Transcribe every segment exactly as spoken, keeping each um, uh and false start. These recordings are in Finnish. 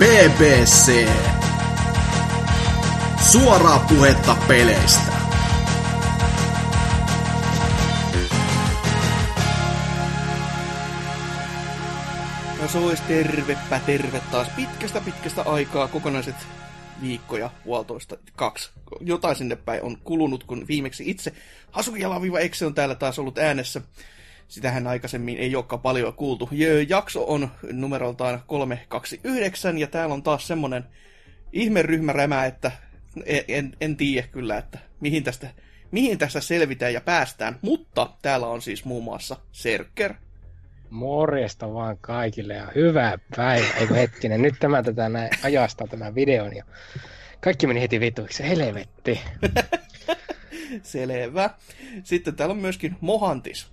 B B C. Suoraa puhetta peleistä. No se olisi tervepä terve taas pitkästä pitkästä aikaa, kokonaiset viikkoja, puolitoista, kaksi. Jotain sinne päin on kulunut, kun viimeksi itse Hasuki-Exe on täällä taas ollut äänessä. Sitähän aikaisemmin ei olekaan paljon kuultu. Jakso on numeroltaan kolme kaksi yhdeksän, ja täällä on taas semmonen ihmeryhmä rämä, että en, en tiedä kyllä, että mihin tästä, mihin tästä selvitään ja päästään. Mutta täällä on siis muun muassa Serker. Morjesta vaan kaikille ja hyvää päivää. Eiku hetkinen, nyt tämä tätä näin ajastaa tämän videon ja kaikki meni heti vituiksi. Helvetti. Selvä. Sitten täällä on myöskin Mohantis.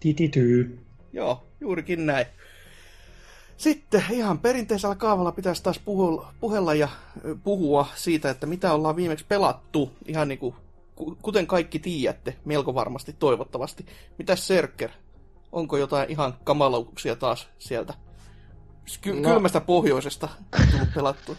Titityy. Joo, juurikin näin. Sitten ihan perinteisellä kaavalla pitäisi taas puhua, puhella ja puhua siitä, että mitä ollaan viimeksi pelattu. Ihan niin kuin, kuten kaikki tiedätte, melko varmasti, toivottavasti. Mitäs Serker? Onko jotain ihan kamalauksia taas sieltä Ky- no. kylmästä pohjoisesta tullut pelattua?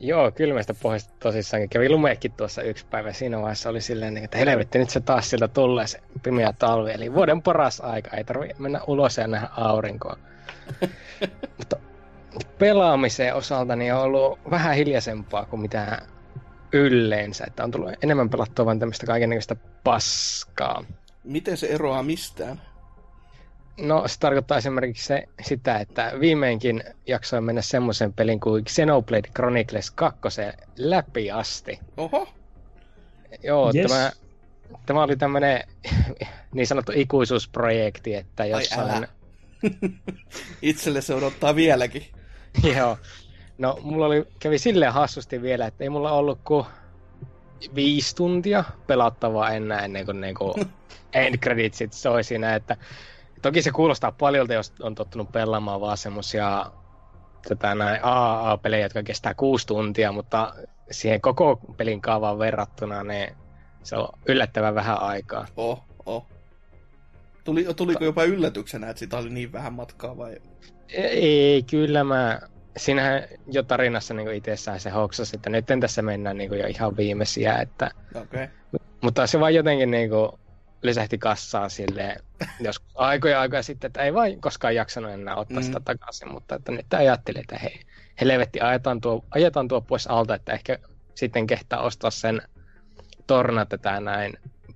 Joo, kylmästä pohjoisesta tosissaan. Kävi lumeekin tuossa yksi päivä. Siinä vaiheessa oli silleen, että helvetti, nyt se taas sieltä tulee se pimeä talvi. Eli vuoden paras aika. Ei tarvitse mennä ulos ja nähdä aurinkoa. Mutta pelaamiseen osalta niin on ollut vähän hiljaisempaa kuin mitä yleensä. Että on tullut enemmän pelattua vain tämmöistä kaikennäköistä paskaa. Miten se eroaa mistään? No, se tarkoittaa esimerkiksi se, sitä, että viimeinkin jaksoin mennä semmoisen pelin kuin Xenoblade Chronicles kaksi läpi asti. Oho! Joo, yes. tämä, tämä oli tämmöinen niin sanottu ikuisuusprojekti, että jossain... Itselle se odottaa vieläkin. Joo. No, mulla oli, kävi silleen hassusti vielä, että ei mulla ollut kuin viisi tuntia pelattavaa enää ennen kuin niinku end creditsit soi siinä, että toki se kuulostaa paljolta, jos on tottunut pelaamaan vaan semmosia tätä näin A A A-pelejä, jotka kestää kuusi tuntia, mutta siihen koko pelin kaavaan verrattuna ne, se on yllättävän vähän aikaa. Oh, oh. Tuli, tuliko jopa yllätyksenä, että siitä oli niin vähän matkaa vai? Ei, kyllä mä... Siinähän jo tarinassa niin itsessään se hoksasi, että nyt en tässä mennä niin jo ihan viimeisiä. Että... Okay. Mutta se vaan jotenkin niin lisähti kassaan silleen, jos aikoja aikaa sitten, että ei vaan koskaan jaksanut enää ottaa mm. sitä takaisin. Mutta että nyt ajattelin, että hei, helvetti, ajetaan tuo, ajetaan tuo pois alta, että ehkä sitten kehtaa ostaa sen torna tätä näin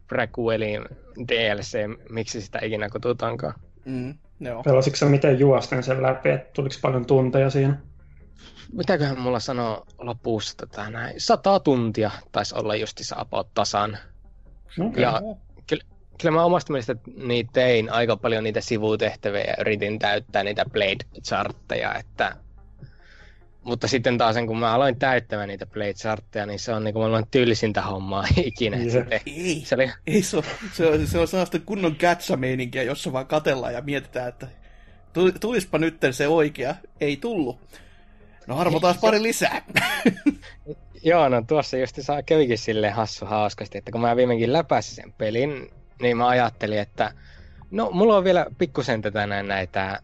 prequelin D L C, miksi sitä ikinä kututankaan. Mm. No. Pelasitko sä miten juosten sen läpi, että tuliko paljon tunteja siinä? Mitäköhän mulla sanoo lopussa tätä näin? Sata tuntia taisi olla justiinsa about tasan. Okay. Ja kyllä, kyllä mä omasta mielestä niitä tein aika paljon niitä sivutehtäviä ja yritin täyttää niitä Blade-chartteja. Että... Mutta sitten taas kun mä aloin täyttämään niitä Blade-chartteja, niin se on niin kuin mä aloin tylsintä hommaa ikinä. Ei, se, oli... ei, se on, se on, se on sellaista kunnon kätsämeininkiä, jossa vaan katellaan ja mietitään, että tulispa nytten se oikea. Ei tullut. No harvo taas pari lisää. Joo, no tuossa just saa kävikin silleen hassu hauskasti, että kun mä viimeinkin läpäisin sen pelin, niin mä ajattelin, että no mulla on vielä pikkusen tätä näitä...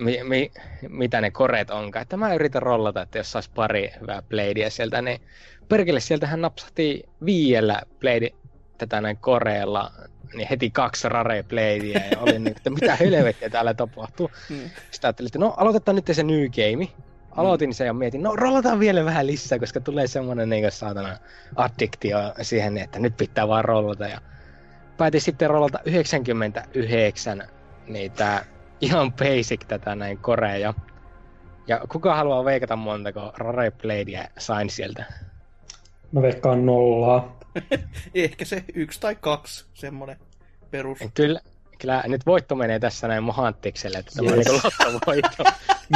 Mi, mi, mitä ne koreet onkaan. Että mä yritän rollata, että jos saisi pari hyvää bladeja sieltä, niin perkele sieltähän napsahti viiellä blade tätä näin koreella, niin heti kaksi rare bladeja ja olin niin, että mitä helvettiä täällä tapahtuu. Mm. Sitten ajattelin, että no aloitetaan nyt se new game. Aloitin sen ja mietin, no rollataan vielä vähän lisää, koska tulee semmoinen niin kuin saatana addiktio siihen, että nyt pitää vaan rollata. Ja päätin sitten rollata yhdeksänkymmentäyhdeksän niitä ihan basic tätä näin koreja. Ja kuka haluaa veikata montako rare bladeja sain sieltä? Mä veikkaan nollaa. Ehkä se yksi tai kaksi, semmonen perus. Kyllä, kyllä nyt voitto menee tässä näin Mohantikselle, että tämä yes. on niinku lottovoitto.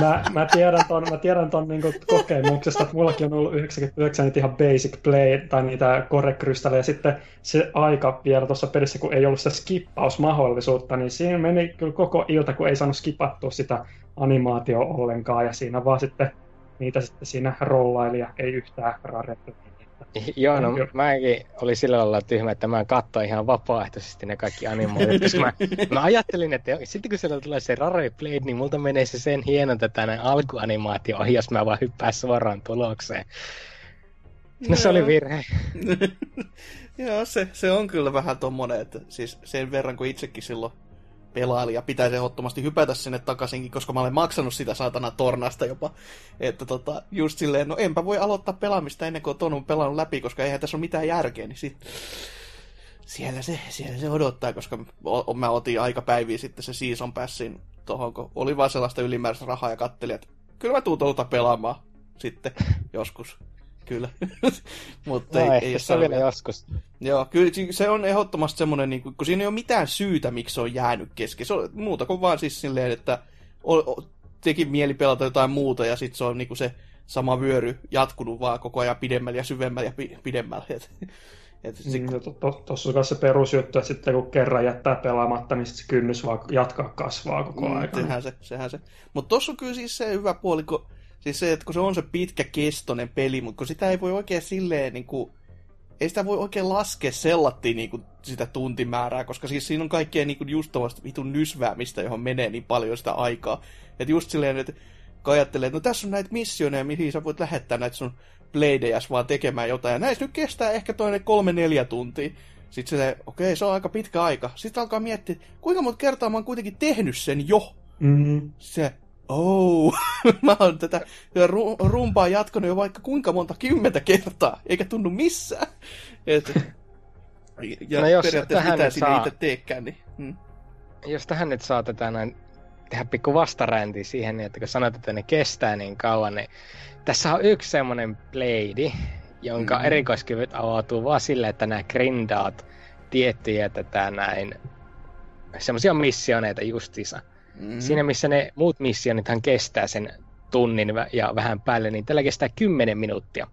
mä, mä tiedän ton, mä tiedän ton niinku kokemuksesta, että mullakin on ollut yhdeksänkymmentäyhdeksän niitä ihan basic blade tai niitä korekrystaleja. Sitten se aika vielä tuossa pelissä, kun ei ollut sitä skippausmahdollisuutta, niin siinä meni kyllä koko ilta, kun ei saanut skipattua sitä animaatiota ollenkaan. Ja siinä vaan sitten niitä sitten siinä rollaili ja ei yhtään rare. Joo, no mäkin oli sillä lailla tyhmä, että mä katsoin ihan vapaaehtoisesti ne kaikki animaatiot, koska mä, mä ajattelin, että sitten kun siellä tulee se Rare Blade, niin multa menee se sen hieno tätä näin alkuanimaatio-ohja, jos mä vaan hyppään suoraan tulokseen. No, no se oli virhe. Joo, se, se on kyllä vähän tommonen, että siis sen verran kun itsekin silloin pelailin ja pitäisi ehdottomasti hypätä sinne takaisinkin, koska mä olen maksanut sitä saatana tornasta jopa. Että tota, just silleen, no enpä voi aloittaa pelaamista ennen kuin ton on pelannut läpi, koska eihän tässä ole mitään järkeä, niin sit... Siellä se, siellä se odottaa, koska mä otin aika päiviä sitten se season passin tohon, kun oli vaan sellaista ylimääräistä rahaa ja kattelin, että kyllä mä tuun tuolta pelaamaan sitten joskus. Kyllä. Mutta no, ei, ei se vielä joskus. Joo, kyllä se on ehdottomasti semmoinen, niin kun siinä ei ole mitään syytä, miksi se on jäänyt kesken. Se on muuta kuin vaan siis silleen, että teki mieli pelata jotain muuta, ja sitten se on niin se sama vyöry jatkunut vaan koko ajan pidemmällä ja syvemmällä ja pi- pidemmällä. Tuossa on myös se perusjuttu, että sitten kun kerran jättää pelaamatta, niin se kynnys vaan jatkaa kasvaa koko ajan. Sehän se, sehän se. Mutta tuossa on kyllä siis se hyvä puoli, kun... Siis se, että kun se on se pitkäkestoinen peli, mutta kun sitä ei voi oikein silleen niin kuin, ei sitä voi oikein laskea sellattiin niin kuin sitä tuntimäärää, koska siis siinä on kaikkea niin kuin just tommoista vitun nysväämistä, johon menee niin paljon sitä aikaa. Että just silleen, että kun ajattelee, että no tässä on näitä missioneja, mihin sä voit lähettää näitä sun playdejäs vaan tekemään jotain. Ja näissä nyt kestää ehkä toinen kolme neljä tuntia. Sitten se, okei, okay, se on aika pitkä aika. Sitten alkaa miettiä, kuinka monta kertaa mä oon kuitenkin tehnyt sen jo. Mm-hmm. Se... Oh, mä oon tätä rumpaa jatkanut jo vaikka kuinka monta kymmentä kertaa, eikä tunnu missään. Et, ja no jos periaatteessa mitä sinne itse teekään. Niin, hmm. Jos tähän nyt saa tätä näin, tehdä pikku vastaräntiä siihen, niin että kun sanot, että ne kestää niin kauan, niin tässä on yksi semmoinen blade, jonka mm-hmm. erikoiskyvyt avautuu vaan sille, että nämä grindaat tiettyjä tätä näin, semmoisia missioneita justiinsa. Mm-hmm. Siinä missä ne muut missionithan kestää sen tunnin ja vähän päälle, niin tällä kestää kymmenen minuuttia.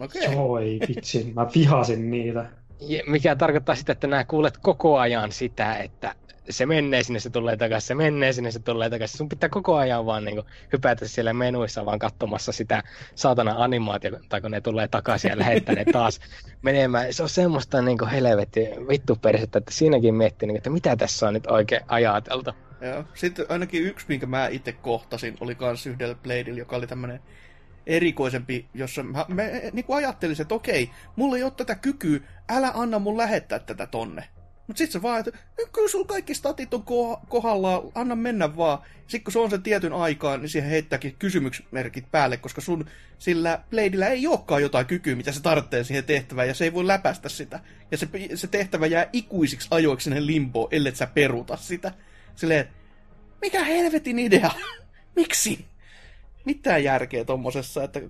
Okei. Oi vitsi, mä vihasin niitä. Ja mikä tarkoittaa sitä, että nää kuulet koko ajan sitä, että se menee sinne, se tulee takaisin, se menee sinne, se tulee takaisin. Sun pitää koko ajan vaan niin kuin, hypätä siellä menuissa vaan katsomassa sitä saatana animaatiota, kun ne tulee takaisin ja lähettää ne taas menemään. Se on semmoista niin kuin helvetti vittupersettä, että siinäkin miettii, niin kuin, että mitä tässä on nyt oikein ajateltu. Joo. Sitten ainakin yksi, minkä mä itse kohtasin, oli kans yhdellä Bladeilla, joka oli tämmönen erikoisempi, jossa mä, mä niin kuin ajattelisin, että okei, mulla ei ole tätä kykyä, älä anna mun lähettää tätä tonne. Mut sit se vaan, että kyllä sulla kaikki statit on ko- kohdallaan, anna mennä vaan. Sit kun se on sen tietyn aikaan, niin siihen heittääkin kysymysmerkit päälle, koska sun sillä Bladeillä ei olekaan jotain kykyä, mitä se tarvitsee siihen tehtävään, ja se ei voi läpäistä sitä. Ja se, se tehtävä jää ikuisiksi ajoiksi sinne limboon, ellet sä peruta sitä. Silleen, mikä helvetin idea? Miksi? Mitään järkeä tommosessa, että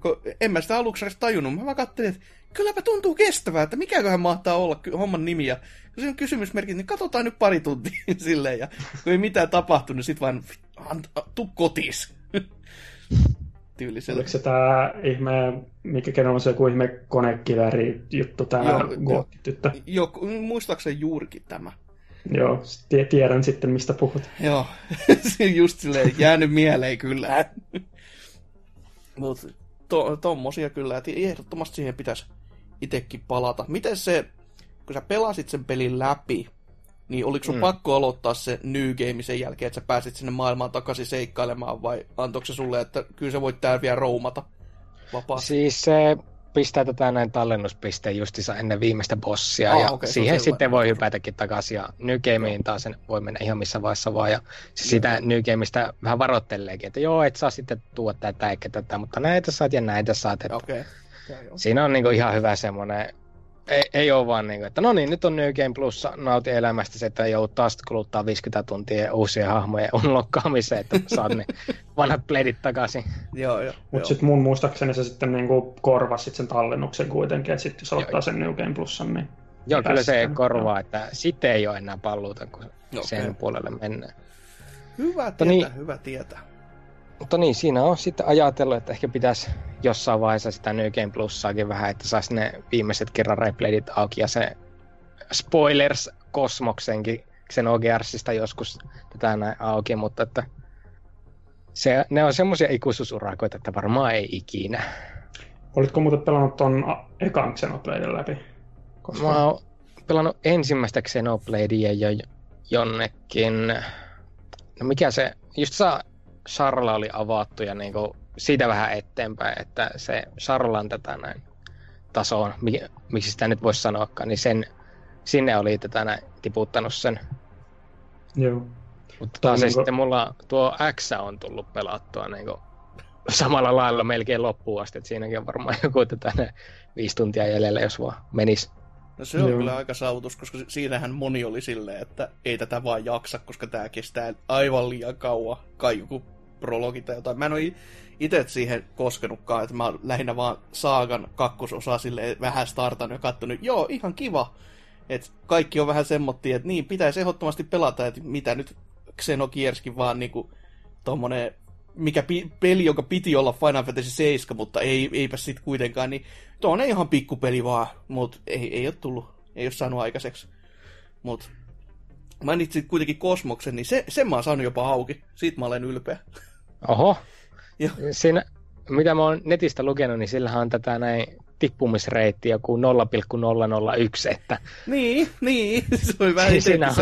en mä sitä aluksi edes tajunnut. Mä vaan kattelin, että kylläpä tuntuu kestävää, että mikäköhän mahtaa olla homman nimi. Ja jos on kysymysmerkit, niin katsotaan nyt pari tuntia silleen. Ja kun ei mitään tapahtunut, niin sit vaan tuu kotis. Tyylisellä. Oliko se tää ihme, mikä kenellä on se joku ihme konekiväri juttu, tämä goottityttö? Joo, muistaakseni juurikin tämä. Joo, tiedän sitten, mistä puhut. Joo, se just silleen jäänyt mieleen kyllä. Mutta to, tommosia kyllä, että ehdottomasti siihen pitäisi itsekin palata. Miten se, kun sä pelasit sen pelin läpi, niin oliko sun mm. pakko aloittaa se New Game sen jälkeen, että sä pääsit sinne maailmaan takaisin seikkailemaan, vai antoiko se sulle, että kyllä sä voit täällä vielä roumata vapaasti? Siis se... pistää tätä näin tallennuspisteen justiinsa ennen viimeistä bossia, ah, ja okay, siihen sitten voi hypätäkin takaisin, ja New Gameen taas sen voi mennä ihan missä vaiheessa vaan, ja se sitä New Gameista vähän varoitteleekin, että joo, et saa sitten tuoda tätä eikä tätä, mutta näitä saat ja näitä saat, että okay. Siinä on niinku ihan hyvä semmoinen, ei, ei ole vaan niinku, että no niin, nyt on New Game Plus, nauti elämästä, että joudut taas kuluttaa viisikymmentä tuntia uusien hahmojen unlokkaamiseen, että saat ne vanhat bladeit takaisin. Joo, joo. Mutta sitten mun muistaakseni se sitten niinku korvasi sen tallennuksen kuitenkin, että sitten jos aloittaa sen New Game Plusan, niin... Joo, kyllä se korvaa, no. Että sitten ei ole enää palluuta, kun okay. Sen puolelle mennään. Hyvä tietää, niin, hyvä tietää. Mutta niin, siinä on sitten ajatellut, että ehkä pitäisi jossain vaiheessa sitä New Game Plussaakin vähän, että saisi ne viimeiset kerran replayit auki, ja se spoilers kosmoksenkin, sen O G R:stä joskus tätä näin auki, mutta että se, ne on semmoisia ikuisuusurakoita, että varmaan ei ikinä. Olitko muuten pelannut ton ekan Xenobladen läpi? Koska... Mä oon pelannut ensimmäistä Xenobladea jo jonnekin... No mikä se... Just saa Charla oli avattu ja niinku siitä vähän eteenpäin, että se Charlan tätä näin tasoon, miksi sitä nyt voisi sanoakaan, niin sen, sinne oli tätä näin tiputtanut sen. Joo. Mutta taas niin... sitten mulla tuo X on tullut pelattua niinku samalla lailla melkein loppuun asti, että siinäkin on varmaan joku tätä näin viisi tuntia jäljellä, jos vaan menisi. No se on Joo. kyllä aika saavutus, koska siinähän moni oli silleen, että ei tätä vaan jaksa, koska tää kestää aivan liian kauan, kai joku prologi tai jotain. Mä en ole itse siihen koskenutkaan, että mä oon lähinnä vaan Saagan kakkososaa silleen vähän startannut ja katsonut, joo, ihan kiva. Et kaikki on vähän semmoittia, että niin, pitäisi ehdottomasti pelata, että mitä nyt Xenogierskin vaan niinku tommonen... mikä pi- peli, jonka piti olla Final Fantasy seitsemän, mutta ei, eipä sit kuitenkaan, niin tuo on ihan pikkupeli vaan, mut ei, ei oo tullut, ei oo saanut aikaiseksi. Mut mainitsit kuitenkin Kosmoksen, niin se, sen mä oon saanut jopa auki, sit mä olen ylpeä. Oho, siinä, mitä mä oon netistä lukenut, niin sillähän on tätä näin tippumisreitti joku nolla pilkku nolla nolla yksi, että... Niin, niin, se oli vähän siinä on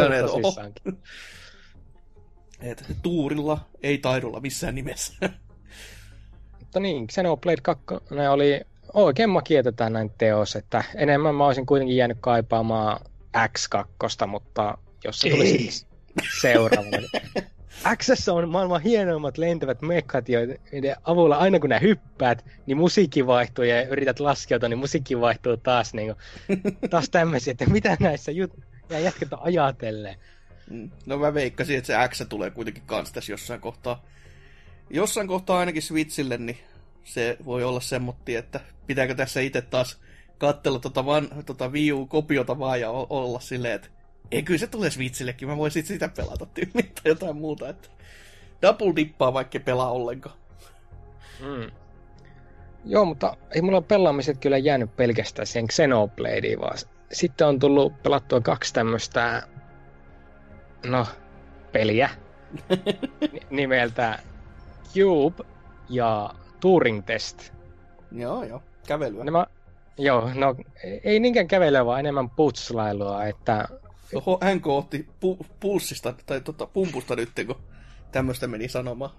tosissaankin. Että tuurilla, ei taidolla missään nimessä. Mutta niin, Xenoblade kaksi oli oikein makia tätä näin teos, että enemmän mä olisin kuitenkin jäänyt kaipaamaan X kaksi, mutta jos se tulisi seuraava. X:ssä on maailman hienoimmat lentävät mekat, joiden avulla aina kun nää hyppäät, niin musiikki vaihtuu ja yrität laskeutua, niin musiikki vaihtuu taas niin kuin, taas tämmöisiä, että mitä näissä jut- ja jatketaan ajatelleen. No mä veikkasin, että se X tulee kuitenkin kans tässä jossain kohtaa. Jossain kohtaa ainakin Switchille, niin se voi olla semmotti, että pitääkö tässä itse taas katsella tota, van, tota Wii U-kopiota vaan ja olla silleen, että ei kyllä se tulee Switchillekin, mä voin sit sitä pelata tyyliin tai jotain muuta, että double dippaa vaikka pelaa ollenkaan. Mm. Joo, mutta ei mulla pelaamiset kyllä jäänyt pelkästään siihen Xenobladeen, vaan sitten on tullut pelattua kaksi tämmöstä no, peliä nimeltä Cube ja Turing Test. Joo, joo, kävelyä. Nämä, joo, no ei niinkään kävelyä, vaan enemmän putslailua, että... Oho, N K otti pu- pulssista, tai tota, pumpusta nyt, kun tämmöistä meni sanomaan.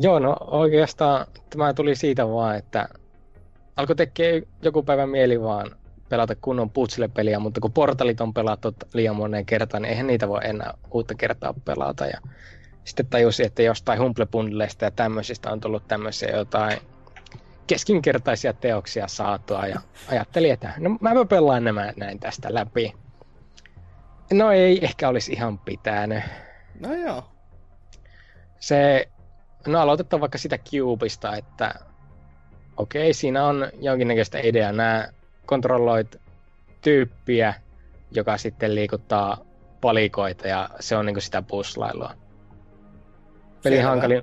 Joo, no oikeastaan tämä tuli siitä vaan, että alkoi tekee joku päivä mieli vaan pelata kunnon putsle-peliä, mutta kun portalit on pelattu liian moneen kertaan, niin eihän niitä voi enää uutta kertaa pelata. Ja sitten tajusin, että jostain humble-bundleista ja tämmöisistä on tullut tämmöisiä jotain keskinkertaisia teoksia saatua. Ja ajattelin, että no mäpä pelaan nämä näin tästä läpi. No ei ehkä olisi ihan pitänyt. No joo. Se, no aloitetaan vaikka sitä Cubeista, että okei, siinä on jonkinnäköistä ideaa nämä kontrolloit tyyppiä, joka sitten liikuttaa palikoita, ja se on niinku sitä puzzlailua. Pelin hankalin,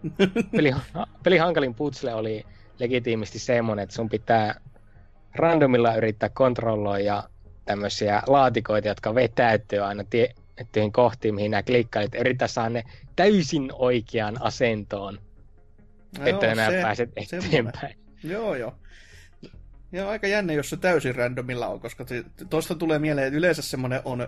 pelin, pelin hankalin puzzle oli legitiimisti semmoinen, että sun pitää randomilla yrittää kontrolloida tämmöisiä laatikoita, jotka vetäytyy aina tiettyihin kohtiin, mihin nämä klikkailit. Yrittää saada ne täysin oikeaan asentoon, no että joo, nämä pääset eteenpäin. Joo, joo. Ja aika jännä, jos se täysin randomilla on, koska tuosta tulee mieleen, että yleensä semmoinen on,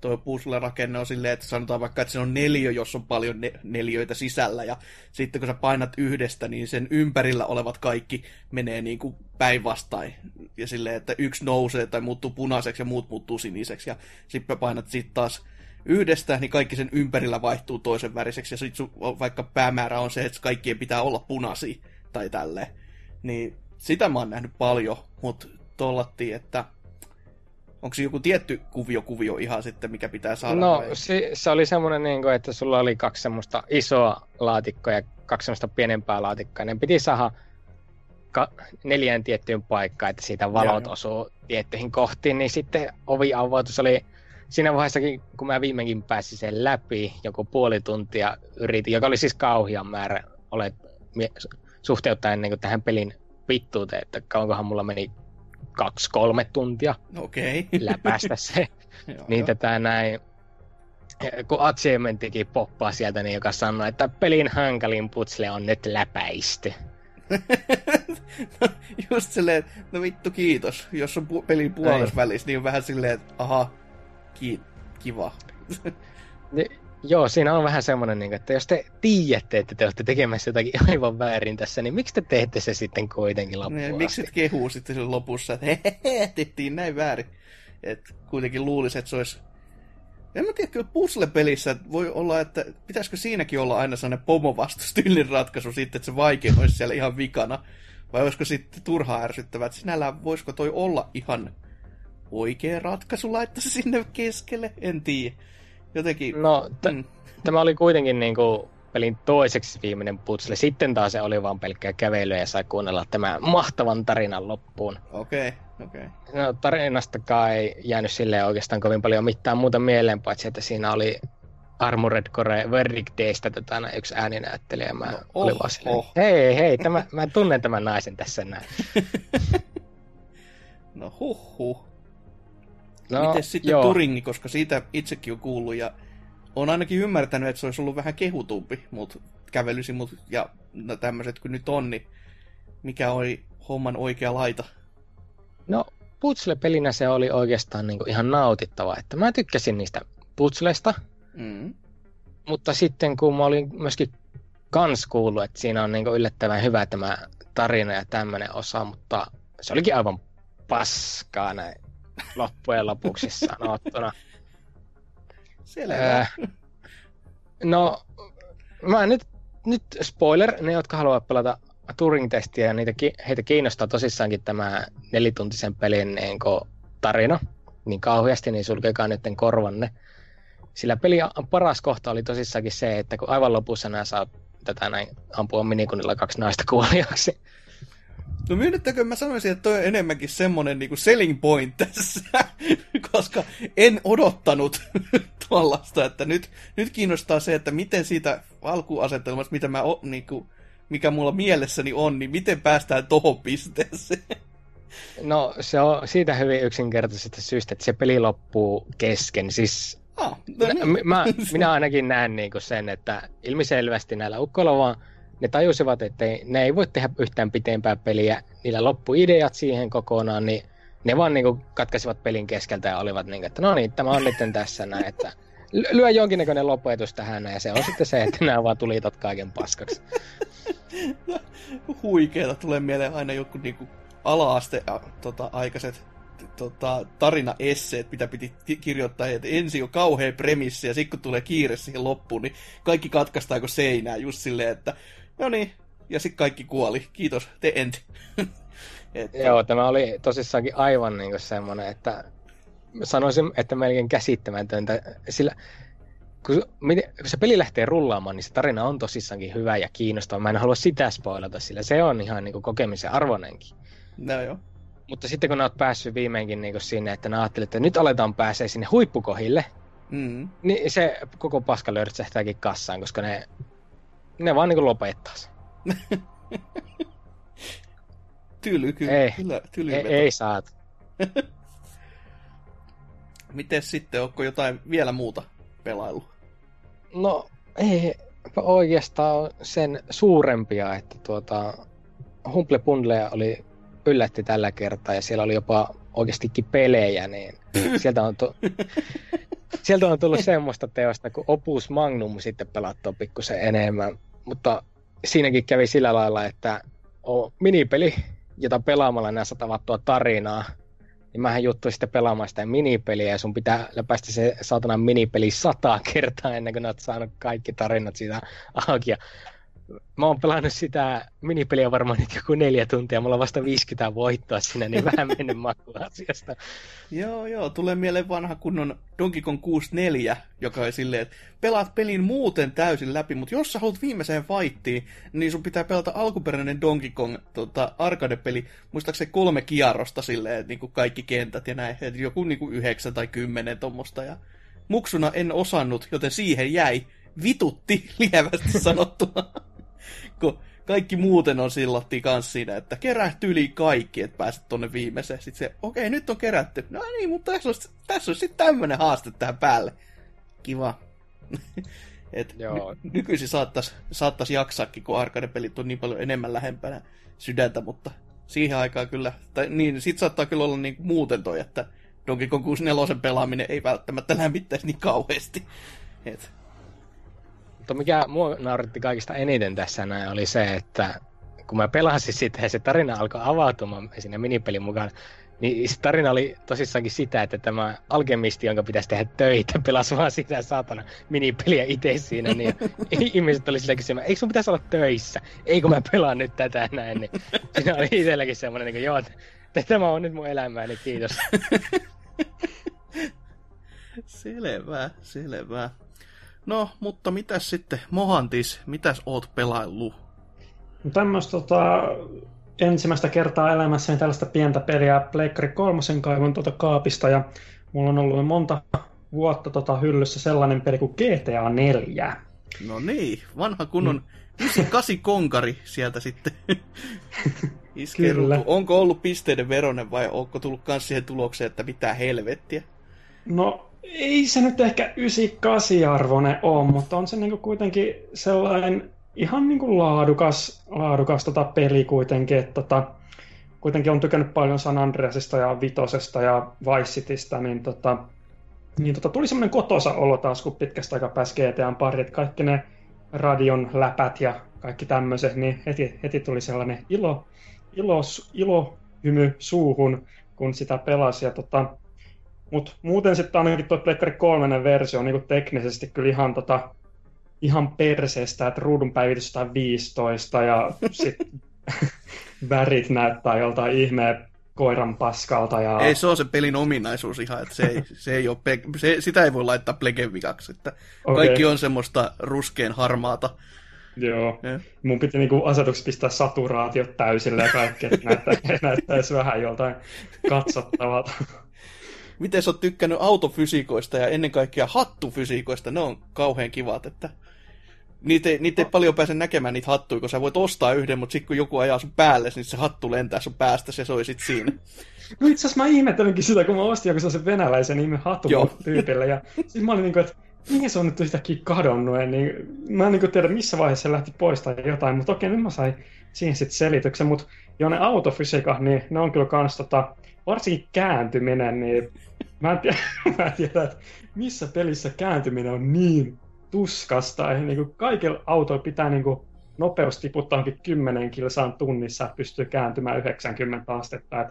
tuo puzzle-rakenne on silleen, että sanotaan vaikka, että se on neliö, jos on paljon ne- neliöitä sisällä, ja sitten kun sä painat yhdestä, niin sen ympärillä olevat kaikki menee niin kuin päinvastain. Ja silleen, että yksi nousee tai muuttuu punaiseksi ja muut muuttuu siniseksi, ja sitten painat sitten taas yhdestä, niin kaikki sen ympärillä vaihtuu toisen väriseksi, ja sitten vaikka päämäärä on se, että kaikkien pitää olla punaisia, tai tälleen, niin... Sitä mä oon nähnyt paljon, mutta tollattiin, että onko se joku tietty kuvio, kuvio ihan sitten, mikä pitää saada? No se, se oli semmoinen, niin että sulla oli kaksi semmoista isoa laatikkoa ja kaksi semmoista pienempää laatikkoa. Ne piti saada ka- neljään tiettyyn paikkaan, että siitä valot ja, osuu jo tiettyihin kohtiin. Niin sitten ovi avautus oli siinä vaiheessa, kun mä viimeinkin pääsin sen läpi, joku puoli tuntia yritin, joka oli siis kauhea määrä olet suhteuttaen niin tähän pelin vittuuteen, että kauankohan mulla meni kaksi kolme tuntia okay. läpäistä se. Niin tätä näin, kun achievementtikin poppaa sieltä, niin joka sanoo, että pelin hankalin putsle on nyt läpäisty. No, just silleen, että no vittu kiitos. Jos on pu- pelin puolessa välissä, niin on vähän silleen, että aha, ki- kiva. Ni- joo, siinä on vähän semmoinen, että jos te tiedätte, että te olette tekemässä jotakin aivan väärin tässä, niin miksi te teette se sitten kuitenkin loppuun? Miksi et kehuu sitten sen lopussa, että hehehe, tehtiin näin väärin. Että kuitenkin luulisi, että se olisi... En mä tiedä, kyllä puzzle-pelissä voi olla, että pitäisikö siinäkin olla aina sellainen pomo-vastustyylin ratkaisu sitten, että se vaikein olisi siellä ihan vikana. Vai olisiko sitten turhaa ärsyttävää, että sinällään voisiko toi olla ihan oikea ratkaisu laittaa sinne keskelle? En tiedä. Jotenkin... No, t- mm. tämä oli kuitenkin niinku pelin toiseksi viimeinen puzzle. Sitten taas se oli vaan pelkkää kävelyä ja sai kuunnella tämän mahtavan tarinan loppuun. Okei, okay, okei. Okay. No, tarinastakaan ei jäänyt silleen oikeastaan kovin paljon mitään muuta mieleen, paitsi että siinä oli Armored Core Verdict Daystä tota, yksi ääninäyttelijä. Mä no, oh, olin vaan silleen, oh. hei, hei, tämä, mä tunnen tämän naisen tässä näin. No huh huh. No, mites sitten joo. Turingi, koska siitä itsekin on kuullut ja on ainakin ymmärtänyt, että se olisi ollut vähän kehutumpi, mutta kävelysimut ja no tämmöiset kuin nyt on, niin mikä oli homman oikea laita? No puzzle-pelinä se oli oikeastaan niinku ihan nautittava, että mä tykkäsin niistä puzzleista, mm. mutta sitten kun mä olin myöskin kans kuullut, että siinä on niinku yllättävän hyvä tämä tarina ja tämmöinen osa, mutta se olikin aivan paskaa näin. Loppujen lopuksi sanottuna. Selvä. Öö, no, mä nyt, nyt spoiler, ne jotka haluavat pelata Turing Testiä ja niitä, heitä kiinnostaa tosissaankin tämä nelituntisen pelin niin kuin tarina, niin kauheasti, niin sulkekaa nytten korvanne. Sillä pelin paras kohta oli tosissaankin se, että kun aivan lopussa nämä saa tätä näin ampua minikunnilla kaksi naista kuoliaksi. No myönnettäkö mä sanoisin, että toi on enemmänkin semmonen niinku selling point tässä, koska en odottanut tuollaista, että nyt, nyt kiinnostaa se, että miten siitä alkuasetelmasta, mitä mä o, niinku, mikä mulla mielessäni on, niin miten päästään tohon pisteeseen. No se on siitä hyvin yksinkertaisesta syystä, että se peli loppuu kesken, siis ah, no niin. mä, minä ainakin näen niinku sen, että ilmiselvästi näillä ukkoilla vaan ne tajusivat, että ne ei voi tehdä yhtään pitempää peliä, niillä loppui ideat siihen kokonaan, niin ne vaan niinku katkaisivat pelin keskeltä ja olivat niinku, että no niin, tämä on nyt tässä näin, että lyö jonkinnäköinen lopetus tähän näin, ja se on sitten se, että nämä vaan tulitat kaiken paskaksi. No, huikeeta, tulee mieleen aina joku niinku ala-aste tota, aikaiset tota, tarinaesseet, mitä piti kirjoittaa, että ensin on kauhea premissi, ja sitten kun tulee kiire siihen loppuun, niin kaikki katkaistaan kuin seinää, just silleen, että no niin, ja sitten kaikki kuoli. Kiitos, te enti. Että... Joo, tämä oli tosissaankin aivan niinku semmoinen, että sanoisin, että melkein käsittämätöntä, sillä kun, miten, kun se peli lähtee rullaamaan, niin se tarina on tosissaankin hyvä ja kiinnostava. Mä en halua sitä spoilata, sillä se on ihan niinku kokemisen arvonenkin. No joo. Mutta sitten kun olet päässyt viimeinkin niinku sinne, että nää ajattelet, että nyt aletaan pääsee sinne huippukohille, mm. niin se koko paska lörtsähtääkin kassaan, koska ne... Ne vaan niinku lopettaa sen. Tyly, kyllä. Ei, kyllä, tyly ei, ei saat. Mites sitten, onko jotain vielä muuta pelailu? No, ei oikeastaan sen suurempia, että tuota... Humble Bundleja oli yllätti tällä kertaa, ja siellä oli jopa oikeastikin pelejä, niin sieltä on... To... Sieltä on tullut semmoista teosta, kun Opus Magnum sitten pelattua pikkusen enemmän. Mutta siinäkin kävi sillä lailla, että on minipeli, jota pelaamalla nää sata vattua tarinaa. Niin mähän juttuin sitten pelaamaan sitä minipeliä, ja sun pitää läpäistä se saatanan minipeli sataa kertaa ennen kuin oot saanut kaikki tarinat siitä auki. Mä oon pelannut sitä minipeliä varmaan nyt joku neljä tuntia, mulla on vasta viisikymmentä voittoa siinä, niin vähän mennyt makua asiasta. Joo, joo, tulee mieleen vanha kunnon Donkey Kong kuusikymmentäneljä, joka on silleen, että pelaat pelin muuten täysin läpi, mutta jos sä haluat viimeiseen fightiin, niin sun pitää pelata alkuperäinen Donkey Kong tota, arcade-peli, muistaakseni kolme kierrosta silleen, että niinku kaikki kentät ja näin, että joku niinku yhdeksän tai kymmenen tommosta, ja muksuna en osannut, joten siihen jäi, vitutti lievästi sanottuna. Kun kaikki muuten on sillattiin kans siinä, että kerää yli kaikki, että pääset tonne viimeiseen. Sitten se, okei, okay, nyt on kerätty. No niin, mutta tässä olisi, tässä olisi sitten tämmönen haaste tähän päälle. Kiva. Et ny- nykyisin saattaisi saattais jaksaakin, kun arcade-pelit on niin paljon enemmän lähempänä sydäntä, mutta siihen aikaan kyllä, tai niin, sit saattaa kyllä olla niin muuten toi, että Donkey Kong kuusikymmentäneljä pelaaminen ei välttämättä lämmittäisi niin kauheasti. Et. Mutta mikä mua nauratti kaikista eniten tässä näin oli se, että kun mä pelasin sitä ja se tarina alkoi avautumaan siinä minipelin mukaan, niin se tarina oli tosissaankin sitä, että tämä alkemisti, jonka pitäisi tehdä töitä, pelasi vaan sitä saatana minipeliä itse siinä. Niin ihmiset oli sillä kysymään, eikö sun pitäisi olla töissä? Eikö mä pelaan nyt tätä näin? Niin siinä oli itselläkin semmoinen, niin kuin, joo, tämä on nyt mun elämä, eli kiitos. Selvä, selvä. No, mutta mitäs sitten, Mohantis, mitäs oot pelaillut? No tämmöistä tota... ensimmäistä kertaa elämässäni tällaista pientä peliä Pleikkari kolmosen kaivon tuota kaapista, ja mulla on ollut monta vuotta tota hyllyssä sellainen peli kuin G T A neljä. No niin, vanha kunnon yhdeksänkymmentäkahdeksan-konkari sieltä sitten iskeruutu. Onko ollut pisteiden veronen vai onko tullut myös siihen tulokseen, että mitä helvettiä? No ei se nyt ehkä yhdeksänkymmentäkahdeksan-arvoinen ole, mutta on se niinku kuitenkin sellainen... ihan niin kuin laadukas, laadukas tota peli kuitenkin, että tota, kuitenkin on tykännyt paljon San Andreasista ja Vitosesta ja Vice Citystä, niin, tota, niin tota, tuli semmoinen kotosa olo taas, kun pitkästä aikaa pääsi G T A:n pariin, että kaikki ne radion läpät ja kaikki tämmöiset, niin heti, heti tuli sellainen ilo, ilo, ilo hymy suuhun, kun sitä pelasi. Ja tota, mutta muuten sitten ainakin tuo Pleikkari kolmonen versio on niin kuin teknisesti kyllä ihan... Tota, ihan perseestä, että ruudun päivitys on viisitoista ja sitten värit näyttää joltain ihmeen koiran paskalta. Ja... Ei se ole se pelin ominaisuus ihan, että se ei, se ei ole pe- se, sitä ei voi laittaa plegen vikaksi. Että okay. Kaikki on semmoista ruskeen harmaata. Joo, ja. Mun piti niinku asetuksessa pistää saturaatiot täysille ja kaikki, että näyttää, näyttäisi vähän joltain katsottavalta. Miten sä oot tykkännyt autofysiikoista ja ennen kaikkea hattufysiikoista? Ne on kauhean kivat, että niitä ei, niitä ei paljon pääse näkemään niitä hattuja, kun sä voit ostaa yhden, mutta sitten kun joku ajaa sun päälle, niin se hattu lentää sun päästä, se soi sit siinä. No itse asiassa mä ihmettelinkin sitä, kun mä ostin joku sellaisen venäläisen ihme hatun tyypille, ja sit mä olin niinku, että mihin se on nyt yhtäkkiä kadonnut, niin mä en niinku tiedä missä vaiheessa se lähti poistamaan jotain, mutta okei, nyt mä sain siihen sit selityksen, mutta joo ne autofysiikat, niin ne on kyllä kans tota, varsinkin kääntyminen, niin mä en, tiedä, mä en tiedä, että missä pelissä kääntyminen on niin tuskasta. Eli niin kaikilla autoilla pitää niin kuin nopeus tiputtaa kymmenen kilsaan tunnissa, että pystyy kääntymään yhdeksänkymmentä astetta.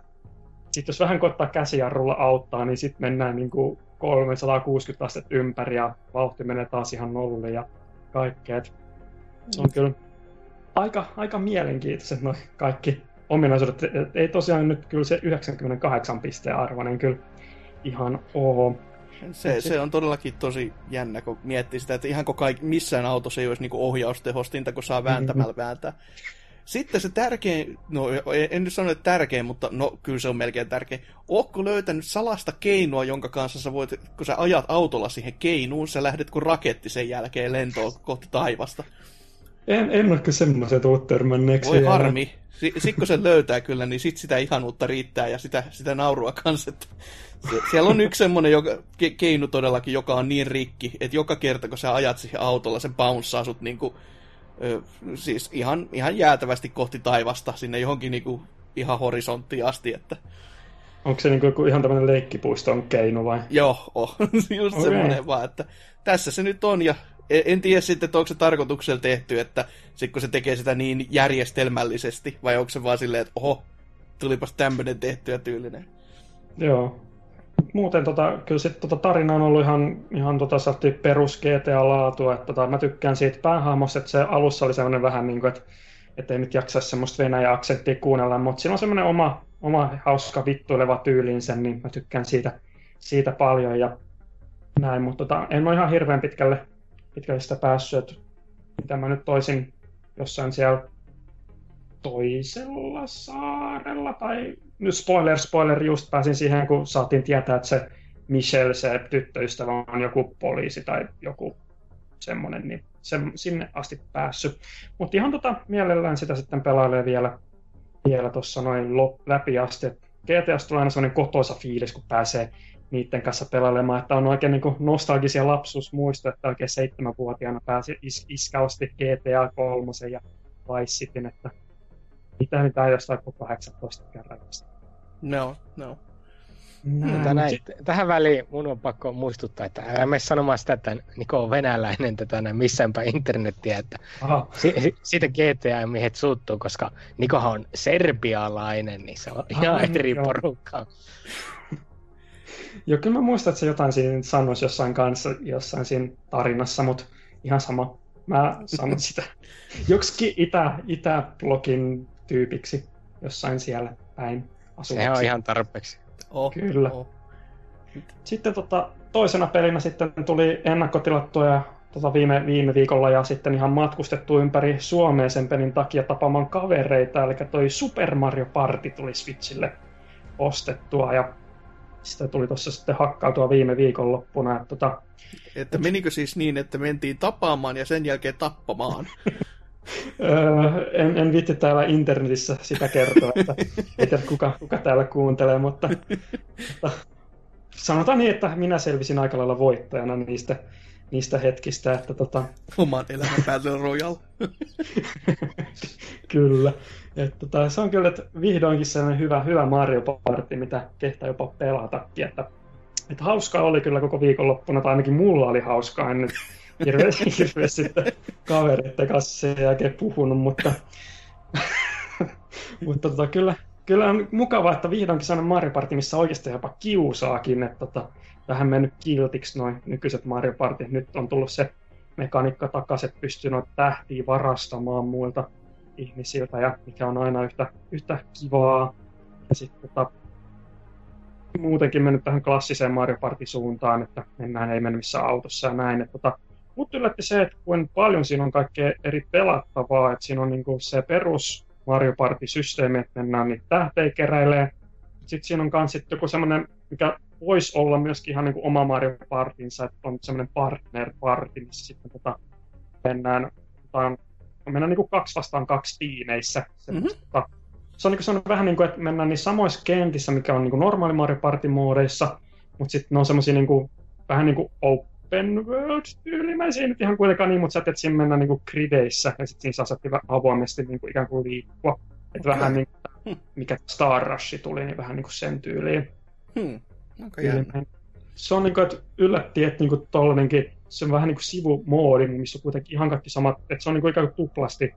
Sitten jos vähän koittaa käsijarrulla auttaa, niin sitten mennään niin kuin kolmesataakuusikymmentä astetta ympäri ja vauhti menee taas ihan nolle ja kaikkea. Se on kyllä aika, aika mielenkiintoiset noi kaikki ominaisuudet. Ei tosiaan nyt kyllä se yhdeksänkymmentäkahdeksan pisteen arvoinen kyllä. Ihan oo. Se, se on todellakin tosi jännä, kun miettii sitä, että ihan kun kaikki, missään autossa ei olisi niinku ohjaustehostinta, kun saa vääntämällä vääntää. Sitten se tärkein, no en nyt sano, että tärkein, mutta no kyllä se on melkein tärkein. Ootko löytänyt salasta keinoa, jonka kanssa sä voit, kun sä ajat autolla siihen keinuun, sä lähdet kuin raketti sen jälkeen lentoon kohti taivasta? En, en ole kyllä semmoisen tullut törmänneeksi. Voi harmi. Sitten kun se löytää kyllä, niin sit sitä ihanuutta riittää ja sitä, sitä naurua kanssa. Sie- siellä on yksi semmoinen joka, ke- keinu todellakin, joka on niin rikki, että joka kerta kun sä ajat siihen autolla, se bounceaa sut niinku, ö, siis ihan, ihan jäätävästi kohti taivasta sinne johonkin niinku, ihan horisonttiin asti. Että... Onko se niinku ihan tämmöinen leikkipuiston keinu vai? Joo, on. Just okay. Semmoinen vaan, että tässä se nyt on ja... En tiedä sitten, että onko se tarkoituksella tehty, että sit kun se tekee sitä niin järjestelmällisesti, vai onko se vaan silleen, että oho, tulipas tämmöinen tehtyä tyylinen. Joo. Muuten tota, kyllä sitten tota tarina on ollut ihan, ihan tota, perus G T A-laatua. Että, tota, mä tykkään siitä päähahmosta, että se alussa oli semmoinen vähän niin kuin, että et ei nyt jaksaisi semmoista Venäjä-aksenttia kuunnella, mutta siinä on semmoinen oma, oma hauska vittuileva tyyliinsä, niin mä tykkään siitä, siitä paljon ja näin. Mutta tota, en ole ihan hirveän pitkälle pitkälle sitä päässyt, että mitä mä nyt toisin jossain siellä toisella saarella, tai nyt spoiler, spoiler, just pääsin siihen, kun saatiin tietää, että se Michelle, se tyttöystävä, on joku poliisi tai joku semmoinen, niin se, sinne asti päässyt. Mutta ihan tota, mielellään sitä sitten pelailee vielä, vielä tuossa noin lop, läpi asti. G T A:sta tulee aina semmoinen kotoisa fiilis, kun pääsee niiden kanssa pelailemaan, että on oikein niin nostalgisia lapsuusmuistoja, että oikein seitsemänvuotiaana pääsi is- iskä osti G T A kolme ja Vice Cityn, että mitä nyt jostain kuin kahdeksantoista kerran. No, no. Näin. Näin, tähän väliin mun on pakko muistuttaa, että älä mene sanomaan sitä, että Niko on venäläinen tätä missäänpä internetiä, että si- siitä G T A-miehet suuttuu, koska Nikohan on serbialainen, niin se on Aha, ihan eri joo. porukkaa. Joo, kyllä mä muistan, että se jotain siinä sanoisi jossain kanssa, jossain siinä tarinassa, mutta ihan sama. Mä sanon sitä joksikin itä, Itä-blogin tyypiksi jossain siellä päin asuvaksi. Se on ihan tarpeeksi. Oh, Kyllä. Oh. Sitten tota, toisena pelinä sitten tuli ennakkotilattuja tota, viime, viime viikolla ja sitten ihan matkustettu ympäri Suomeen sen pelin takia tapaamaan kavereita. Eli toi Super Mario Party tuli Switchille ostettua ja sitä tuli tuossa sitten hakkautua viime viikonloppuna. Että, tota... että menikö siis niin, että mentiin tapaamaan ja sen jälkeen tappamaan? Öö, en, en viitti täällä internetissä sitä kertoa, että ei tiedä kuka, kuka täällä kuuntelee, mutta, mutta sanotaan niin, että minä selvisin aika lailla voittajana niistä, niistä hetkistä. Että tota... Oman elämän päälle Royal. Kyllä. Että tota, se on kyllä, että vihdoinkin sellainen hyvä, hyvä Mario Party, mitä kehtaa jopa pelatakin. Että, että hauskaa oli kyllä koko viikonloppuna, tai ainakin mulla oli hauskaa ennen. Hirveästi hirveä sitten kavereiden kanssa sen jälkeen puhunut, mutta, mutta tota, kyllä, kyllä on mukavaa, että vihdoinkin sellainen Mario Party, missä oikeasti jopa kiusaakin, että tota, vähän mennyt kiltiksi noin nykyiset Mario Party. Nyt on tullut se mekaniikka takaisin, että pystyy noita tähtiä varastamaan muilta ihmisiltä, ja mikä on aina yhtä, yhtä kivaa. Ja sitten tota, muutenkin mennyt tähän klassiseen Mario Party-suuntaan, että mennään, ei mennä missään autossa ja näin. Että tota, mut yllätti se, että kuin paljon siinä on kaikkea eri pelattavaa, että siinä on niinku se perus Mario Party-systeemi, että mennään niitä tähtejä keräilee. Sitten siinä on kans sit joku semmonen, mikä voisi olla myöskin ihan niinku oma Mario Partinsa, että on semmonen partner party, missä sitten tota mennään, tota, mennään niinku kaksi vastaan kaksi tiimeissä. Mm-hmm. Tota, se on niinku semmonen vähän niinku, että mennään niin samoissa kentissä, mikä on niinku normaali Mario Party-moodeissa, mut sitten ne on semmosia niinku, vähän niinku open world-tyyli, mä en siinä nyt ihan kuitenkaan niin, mutta sä teet siinä mennä niinku grideissä, ja sit siinä saa saatiin avoimesti niinku ikään kuin liikkua. Että okay. Vähän niinku, mikä Star Rush tuli, niin vähän niinku sen tyyliin. Hmm, onko jännä. Se on niinku, että yllätti, että niinku tollinenkin, se on vähän niinku sivumoodi, missä on kuitenkin ihan kaikki samat, että se on niinku ikään kuin tuplasti,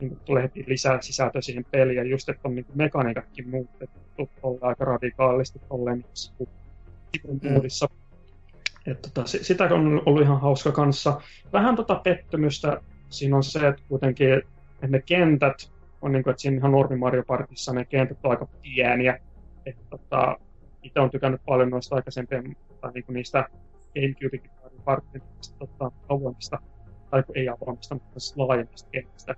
niinku tulee heti lisää sisältöä siihen peliin, ja just, että on niinku mekaniikatkin muutettu tolleen aika radikaalisti tolleen niinku sivu, sivumoodissa. Hmm. Että tota, sitä on ollut ihan hauska kanssa. Vähän tota pettymystä siinä on se, että kuitenkin että ne kentät on niin kuin, että siinä ihan normi Mario Partissa ne kentät on aika pieniä. Että tota, itse olen tykännyt paljon noista aikaisempia, tai niin kuin niistä GameCubekin Mario Partin tota, avoimista, tai ei avoimista, mutta laajemmista kentistä.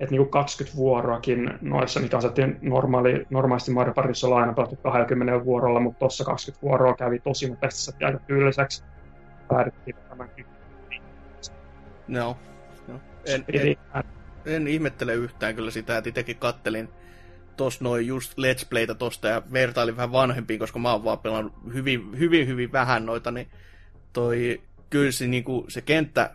Että niin kuin kaksikymmentä vuoroakin noissa, mikä on normaali, normaalisti Mario Partissa ollaan aina pelattu kaksikymmentä vuorolla, mutta tuossa kaksikymmentä vuoroa kävi tosi nopeasti aika tylsäksi. Päädyttiin tämän kymmenen. No, no. En, en, en, en ihmettele yhtään kyllä sitä, että itsekin kattelin tuossa noin just Let's Playta tosta ja vertailin vähän vanhempiin, koska mä oon vaan pelannut hyvin, hyvin, hyvin vähän noita, niin toi kyllä se, niin kuin, se kenttä,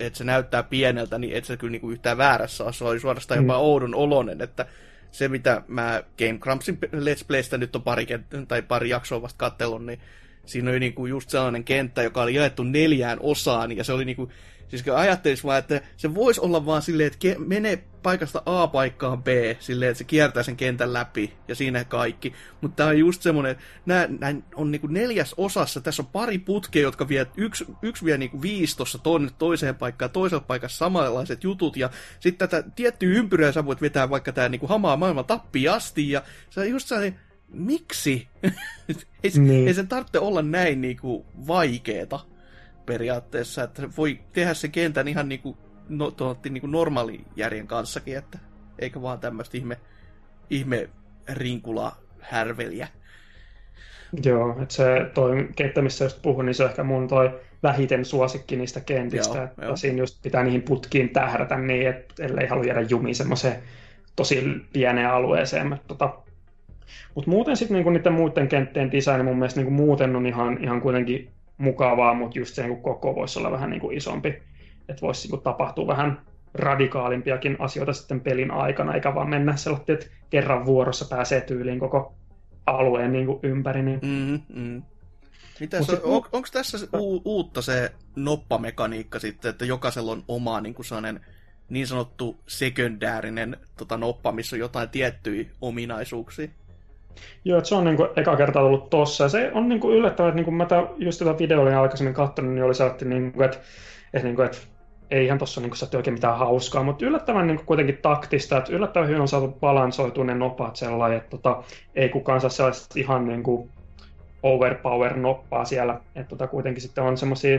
että se näyttää pieneltä, niin et se kyllä niinku yhtään väärässä ole. Se oli suorastaan jopa mm. oudon oloinen, että se mitä mä Game Grumpsin Let's Playstä nyt on pari, kent- tai pari jaksoa vasta katsellut, niin siinä oli niinku just sellainen kenttä, joka oli jaettu neljään osaan, ja se oli niinku, siis ajattelis vaan, että se voisi olla vaan silleen, että ke- menee paikasta A paikkaan B, silleen, että se kiertää sen kentän läpi, ja siinä kaikki. Mutta tää on just semmoinen, nää, nää on niinku neljäs osassa, tässä on pari putkea, jotka vie, yksi, yksi vie niinku viisi tossa toiseen paikkaan, toisella paikassa samanlaiset jutut, ja sit tätä tiettyä ympyrää sä voit vetää vaikka tää niinku hamaa maailman tappiin asti, ja se on just sellainen, miksi? ei, niin. ei sen tarvitse olla näin niinku vaikeeta periaatteessa, että voi tehdä sen kentän ihan niinku, no, tohti, niinku normaali järjen kanssakin, että eikä vaan tämmöistä ihme, ihme rinkula härveliä. Joo, että se toi kenttä, missä just puhuin, niin se on ehkä mun toi vähiten suosikki niistä kentistä, joo, että jo. Siinä just pitää niihin putkiin tähdätä niin, että ellei halua jäädä jumiin semmoiseen tosi pieneen alueeseen, mutta tota Mutta muuten sitten niinku niiden muiden kenttien design mun mielestä niinku muuten on ihan, ihan kuitenkin mukavaa, mutta just se niinku koko voisi olla vähän niinku isompi. Että voisi niinku tapahtua vähän radikaalimpiakin asioita sitten pelin aikana, eikä vaan mennä sellainen, että kerran vuorossa pääsee tyyliin koko alueen niinku ympäri. Niin. Mm, mm. Mitäs on, on, onko tässä se u, uutta se noppamekaniikka sitten, että jokaisella on oma niin kuin sellainen niin sanottu sekundäärinen tota, noppa, missä on jotain tiettyjä ominaisuuksia? Joo, että se on niin kuin eka kertaa tullut tossa. Ja se on niin kuin yllättävää, että niin kuin mä tämän, just tätä videoa olin aikaisemmin katsonut, niin oli sellainen, niin kuin, että, että, niin kuin, että eihän tuossa niin saatu oikein mitään hauskaa, mutta yllättävän niin kuin kuitenkin taktista, että yllättävän hyvin on saatu balansoitua ne nopat sellainen, että tota, ei kukaan saa sellaista ihan niin kuin overpower-noppaa siellä, että tota, kuitenkin sitten on semmoisia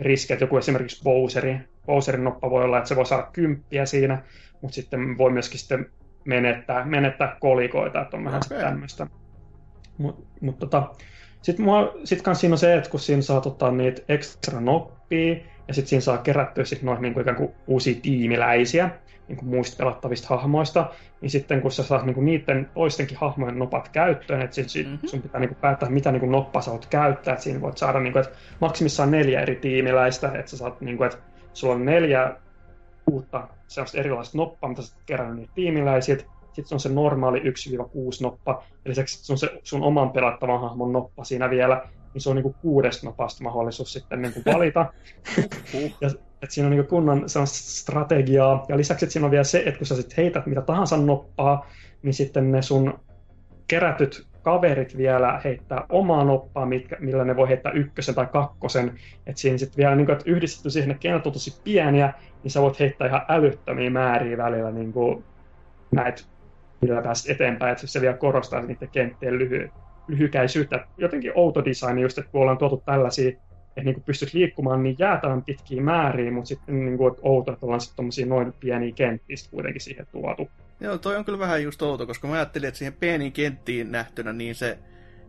riskejä, joku esimerkiksi Bowserin, Bowserin noppa voi olla, että se voi saada kymppiä siinä, mutta sitten voi myöskin sitten menettää, menettää kolikoita, että on vähän okay. Sitten tämmöistä. Mut, mut tota, sitten sit kans siinä on se, että kun siinä saa tota, niitä ekstra noppia, ja sitten siinä saa kerättyä sit noita niinku, ikään kuin uusia tiimiläisiä niinku, muista pelattavista hahmoista, niin sitten kun sä saat niinku, niiden toistenkin hahmojen nopat käyttöön, että mm-hmm. sun pitää niinku, päättää, mitä niinku, noppaa sä voit käyttää, että siinä voit saada niinku, et maksimissaan neljä eri tiimiläistä, että sä saat, niinku, että sulla on neljä uutta sellaista erilaista noppaa, mitä sä oot kerännyt niitä tiimiläisiltä, sitten on se normaali yksi kuusi noppa, ja lisäksi on se sun oman pelattavan hahmon noppa siinä vielä, niin se on niinku kuudesta nopasta mahdollisuus sitten niinku valita. ja, et siinä on niinku kunnon strategiaa, ja lisäksi siinä on vielä se, että kun sä sit heität mitä tahansa noppaa, niin sitten ne sun kerätyt kaverit vielä heittää omaa noppaa, mitkä, millä ne voi heittää ykkösen tai kakkosen. Et siinä sitten vielä niinku, että yhdistetty siihen, ne kentät on tosi pieniä, niin sä voit heittää ihan älyttömiä määriä välillä niinku näitä, millä pääset eteenpäin, että se vielä korostaa niiden kenttien lyhy- lyhykäisyyttä. Jotenkin outo design just, että kun ollaan tuotu tällaisia, että niinku pystyt liikkumaan niin jäätävän pitkiä määriä, mutta sitten niinku outo, että ollaan sitten tommosia noin pieniä kenttiä kuitenkin siihen tuotu. Joo, toi on kyllä vähän just outo, koska mä ajattelin, että siihen pieniin kenttiin nähtynä niin se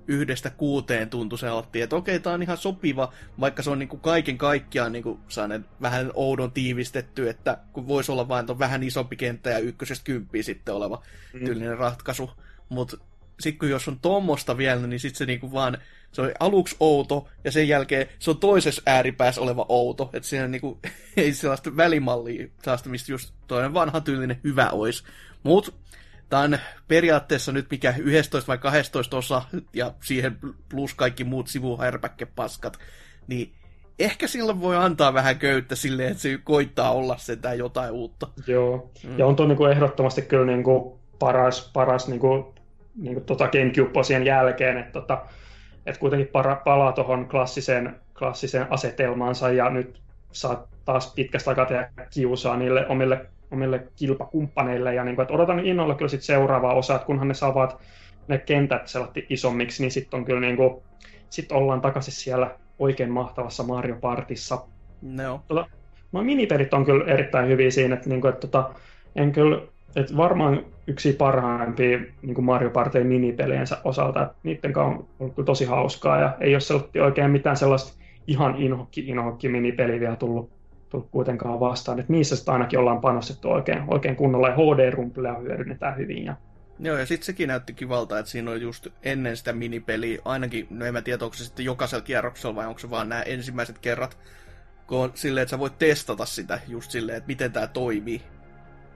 yhdestä kuuteen tuntui se alatti, että okei, tää on ihan sopiva, vaikka se on niinku kaiken kaikkiaan niinku sellainen vähän oudon tiivistetty, että kun voisi olla vain ton vähän isompi kenttä ja ykkösestä kymppiä sitten oleva mm. tyylinen ratkaisu, mut sit kun jos on tommosta vielä, niin sit se niinku vaan, se on aluksi outo ja sen jälkeen se on toisessa ääripäässä oleva outo, että siinä niinku ei sellaista välimallia, sellaista mistä just toinen vanha tyylinen hyvä ois, mut tämä on periaatteessa nyt mikä yksitoista vai kaksitoista osa, ja siihen plus kaikki muut sivuhärpäkkepaskat, niin ehkä sillä voi antaa vähän köyttä silleen, että se koittaa olla sentään jotain uutta. Joo, mm. ja on tuo niinku ehdottomasti kyllä niinku paras, paras niinku, niinku tota GameCube-osien jälkeen, että tota, et kuitenkin para, palaa tuohon klassiseen, klassiseen asetelmaansa, ja nyt saa taas pitkästä aikaa tehdä kiusaa niille omille omille kilpakumppaneille, ja niin kuin, että odotan innolla kyllä sitten seuraavaa osaa, että kunhan ne saavat ne kentät sellatti isommiksi, niin sitten on kyllä niin kuin, sit ollaan takaisin siellä oikein mahtavassa Mario Partissa. No. Tota, no minipelit on kyllä erittäin hyviä siinä, että, niin kuin, että, tota, en kyllä, että varmaan yksi parhaimpia niin kuin Mario Partin minipeleensä osalta, että niiden kanssa on ollut kyllä tosi hauskaa, ja ei ole sellatti oikein mitään sellaista ihan inhokki-inhokki minipeliä vielä tullut kuitenkaan vastaan, että niissä sitä ainakin ollaan panostettu oikein, oikein kunnolla, ja H D-rumpleja hyödynnetään hyvin. Ja. Joo, ja sitten sekin näytti kivalta, että siinä on just ennen sitä minipeliä, ainakin, no en mä tiedä, onko se sitten jokaisella kierroksella, vai onko se vaan nämä ensimmäiset kerrat, kun on silleen, että sä voit testata sitä just silleen, että miten tämä toimii.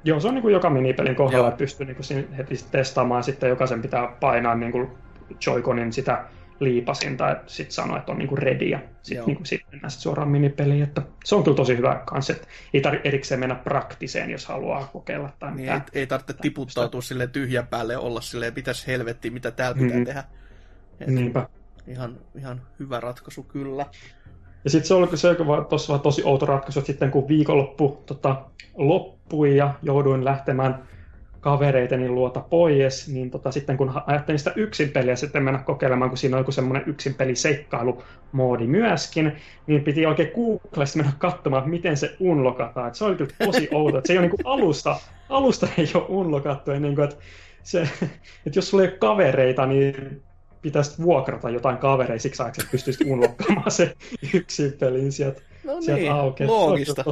Joo, se on niin kuin joka minipelin kohdalla, että pystyy niin kuin heti testaamaan, sitten jokaisen pitää painaa niin kuin Joy-Conin sitä liipasinta, että sitten sanoo, että on niinku ready, ja sitten niinku sit mennään sit suoraan minipeliin. Että se on kyllä tosi hyvä kanssa, että ei tarvitse erikseen mennä praktiseen, jos haluaa kokeilla. Tai niin mitään, ei, ei tarvitse tiputtautua silleen tyhjän päälle ja olla silleen, mitäs helvettiä, mitä täällä pitää mm-hmm. tehdä. Niinpä. Ihan, ihan hyvä ratkaisu kyllä. Ja sitten se oli tuossa vaan tosi outo ratkaisu, että sitten kun viikonloppu tota, loppui ja jouduin lähtemään kavereiteni luota pois, niin tota, sitten kun ajattelin sitä yksinpeliä sitten mennä kokeilemaan, kun siinä on joku semmoinen yksinpeliseikkailumoodi myöskin, niin piti oikein Googlesta mennä katsomaan, miten se unlokataan. Et se oli kyllä tosi outo, että se ei ole niin alusta, alusta ei ole unlokattu, niin kuin, että, se, että jos sulla ei ole kavereita, niin pitäisi vuokrata jotain kavereita siksi ajaksi, että pystyisit unlokkaamaan se yksinpelin sieltä, no sieltä auki. No niin, loogista.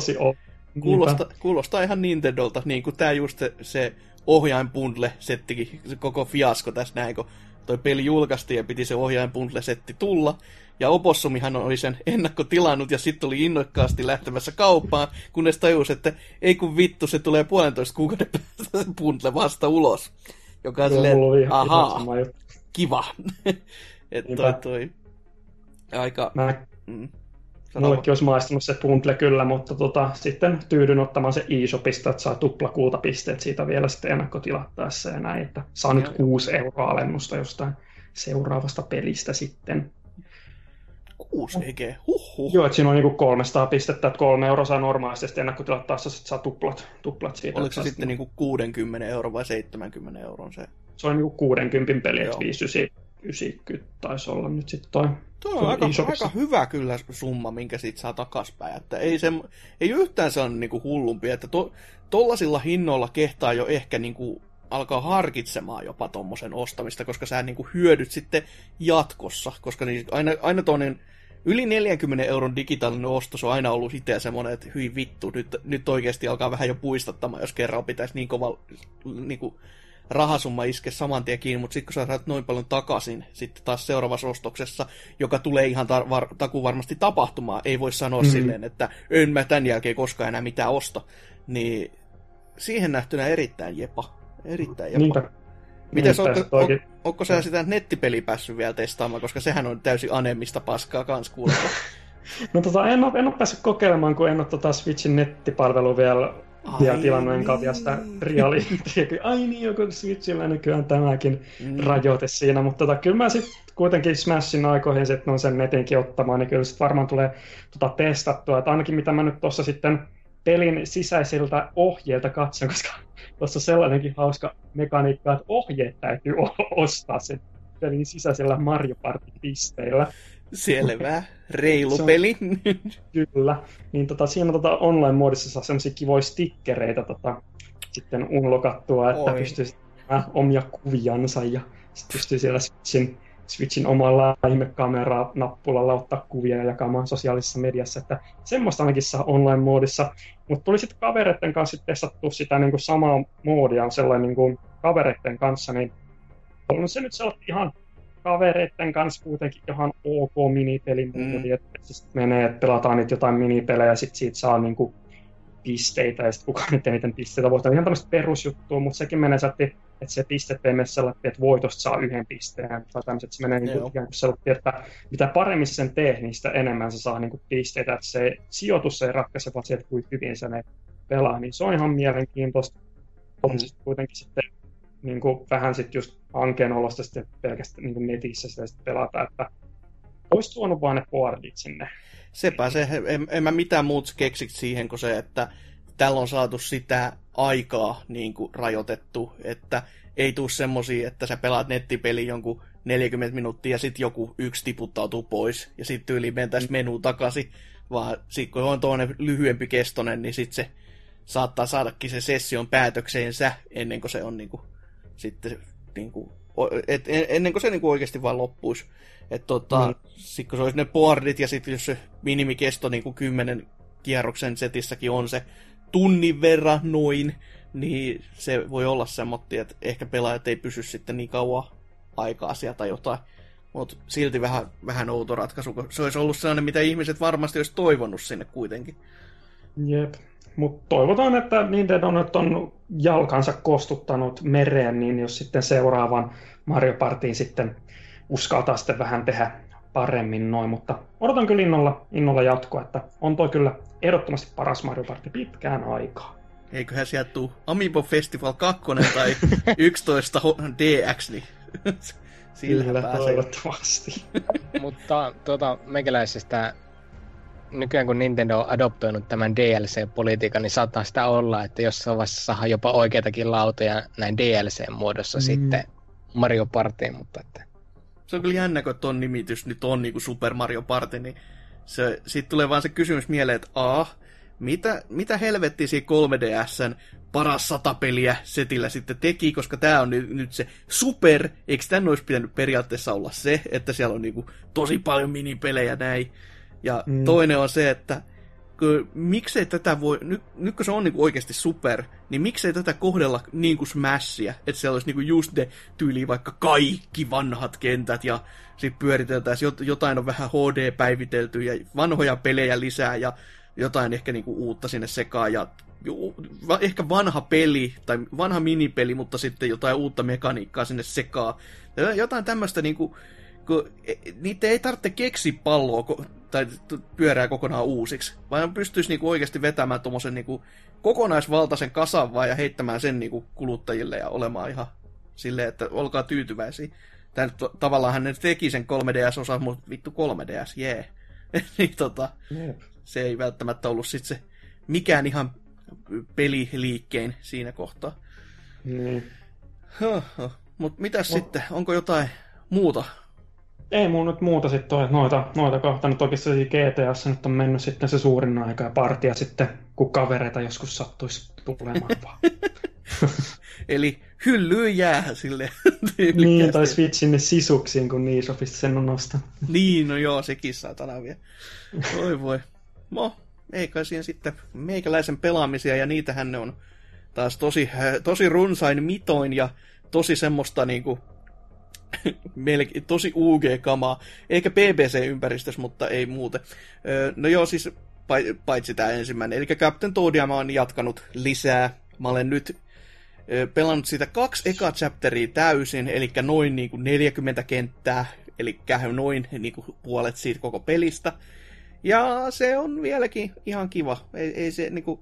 Kuulostaa, kuulostaa ihan Nintendolta, niin kuin tämä just se ohjainbundle-settikin, se koko fiasko tässä näin, kun toi peli julkaistiin ja piti se ohjainbundle-setti tulla. Ja Opossumihan oli sen ennakkotilannut ja sitten oli innokkaasti lähtemässä kauppaan, kunnes tajusi, että ei kun vittu, se tulee puolentoista kuukauden päästä bundle vasta ulos. Joka on silleen, ahaa, kiva. Että toi, toi aika... Mä... Mm. Mullekin olisi maistunut se bundle kyllä, mutta tota, sitten tyydyn ottamaan se eShopista, että saa tuplakuuta pisteet siitä vielä sitten ennakkotilattaessa ja näin, että saa nyt kuusi euroa alennusta jostain seuraavasta pelistä sitten. Kuusi hege, huhhuh. Joo, että siinä on niinku kolmesataa pistettä, että kolme euroa saa normaalisti ja sitten ennakkotilattaessa sit saa tuplat, tuplat siitä. Oliko se sitten on... niinku kuusikymmentä euroa vai seitsemänkymmentä euroa se? Se on niinku kuusikymmentä peli, että viisi yhdeksänkymmentä taisi olla nyt sitten toi. Tuo on aika, aika hyvä kyllä summa, minkä siitä saa takaspäin. Että ei, se, ei yhtään se on niinku hullumpi, että to, tollasilla hinnoilla kehtaa jo ehkä niinku alkaa harkitsemaan jopa tommosen ostamista, koska sä niinku hyödyt sitten jatkossa. Koska niin aina, aina toinen yli neljänkymmenen euron digitaalinen ostos on aina ollut itseä semmoinen, että hyi vittu, nyt, nyt oikeasti alkaa vähän jo puistattamaan, jos kerran pitäisi niin kova... Niinku, rahasumma iske saman tien kiinni, mutta sitten kun sä saat noin paljon takaisin sitten taas seuraavassa ostoksessa, joka tulee ihan tar- var- taku varmasti tapahtumaan, ei voi sanoa mm-hmm. silleen, että en mä tämän jälkeen koskaan enää mitään osta, niin siihen nähtynä erittäin jepa. Erittäin jepa. Niinpä. Mites, Niinpä, onko, on, onko sä sitä nettipeliä päässyt vielä testaamaan, koska sehän on täysin anemista paskaa kans kuulemma. No tota, en ole, en ole päässyt kokeilemaan, kun en ole tota Switchin nettipalvelua vielä ja tilannut niin. Enkä vielä sitä realittiäkin. Ai niin, joku Switchillä nykyään tämäkin mm. rajoite siinä. Mutta tota, kyllä mä sitten kuitenkin Smashin aikoihin sitten on sen netinkin ottamaan, niin kyllä sitten varmaan tulee tota testattua. Et ainakin mitä mä nyt tuossa sitten pelin sisäisiltä ohjeilta katson, koska tuossa on sellainenkin hauska mekaniikka, että ohjeet täytyy o- ostaa sen pelin sisäisellä Mario Party-pisteillä. Selvä, reilu peli. Kyllä. Niin tota, siinä tota online-moodissa saa semmosia kivoja stickereitä tota, sitten unlokattua, että Oi. pystyy omia kuviansa ja sit pystyy siellä Switchin, Switchin omalla ihmekameraa nappulalla ottaa kuvia ja jakamaan sosiaalisessa mediassa, että semmoista ainakin saa online-moodissa. Mutta tuli sitten kavereiden kanssa sit testattua sitä niinku samaa moodia sellainen niinku kavereiden kanssa, niin on se nyt sellainen ihan kavereiden kanssa kuitenkin ihan ok minipelimoodi, mm. että siis menee, että pelataan niitä jotain minipelejä ja sit siitä saa niinku pisteitä ja sit kukaan nyt eniten pisteitä voittaa. Ihan tämmöistä perusjuttua, mutta sekin menee sieltä, että se pistet ei mene sellainen, että voitosta saa yhden pisteen tai tämmöiset, se menee niinku ikään kuin sellainen, että mitä paremmin sä sen teet, niin sitä enemmän sä saa niinku pisteitä, että se sijoitus ei ratkaise vaan sieltä, kuin hyvin sä ne pelaa, niin se on ihan mielenkiintoista. Mm. Mutta sitten kuitenkin sitten niin kuin vähän sitten just hankeen olosta sitten pelkästään niin kuin netissä sitä sitten pelata, että olisi tuonut vaan ne boardit sinne. Sepä se, en, en mä mitään muuta keksit siihen kuin se, että tällä on saatu sitä aikaa niin kuin rajoitettu, että ei tule semmosia, että sä pelaat nettipeli jonkun neljäkymmentä minuuttia ja sitten joku yksi tiputtautuu pois ja sitten tyyliin mentäisi menuun takaisin, vaan sit kun on toinen lyhyempi kestoinen, niin sitten se saattaa saadakin se session päätökseensä ennen kuin se on niin kuin sitten niinku, et ennen kuin se niinku oikeasti vaan loppuisi. Että tota, mm. sit kun se olisi ne boardit ja sitten jos se minimikesto niinku kymmenen kierroksen setissäkin on se tunnin verran noin, niin se voi olla semmoinen, että ehkä pelaajat ei pysy sitten niin kauan aikaa sieltä jotain. Mutta silti vähän, vähän outo ratkaisu, kun se olisi ollut sellainen, mitä ihmiset varmasti olisi toivonut sinne kuitenkin. Jep. Mutta toivotaan, että Nintendo nyt on jalkansa kostuttanut mereen, niin jos sitten seuraavan Mario Partiin sitten uskaltaa sitten vähän tehdä paremmin noin. Mutta odotan kyllä innolla, innolla jatkoa, että on toi kyllä ehdottomasti paras Mario Party pitkään aikaa. Eiköhän sieltä tule Amiibo Festival kaksi tai yksitoista D X, niin sillä kyllä, pääsee. Toivottavasti. Mutta tuota, meikäläisestä... Nykyään kun Nintendo on adoptoinut tämän D L C-politiikan, niin saattaa sitä olla, että jossain vaiheessa saadaan jopa oikeitakin lautoja näin D L C-muodossa mm. sitten Mario Partiin, mutta että... Se on kyllä jännä, kun ton nimitys nyt on niin kuin Super Mario Party, niin se, siitä tulee vaan se kysymys mieleen, että aah, mitä, mitä helvettiä siinä kolme D S:n paras sata peliä setillä sitten teki, koska tää on nyt, nyt se super, eikö tän olisi pitänyt periaatteessa olla se, että siellä on niin kuin tosi paljon minipelejä näin. Ja mm. toinen on se, että miksei tätä voi, nyt, nyt kun se on niinku oikeasti super, niin miksei tätä kohdella niin kuin Smashia, että siellä olisi niinku just ne tyyliin vaikka kaikki vanhat kentät ja sitten pyöriteltäisiin jotain on vähän H D-päivitelty ja vanhoja pelejä lisää ja jotain ehkä niinku uutta sinne sekaan ja juu, ehkä vanha peli tai vanha minipeli, mutta sitten jotain uutta mekaniikkaa sinne sekaan. Jotain tämmöistä niinku, kun niitä ei tarvitse keksiä palloa tai pyörää kokonaan uusiksi, vaan pystyisi niinku oikeasti vetämään tommosen niinku kokonaisvaltaisen kasan vaan ja heittämään sen niinku kuluttajille ja olemaan ihan silleen, että olkaa tyytyväisiä. Tää nyt tavallaan ne teki sen kolme D S-osa, mutta vittu kolme D S, jee. Yeah. niin tota, yep. Se ei välttämättä ollut sit se mikään ihan peliliikkein siinä kohtaa. Mm. Mutta mitäs no. sitten, onko jotain muuta? Ei mun nyt muuta sitten ole, noita, noita kohta. Nyt oikeasti G T A:ssa nyt on mennyt sitten se suurin aika ja partia sitten, kun kavereita joskus sattuisi tulemaan vaan. Eli hyllyyn jää silleen. Niin, tai Switchin sisuksiin, kun Niisopista sen on ostanut. Niin, no joo, sekin saatana vielä. Oi voi. No, eikä siinä sitten meikäläisen pelaamisia, ja niitähän ne on taas tosi, tosi runsain mitoin, ja tosi semmoista niinku melkein tosi U G-kamaa, eikä P B C-ympäristössä, mutta ei muuten. No joo, siis paitsi tämä ensimmäinen. Eli Captain Toadia mä oon jatkanut lisää. Mä olen nyt pelannut sitä kaksi ekaa chapteria täysin, eli noin niin kuin neljäkymmentä kenttää, eli noin niin kuin puolet siitä koko pelistä. Ja se on vieläkin ihan kiva. Ei, ei se niin kuin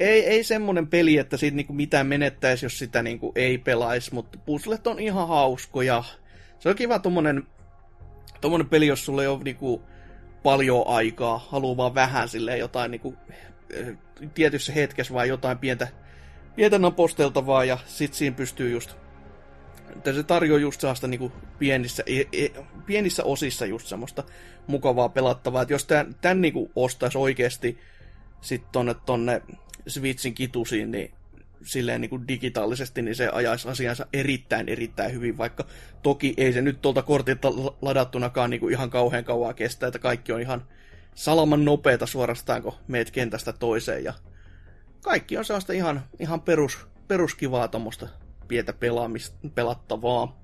Ei, ei semmoinen peli, että siitä niinku mitään menettäisi, jos sitä niinku ei pelaisi, mutta puzzlet on ihan hauskoja. Se on kiva tommonen, tommonen peli, jos sulla ei ole niinku paljon aikaa, haluaa vaan vähän silleen jotain niinku, tietyssä hetkessä vaan jotain pientä, pientä naposteltavaa, ja sit siinä pystyy just, että se tarjoaa just sellaista niinku pienissä, pienissä osissa just semmoista mukavaa pelattavaa, että jos tän, tän niinku ostaisi oikeesti sit tonne, tonne Switchin kitusiin, niin silleen niin kuin digitaalisesti, niin se ajaisi asiansa erittäin, erittäin hyvin, vaikka toki ei se nyt tuolta kortilta ladattunakaan niin kuin ihan kauhean kauan kestä, että kaikki on ihan salaman nopeata suorastaan, kun meet kentästä toiseen, ja kaikki on sellaista ihan, ihan perus, peruskivaa tommoista pientä pelattavaa.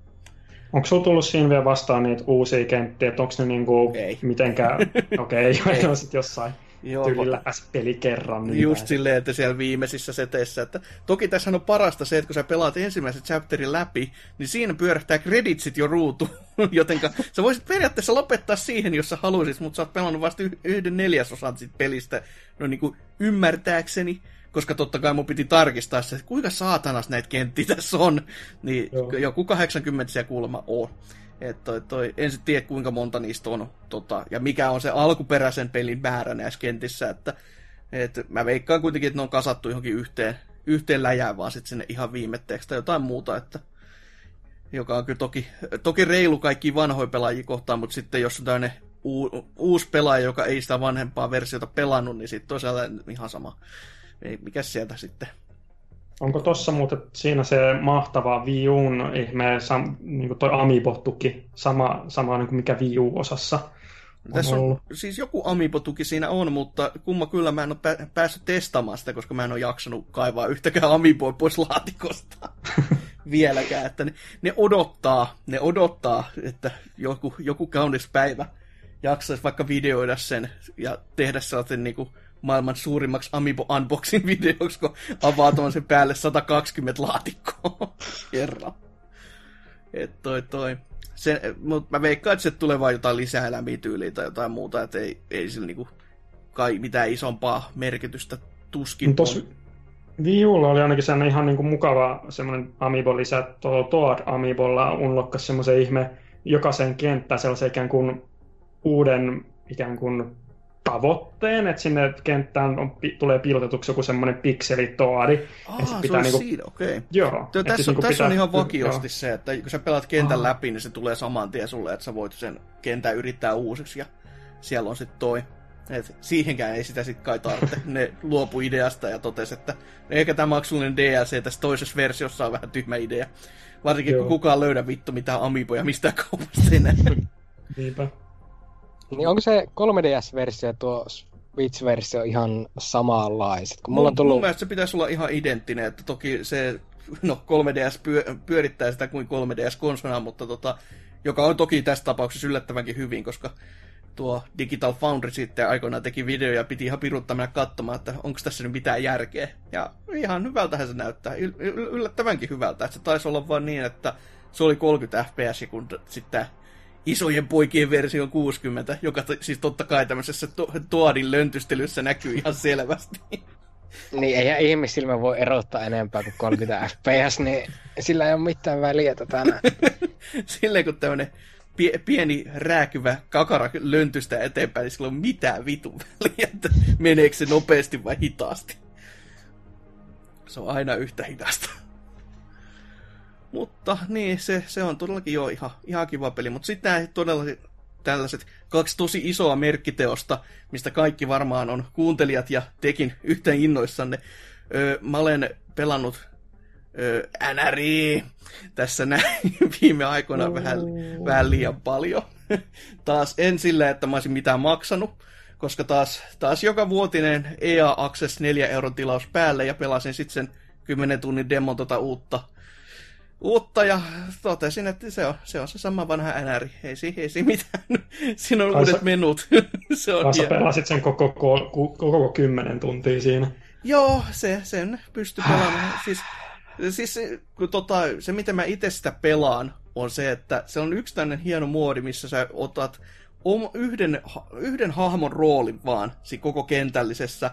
Onko sulla tullut siinä vielä vastaan niitä uusia kenttiä, että onko ne niinku mitenkään, okei, okay, joo, sitten jossain. Joo, tyliläs peli kerran. Niin just silleen, että siellä viimeisissä seteissä. Että toki tässä on parasta se, että kun sä pelaat ensimmäisen chapterin läpi, niin siinä pyörähtää creditsit jo ruutu. Jotenka sä voisit periaatteessa lopettaa siihen, jos sä haluaisit, mutta sä oot pelannut vasta yhden neljäsosan siitä pelistä. No niin kuin ymmärtääkseni, koska totta kai mun piti tarkistaa se, että kuinka saatanas näitä kenttiä tässä on. Niin joo. Joku kahdeksankymmentä kuulemma on. Et toi, toi, en sit tiedä, kuinka monta niistä on tota, ja mikä on se alkuperäisen pelin määrä näissä kentissä. Että, et mä veikkaan kuitenkin, että ne on kasattu johonkin yhteen, yhteen läjään, vaan sitten sinne ihan viimetteeksi tai jotain muuta. Että, joka on kyllä toki, toki reilu kaikki vanhoja pelaajia kohtaan, mutta sitten jos on tämmöinen uu, uusi pelaaja, joka ei sitä vanhempaa versiota pelannut, niin sitten toisaalta ihan sama. Ei, mikäs sieltä sitten? Onko tossa muuten siinä se mahtava Wii U:n ihme, sam, niin kuin toi Amiibo-tuki, sama, sama niin kuin mikä Wii U-osassa on tässä on ollut. Siis joku Amiibo-tuki siinä on, mutta kumma kyllä mä en ole päässyt testaamaan sitä, koska mä en ole jaksanut kaivaa yhtäkään Amiiboa pois laatikosta vieläkään. Että ne, ne odottaa, ne odottaa, että joku, joku kaunis päivä jaksaisi vaikka videoida sen ja tehdä sellaisen niin kuin maailman suurimmaksi Amiibo-unboxing-videoksi, kun avaa tuollaisen päälle sata kaksikymmentä laatikkoa kerran. Et toi toi. Sen, mut mä veikkaan, että se tulee vaan jotain lisää elämityyliä tai jotain muuta, että ei, ei sillä niinku kai mitään isompaa merkitystä tuskin on. Wii Ulla oli ainakin sellainen ihan niinku mukava semmoinen Amiibo-lisä. Tuo Toad Amiibolla unlokkasi semmoisen ihme jokaisen kenttään sellaisen ikään kuin uuden ikään kuin tavoitteen, että sinne kenttään on, tulee piilotetuksi joku semmoinen pikselitoadi. Aa, se pitää niinku siinä, okei. Joo. Tuo, tässä on, niinku tässä pitää on ihan vakiosti joo. Se, että kun sä pelaat kentän Aa. läpi, niin se tulee saman tien sulle, että sä voit sen kentän yrittää uusiksi, ja siellä on sitten toi. Et siihenkään ei sitä sitten kai tarvitse. Ne luopu ideasta ja totesi, että eikä tämä maksullinen D L C tässä toisessa versiossa on vähän tyhmä idea. Varsinkin, joo. kun kukaan löydä vittu mitään amiiboja mistään kaupasta enää. Niinpä. Niin onko se kolme D S-versio tuo Switch-versio ihan samanlaiset. Kun mulla on tullut... Mun mielestä se pitäisi olla ihan identtinen, että toki se no, kolme D S pyörittää sitä kuin kolme D S-konsolina, mutta tota, joka on toki tässä tapauksessa yllättävänkin hyvin, koska tuo Digital Foundry sitten aikoinaan teki videoja ja piti ihan piruttaa mennä katsomaan, että onko tässä nyt mitään järkeä. Ja ihan hyvältähän se näyttää, y- y- yllättävänkin hyvältä. Että se taisi olla vaan niin, että se oli kolmekymmentä fps, kun sitten isojen poikien versio kuusikymmentä, joka t- siis totta kai tämmöisessä to- toadin löntystelyssä näkyy ihan selvästi. Niin, eihän ihmissilmä voi erottaa enempää kuin kolmekymmentä fps, niin sillä ei ole mitään väliä tänään. Silleen kun tämmöinen pieni rääkyvä kakara löntystä eteenpäin, niin sillä on mitään vitun väliä, että meneekö se nopeasti vai hitaasti. Se on aina yhtä hidasta. Mutta niin, se, se on todellakin jo ihan, ihan kiva peli, mutta sitten todella tällaiset kaksi tosi isoa merkkiteosta, mistä kaikki varmaan on kuuntelijat ja tekin yhteen innoissanne. Öö, mä olen pelannut öö, N R I tässä näin viime aikoina vähän, vähän liian paljon. Taas en sillä, että mä olisin mitään maksanut, koska taas, taas joka vuotinen E A Access neljä euron tilaus päälle ja pelasin sitten sen kymmenen tunnin demon tota uutta. Uutta ja totesin, että se on se, on se sama vanha N R I. Ei siinä ei si mitään. Siinä on kansa, uudet menut. Se on kansa pelasit sen koko, koko, koko kymmenen tuntia siinä. Joo, se, sen pystyi pelaamaan. siis, siis, kun tota, se, miten mä itse sitä pelaan, on se, että se on yksi tämmöinen hieno muodi, missä sä otat yhden, yhden hahmon roolin vaan siinä koko kentällisessä.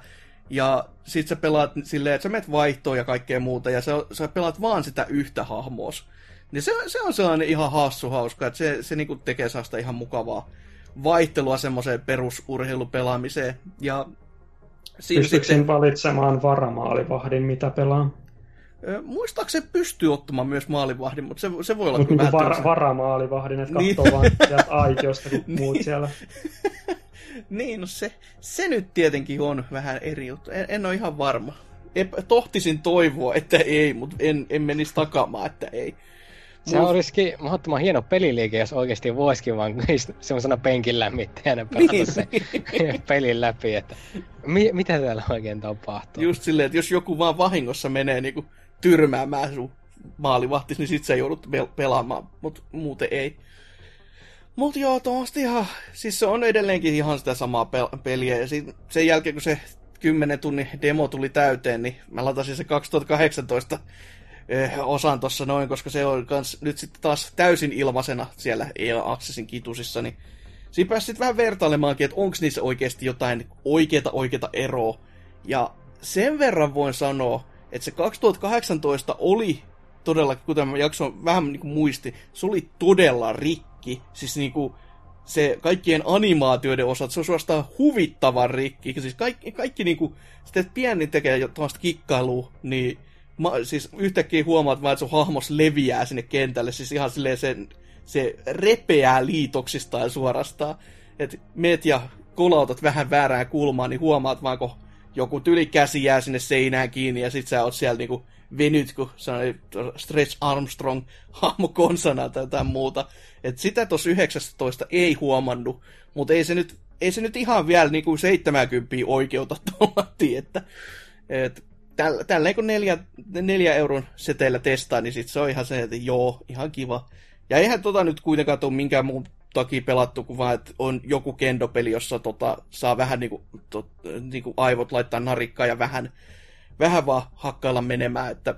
Ja sit sä pelaat silleen, että sä menet vaihtoon ja kaikkea muuta, ja sä, sä pelaat vaan sitä yhtä hahmoos. Niin se, se on sellainen ihan hassu hauska, että se, se niinku tekee sellaista ihan mukavaa vaihtelua semmoiseen perusurheilupelaamiseen. Ja pystyykö sen valitsemaan varamaalivahdin, mitä pelaa? Muistaakseni pystyy ottamaan myös maalivahdin, mutta se, se voi olla mut kyllä niin vähän... Var, varamaalivahdin, että katsoo niin. Vaan sieltä aitiosta, kun niin. Muut siellä... Niin, no se, se nyt tietenkin on vähän eri juttu. En, en ole ihan varma. Epä, tohtisin toivoa, että ei, mutta en, en menisi takamaan, että ei. Se Mut... olisikin mahdottoman hieno peliliike, jos oikeasti voisikin vaan semmoisena penkin lämmittäjänä pelata niin, se niin. Pelin läpi. Että, mi, mitä täällä oikein tapahtuu? Just silleen, että jos joku vaan vahingossa menee niin kuin tyrmäämään sun maalivahtis, niin sit sä joudut pelaamaan, mutta muuten ei. Mut joo, tohasti ihan, siis se on edelleenkin ihan sitä samaa pel- peliä, ja sit, sen jälkeen kun se kymmenen tunnin demo tuli täyteen, niin mä latasin se kaksituhattakahdeksantoista eh, osan tossa noin, koska se on kans nyt sitten taas täysin ilmaisena siellä E A Accessin kitusissa, niin siinä pääsi sit vähän vertailemaankin, että onks niissä oikeesti jotain oikeeta oikeeta eroa, ja sen verran voin sanoa, että se kaksituhattakahdeksantoista oli todellakin, kuten jakson vähän niinku muisti, se oli todella rikki. Siis niinku se kaikkien animaatioiden osat, se on suorastaan huvittavan rikki. Siis kaikki, kaikki niinku, sitten pieni tekee jo tuollaista kikkailua, niin ma, siis yhtäkkiä huomaat vaan, että sun hahmos leviää sinne kentälle. Siis ihan silleen se, se repeää liitoksistaan suorastaan. Että meet ja kolautat vähän väärään kulmaan, niin huomaat vaan, kun joku tylikäsi jää sinne seinään kiinni ja sit sä oot siellä niinku venyt, kun sanoi Stretch Armstrong hahmokonsana tai jotain muuta. Et sitä tuossa yhdeksäntoista ei huomannut, mutta ei se nyt, ei se nyt ihan vielä niinku seitsemänkymmentä oikeuta tuollatiin, että et tällä, tälleen kun neljä, neljä euron seteillä testaa, niin sit se on ihan se, että joo, ihan kiva. Ja eihän tota nyt kuitenkaan tule minkään muun takia pelattu, kun vaan, että on joku kendopeli, jossa tota, saa vähän niinku, tot, niinku aivot laittaa narikkaa ja vähän Vähän vaan hakkailla menemään, että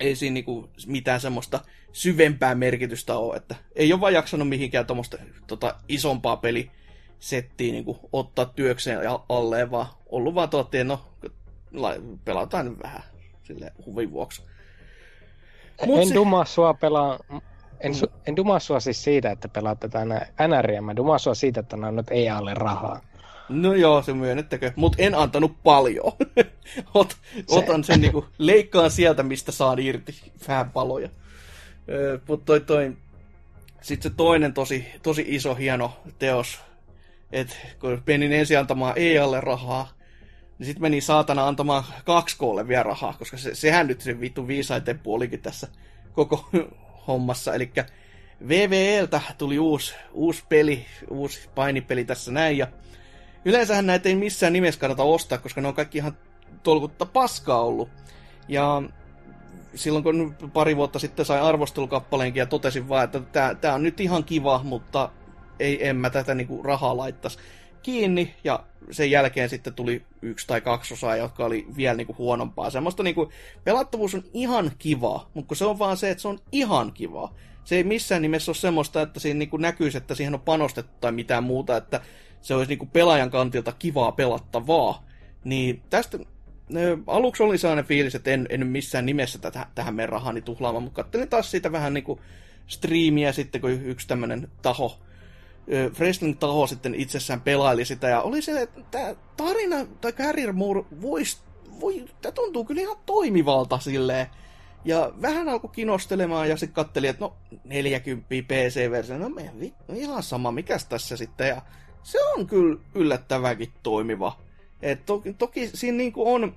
ei siinä niinku mitään semmoista syvempää merkitystä ole, että ei ole vaan jaksanut mihinkään tommoista tota, isompaa pelisettiä niinku ottaa työkseen alle, vaan ollut vaan tuolla, että no, pelataan nyt vähän silleen huvin vuoksi. Mut en se... dumaa sua pelaa, en, su... en dumaa sua siis siitä, että pelaat tätä N R I, mä dumaa sua siitä, että annat E A:lle rahaa. No joo, se myönnettäkö, mut en antanut paljon. Ot, otan sen niinku, leikkaan sieltä, mistä saan irti vähän paloja. Öö, mut toi toi, sit se toinen tosi, tosi iso, hieno teos, että kun menin ensin antamaan E A:lle rahaa, niin sit menin saatana antamaan kaksi koolle vielä rahaa, koska se, sehän nyt se vittu viisaiteppu olikin tässä koko hommassa, elikkä V V L:ltä tuli uusi, uusi peli, uusi painipeli tässä näin, ja Yleensähän näitä ei missään nimessä kannata ostaa, koska ne on kaikki ihan tolkutta paskaa ollut. Ja silloin kun pari vuotta sitten sain arvostelukappaleenkin ja totesin vaan, että tää, tää on nyt ihan kiva, mutta ei, en mä tätä niinku rahaa laittaisi kiinni. Ja sen jälkeen sitten tuli yksi tai kaksi osaa, jotka oli vielä niinku huonompaa. Semmoista niinku, pelattavuus on ihan kiva, mutta kun se on vaan se, että se on ihan kiva. Se ei missään nimessä ole semmoista, että siinä niinku näkyisi, että siihen on panostettu tai mitään muuta, että se olisi niinku pelaajan kantilta kivaa pelattavaa. Niin tästä aluksi oli sellainen fiilis, että en, en missään nimessä tätä, tähän mene rahani tuhlaamaan, mutta kattelin taas siitä vähän niinku striimiä sitten, kun yksi tämmöinen taho, wrestling-taho sitten itsessään pelaili sitä, ja oli se, että tämä tarina tai Career Mode vois, voi, tämä tuntuu kyllä ihan toimivalta silleen. Ja vähän alkoi kinostelemaan ja sitten katselin, että no neljäkymmentä P C-versio, no me ihan sama, mikäs tässä sitten, ja se on kyllä yllättävänkin toimiva. Et toki, toki siinä niinku on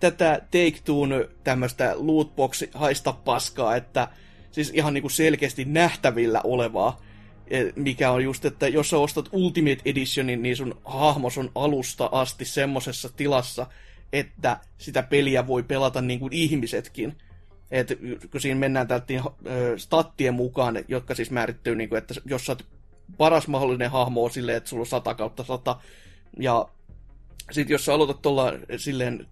tätä Take-Twon tämmöistä lootbox haista paskaa, että siis ihan niinku selkeästi nähtävillä olevaa, mikä on just, että jos sä ostat Ultimate Editionin, niin sun hahmos on alusta asti semmosessa tilassa, että sitä peliä voi pelata niin kuin ihmisetkin. Et kun siinä mennään tältiin stattien mukaan, jotka siis määrittyy, niin kuin, että jos sä oot paras mahdollinen hahmo on silleen, että sulla on sata kautta sata, ja sit jos sä aloitat tuolla silleen,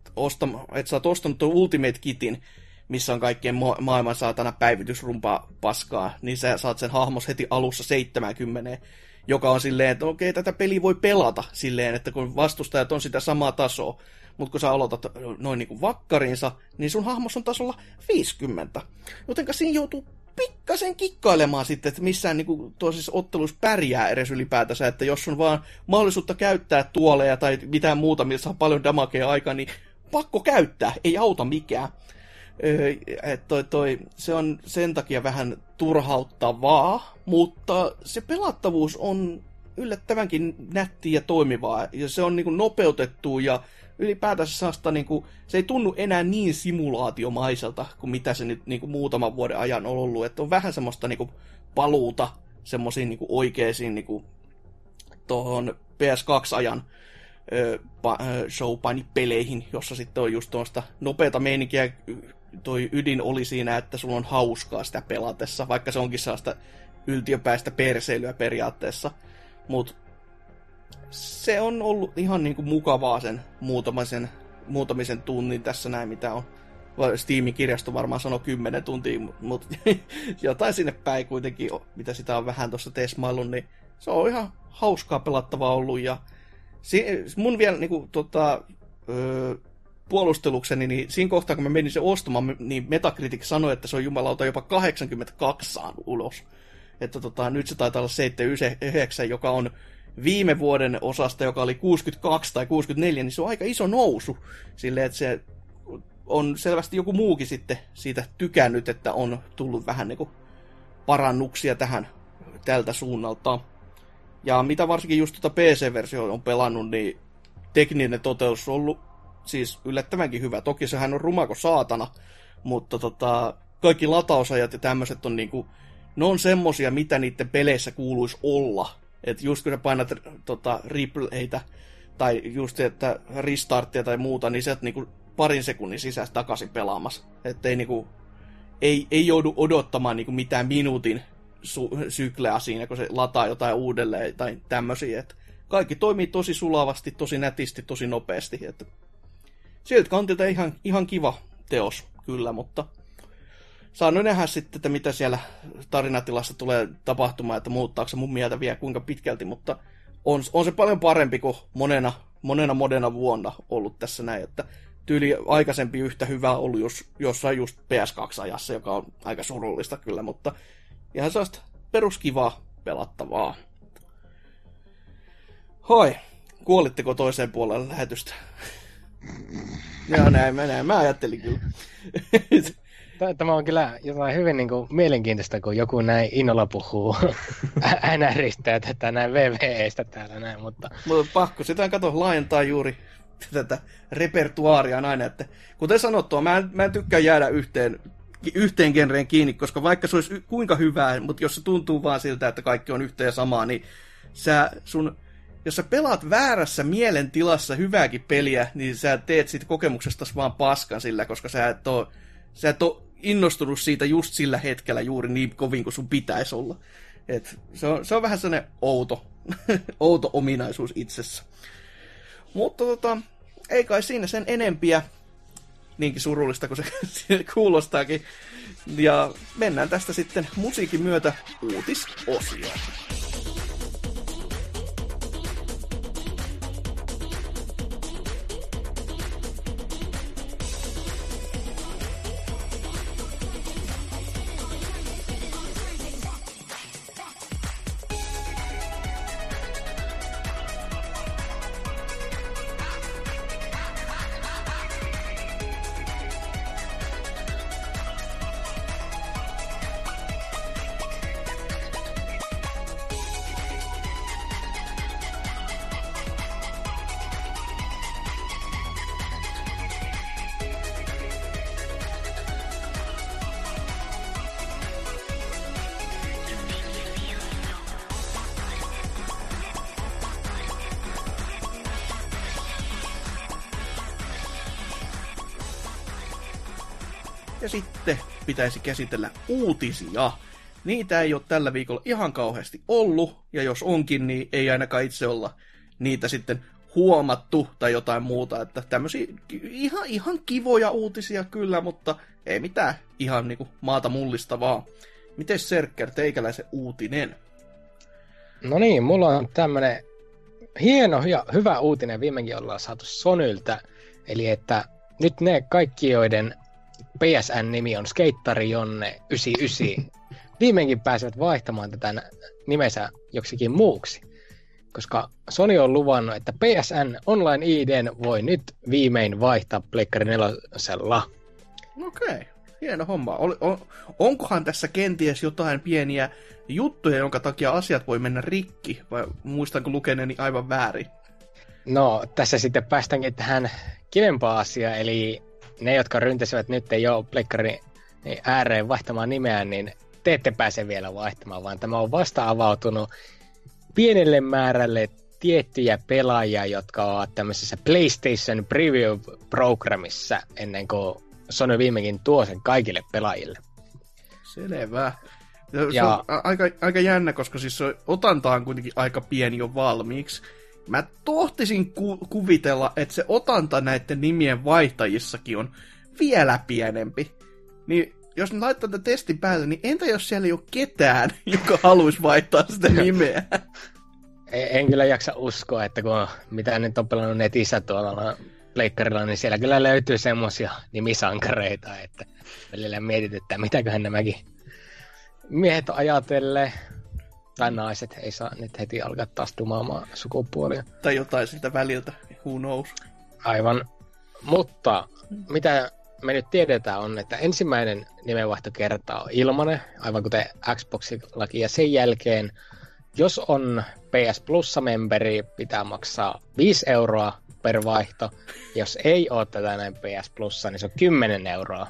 että sä oot ostanut tuon Ultimate Kitin, missä on kaikkien maailman saatana päivitysrumpaa paskaa, niin sä saat sen hahmos heti alussa seitsemänkymmentä, joka on silleen, että okei, tätä peliä voi pelata silleen, että kun vastustajat on sitä samaa tasoa, mutta kun sä aloitat noin niin kuin vakkarinsa, niin sun hahmos on tasolla viisikymmentä. Jotenka siinä joutuu pikkasen kikkailemaan sitten, että missään niin kuin, siis otteluissa pärjää edes ylipäätänsä, että jos on vaan mahdollisuutta käyttää tuoleja tai mitään muuta, missä on paljon damakea aikaa, niin pakko käyttää, ei auta mikään. Et toi, toi, se on sen takia vähän turhauttavaa, mutta se pelattavuus on yllättävänkin nättiä ja toimivaa. Ja se on niinku nopeutettu ja ylipäätänsä niinku, se ei tunnu enää niin simulaatiomaiselta kuin mitä se nyt niinku muutaman vuoden ajan on ollut. Et on vähän semmoista niinku paluuta semmoisiin niinku oikeisiin niinku, tuohon P S kaksi-ajan ö, pa, ö, showpainipeleihin, jossa sitten on just tuosta nopeata meininkiä. Toi ydin oli siinä, että sulla on hauskaa sitä pelatessa, vaikka se onkin sellaista yltiöpäistä perseilyä periaatteessa. Mut se on ollut ihan niinku mukavaa sen muutamisen, muutamisen tunnin tässä näin, mitä on. Steamin kirjasto varmaan sanoo kymmenen tuntia, mutta jotain sinne päin kuitenkin, mitä sitä on vähän tuossa tesmaillut, niin se on ihan hauskaa pelattavaa ollut. Ja si- mun vielä niinku tota... Öö, puolustelukseni, niin siinä kohtaa, kun mä menin sen ostamaan, niin Metacritic sanoi, että se on jumalauta jopa kahdeksankymmentäkaksi saanut ulos. Että tota, nyt se taitaa olla seitsemänkymmentäyhdeksän, joka on viime vuoden osasta, joka oli kuusikymmentäkaksi tai kuusikymmentäneljä, niin se on aika iso nousu. Silleen, että se on selvästi joku muukin sitten siitä tykännyt, että on tullut vähän niin kuin parannuksia tähän tältä suunnalta. Ja mitä varsinkin just tuota P C-versiota on pelannut, niin tekninen toteutus on ollut siis yllättävänkin hyvä. Toki sehän on rumako saatana, mutta tota, kaikki latausajat ja tämmöiset on niinku, ne on semmosia, mitä niiden peleissä kuuluisi olla. Että just kun sä painat tota, replaytä tai just että restarttia tai muuta, niin sä oot niinku parin sekunnin sisässä takaisin pelaamassa. Että ei, niinku, ei, ei joudu odottamaan niinku mitään minuutin su- sykleä siinä, kun se lataa jotain uudelleen tai tämmösiä. Et kaikki toimii tosi sulavasti, tosi nätisti, tosi nopeasti. Että sieltä kantilta ihan, ihan kiva teos, kyllä, mutta saan nähdä sitten, että mitä siellä tarinatilassa tulee tapahtumaan, että muuttaako se mun mieltä vielä kuinka pitkälti, mutta on, on se paljon parempi kuin monena, monena, monena vuonna ollut tässä näin, että tyyli aikaisempi yhtä hyvä ollut jos, jossain just P S kaksi-ajassa, joka on aika surullista kyllä, mutta ihan sellaista peruskivaa pelattavaa. Hoi, kuolitteko toiseen puolelle lähetystä? Joo, näin, näin. Mä ajattelin kyllä. Tämä on kyllä jotain hyvin niin kuin mielenkiintoista, kun joku näin innolla puhuu. Äänäristää tätä näin V V E:stä täällä näin, mutta... Mutta pakko sitä kato laajentaa juuri tätä repertuaaria aina, että kuten sanottua, mä en, mä en tykkää jäädä yhteen, yhteen genreen kiinni, koska vaikka se olisi kuinka hyvää, mutta jos se tuntuu vaan siltä, että kaikki on yhteen ja samaa, niin sä sun... jos sä pelaat väärässä mielentilassa hyvääkin peliä, niin sä teet siitä kokemuksestasi vaan paskan sillä, koska sä et oo, sä et oo innostunut siitä just sillä hetkellä juuri niin kovin kuin sun pitäisi olla. Et se on, se on vähän sellainen outo, outo ominaisuus itsessä. Mutta tota, ei kai siinä sen enempiä, niinkin surullista kuin se kuulostaakin. Ja mennään tästä sitten musiikin myötä uutisosioon. Pitäisi käsitellä uutisia. Niitä ei ole tällä viikolla ihan kauheasti ollut, ja jos onkin, niin ei ainakaan itse olla niitä sitten huomattu tai jotain muuta. Että tämmöisiä ihan, ihan kivoja uutisia kyllä, mutta ei mitään ihan niinku maata mullistavaa. Mites Serkker, teikäläisen uutinen? No niin, mulla on tämmönen hieno ja hyvä uutinen viimeinkin ollaan saatu Sonyltä, eli että nyt ne kaikki, joiden P S N-nimi on Skeittari Jonne yhdeksänkymmentäyhdeksän. Viimeinkin pääsevät vaihtamaan tätä nimensä joksikin muuksi, koska Sony on luvannut, että P S N Online I D:n voi nyt viimein vaihtaa Pleikkari nelosella. Okei, hieno homma. On, on, onkohan tässä kenties jotain pieniä juttuja, jonka takia asiat voi mennä rikki, vai muistanko lukeneeni aivan väärin? No, tässä sitten päästäänkin tähän kivempaan asiaan, eli ne, jotka ryntäsivät nyt jo pleikkarin ääreen vaihtamaan nimeään, niin te ette pääse vielä vaihtamaan, vaan tämä on vasta avautunut pienelle määrälle tiettyjä pelaajia, jotka ovat tämmöisessä PlayStation Preview-programmissa ennen kuin Sony viimekin tuo sen kaikille pelaajille. Selvä. Se on ja aika, aika jännä, koska siis otanta on kuitenkin aika pieni jo valmiiksi. Mä tohtisin ku- kuvitella, että se otanta näiden nimien vaihtajissakin on vielä pienempi. Niin jos laittaa tämän testin päälle, niin entä jos siellä ei ole ketään, joka haluaisi vaihtaa sitä nimeä? En kyllä jaksa uskoa, että kun mitä nyt on pelannut netissä tuolla pleikkarilla, niin siellä kyllä löytyy semmosia nimisankareita, että välillä mietityttää, mitäköhän nämäkin miehet ajatelleet. Tai naiset ei saa nyt heti alkaa taas dumaamaan sukupuolia. Tai jotain siltä väliltä, who knows. Aivan. Mutta mitä me nyt tiedetään on, että ensimmäinen nimenvaihtokerta on ilmanen, aivan kuten Xboxillakin. Ja sen jälkeen, jos on P S Plus-memberi, pitää maksaa viisi euroa per vaihto. Jos ei ole tätä näin P S Plussa, niin se on kymmenen euroa.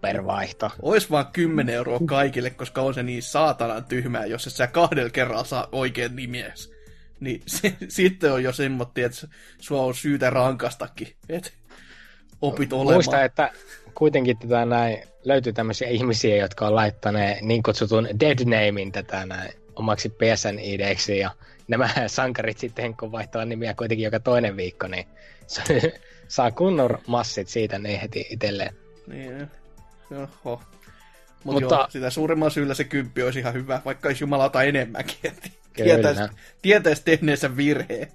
Per vaihto. Ois vaan kymmenen euroa kaikille, koska on se niin saatanan tyhmää, jos et sä kahdella kerralla saa oikein nimies. Niin se, sitten on jo semmoinen, että sua on syytä rankastakin, että opit olemaan. Muista, että kuitenkin tätä näin löytyy tämmöisiä ihmisiä, jotka on laittaneet niin kutsutun dead namein tätä näin omaksi P S N-ideksi, ja nämä sankarit sitten, kun vaihtavat nimiä kuitenkin joka toinen viikko, niin saa kunnon massit siitä niin heti itselleen. Niin. Oho. Mut Mutta joo, sitä suuremman syyllä se kymppi olisi ihan hyvä, vaikka olisi jumalauta enemmänkin. Tietäisi tehneensä virheen.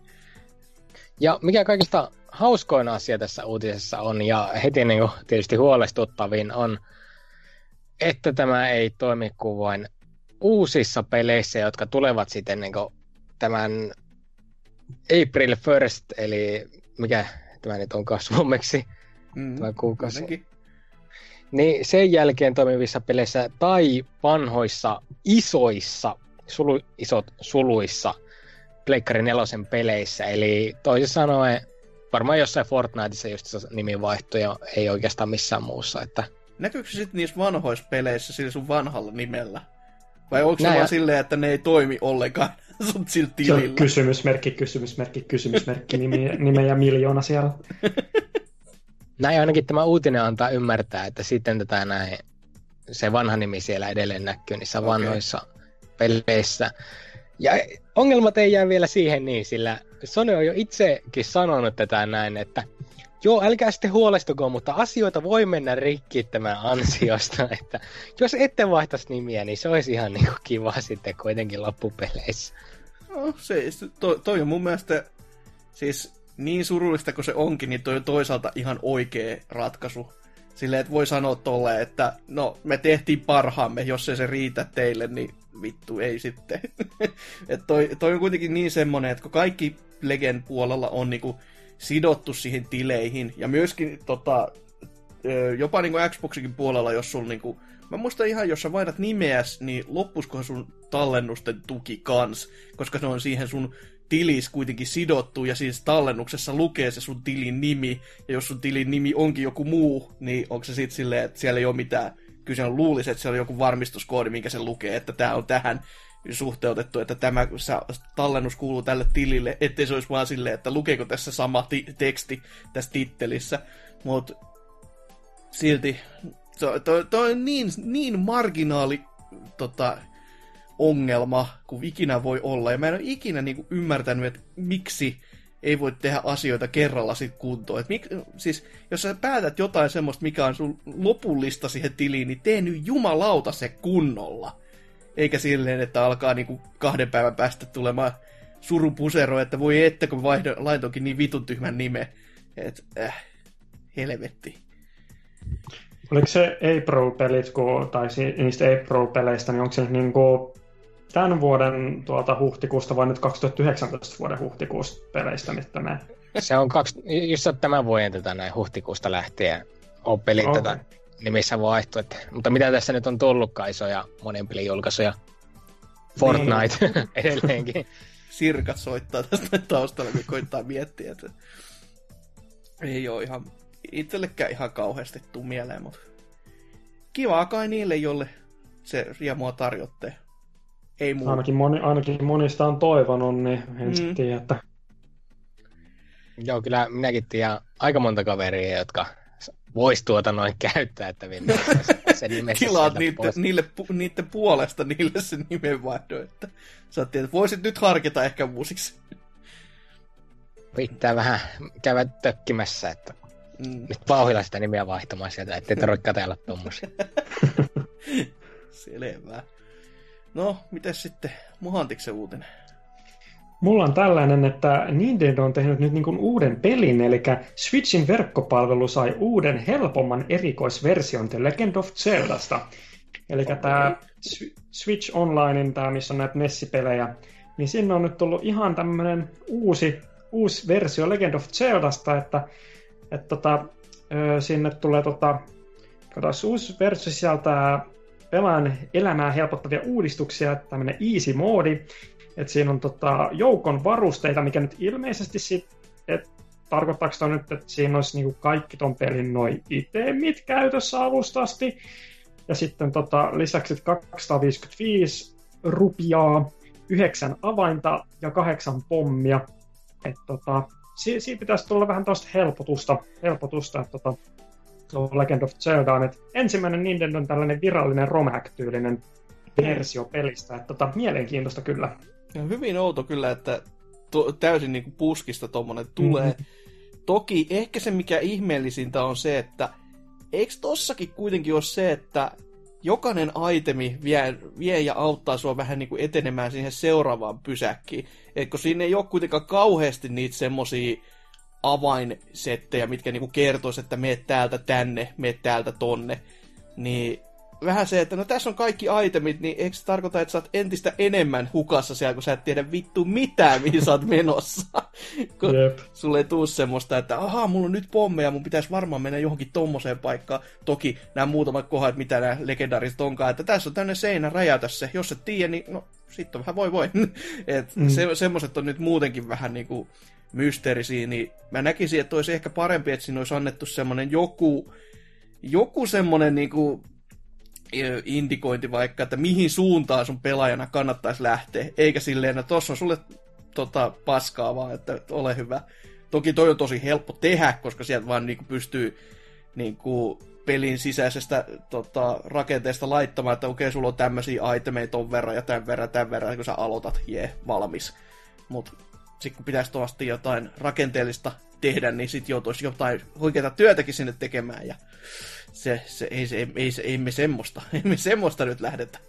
Ja mikä kaikista hauskoin asia tässä uutisessa on, ja heti niin kuin tietysti huolestuttavin on, että tämä ei toimi kuin vain uusissa peleissä, jotka tulevat sitten niin kuin tämän April first, eli mikä tämä nyt onkaan suomeksi, mm, tämä kuukausi. Jotenkin. Niin sen jälkeen toimivissa peleissä tai vanhoissa isoissa, sulu, isot suluissa, Pleikkari nelosen peleissä. Eli toisin sanoen, varmaan jossain Fortniteissa just nimivaihtoja ei oikeastaan missään muussa. Että näkyykö se sitten niissä vanhoissa peleissä sillä sun vanhalla nimellä? Vai onko se vaan silleen, että ne ei toimi ollenkaan sun sillä tilillä? Se on kysymysmerkki, kysymysmerkki, kysymysmerkki, nimeä ja miljoona siellä. Näin ainakin tämä uutinen antaa ymmärtää, että sitten tätä näin, se vanha nimi siellä edelleen näkyy niissä okay. vanhoissa peleissä. Ja ongelmat ei jää vielä siihen niin, sillä Sony on jo itsekin sanonut tätä näin, että joo, älkää sitten huolestuko, mutta asioita voi mennä rikki tämän ansiosta, että jos ette vaihtaisi nimiä, niin se olisi ihan niinku kiva sitten kuitenkin loppupeleissä. No, se, toi, toi on mun mielestä, siis niin surullista kuin se onkin, niin toi on toisaalta ihan oikea ratkaisu. Silleen, että voi sanoa tolleen, että no, me tehtiin parhaamme, jos ei se riitä teille, niin vittu, ei sitten. Että toi, toi on kuitenkin niin semmonen, että kun kaikki Legend puolella on niinku sidottu siihen tileihin, ja myöskin tota, jopa niinku Xboxinkin puolella, jos sulla niinku, mä muistan ihan, jos sä vaihdat nimeäs, niin loppuskohan sun tallennusten tuki kans, koska se on siihen sun tilis kuitenkin sidottu, ja siis tallennuksessa lukee se sun tilin nimi, ja jos sun tilin nimi onkin joku muu, niin onko se sitten silleen, että siellä ei ole mitään, kyllä se on luulisi, että siellä on joku varmistuskoodi, minkä se lukee, että tää on tähän suhteutettu, että tämä tallennus kuuluu tälle tilille, ettei se olisi vaan silleen, että lukeeko tässä sama ti- teksti tässä tittelissä, mutta silti toi, toi, toi on niin, niin marginaali tota, ongelma, kuin ikinä voi olla, ja mä en ole ikinä niinku ymmärtänyt, että miksi ei voi tehdä asioita kerralla sit kuntoon. Et mik, siis, jos sä päätät jotain semmoista, mikä on sun lopullista siihen tiliin, niin tee nyt jumalauta se kunnolla. Eikä silleen, että alkaa niinku kahden päivän päästä tulemaan surupusero, että voi että, kun laitoinkin niin vitun tyhmän nime. Että äh, helvetti. Oliko se A-Pro-pelit, tai niistä A-Pro-peleistä, niin onko se niinku tämän vuoden tuolta huhtikuusta vai nyt kaksituhattayhdeksäntoista vuoden huhtikuusta peleistä, mitä mä... Se on kaksi, just tämän vuoden tätä näin huhtikuusta lähtien on pelit okay. tätä nimissä vaihtu. Että, mutta mitä tässä nyt on tullutkaan isoja monen pelin julkaisuja? Fortnite niin. edelleenkin. Sirkat soittaa tästä taustalla, kun koittaa miettiä. Että... Ei ole ihan... Itsellekään ihan kauheasti tuu mieleen, mutta kivaa kai niille, jolle se riemua tarjotte. Ei muuta. Ainakin, moni, ainakin monista on toivonut, niin en mm. sitten tiedä, että... Joo, kyllä minäkin tiedän aika monta kaveria, jotka vois tuota noin käyttää, että kilaat niiden, niille, niiden puolesta niille sen nimenvaihdon, että sä tiedät, että voisit nyt harkita ehkä uusiksi. Pitää vähän käydä tökkimässä, että mm. nyt pauhilla sitä nimeä vaihtamaan sieltä, ettei tarvitse katella tommosia. Selvä. No, mitäs sitten Muhantiksen uutinen? Mulla on tällainen, että Nintendo on tehnyt nyt niin kuin uuden pelin, eli Switchin verkkopalvelu sai uuden helpomman erikoisversion The Legend of Zeldasta. Eli okay. tämä Switch Onlinein, tämä missä on näitä N E S-pelejä, niin sinne on nyt tullut ihan tämmöinen uusi, uusi versio Legend of Zeldasta, että, että tota, sinne tulee tota, uusi versio sisältää pelaan elämää helpottavia uudistuksia, tämmöinen easy moodi, että siinä on tota joukon varusteita, mikä nyt ilmeisesti sit, et tarkoittaako sitä nyt, että siinä olisi niinku kaikki ton pelin noi itemit käytössä alusta asti, ja sitten tota lisäksi kaksisataaviisikymmentäviisi rupiaa, yhdeksän avainta ja kahdeksan pommia, että tota, si- siinä pitäisi tulla vähän tosta helpotusta, helpotusta, että tota, Legend of Zeldaan, että ensimmäinen Nintendon tällainen virallinen romack-tyylinen versio pelistä, että tota, mielenkiintoista kyllä. Ja hyvin outo kyllä, että to, täysin niinku puskista tommonen tulee. Mm-hmm. Toki ehkä se mikä ihmeellisintä on se, että eikö tossakin kuitenkin ole se, että jokainen itemi vie, vie ja auttaa sua vähän niinku etenemään siihen seuraavaan pysäkkiin, että kun siinä ei ole kuitenkaan kauheasti niitä semmosia avainsettejä, mitkä niinku kertois, että mene täältä tänne, mene täältä tonne, niin vähän se, että no tässä on kaikki itemit, niin eikö se tarkoita, että sä oot entistä enemmän hukassa siellä, kun sä et tiedä vittu mitään, mihin sä oot menossa. Kun yep. sulle ei tuu semmoista, että ahaa, mulla on nyt pommeja, mun pitäisi varmaan mennä johonkin tommoseen paikkaan. Toki nämä muutamat kohdat, mitä nämä legendaariset onkaan, että tässä on tämmöinen seinä, räjäytä se. Jos et tiedä, niin no sit on vähän voi voi. Et mm. se, semmoset on nyt muutenkin vähän niinku mysteerisiä, niin mä näkisin, että olisi ehkä parempi, että siinä olisi annettu semmoinen joku, joku semmoinen niinku indikointi vaikka, että mihin suuntaan sun pelaajana kannattaisi lähteä, eikä silleen, että tossa on sulle tota, paskaa vaan, että ole hyvä. Toki toi on tosi helppo tehdä, koska sieltä vaan niinku pystyy niinku pelin sisäisestä tota, rakenteesta laittamaan, että okei, okay, sulla on tämmöisiä itemeita ton verran ja tämän verran, tämän verran, kun sä aloitat, jee, valmis. Mut sit kun pitäisi toasti jotain rakenteellista tehdä, niin sit joutuisi jotain oikeata työtäkin sinne tekemään ja se, se, ei, se, ei, se, ei me semmoista, ei me semmoista nyt lähdetä.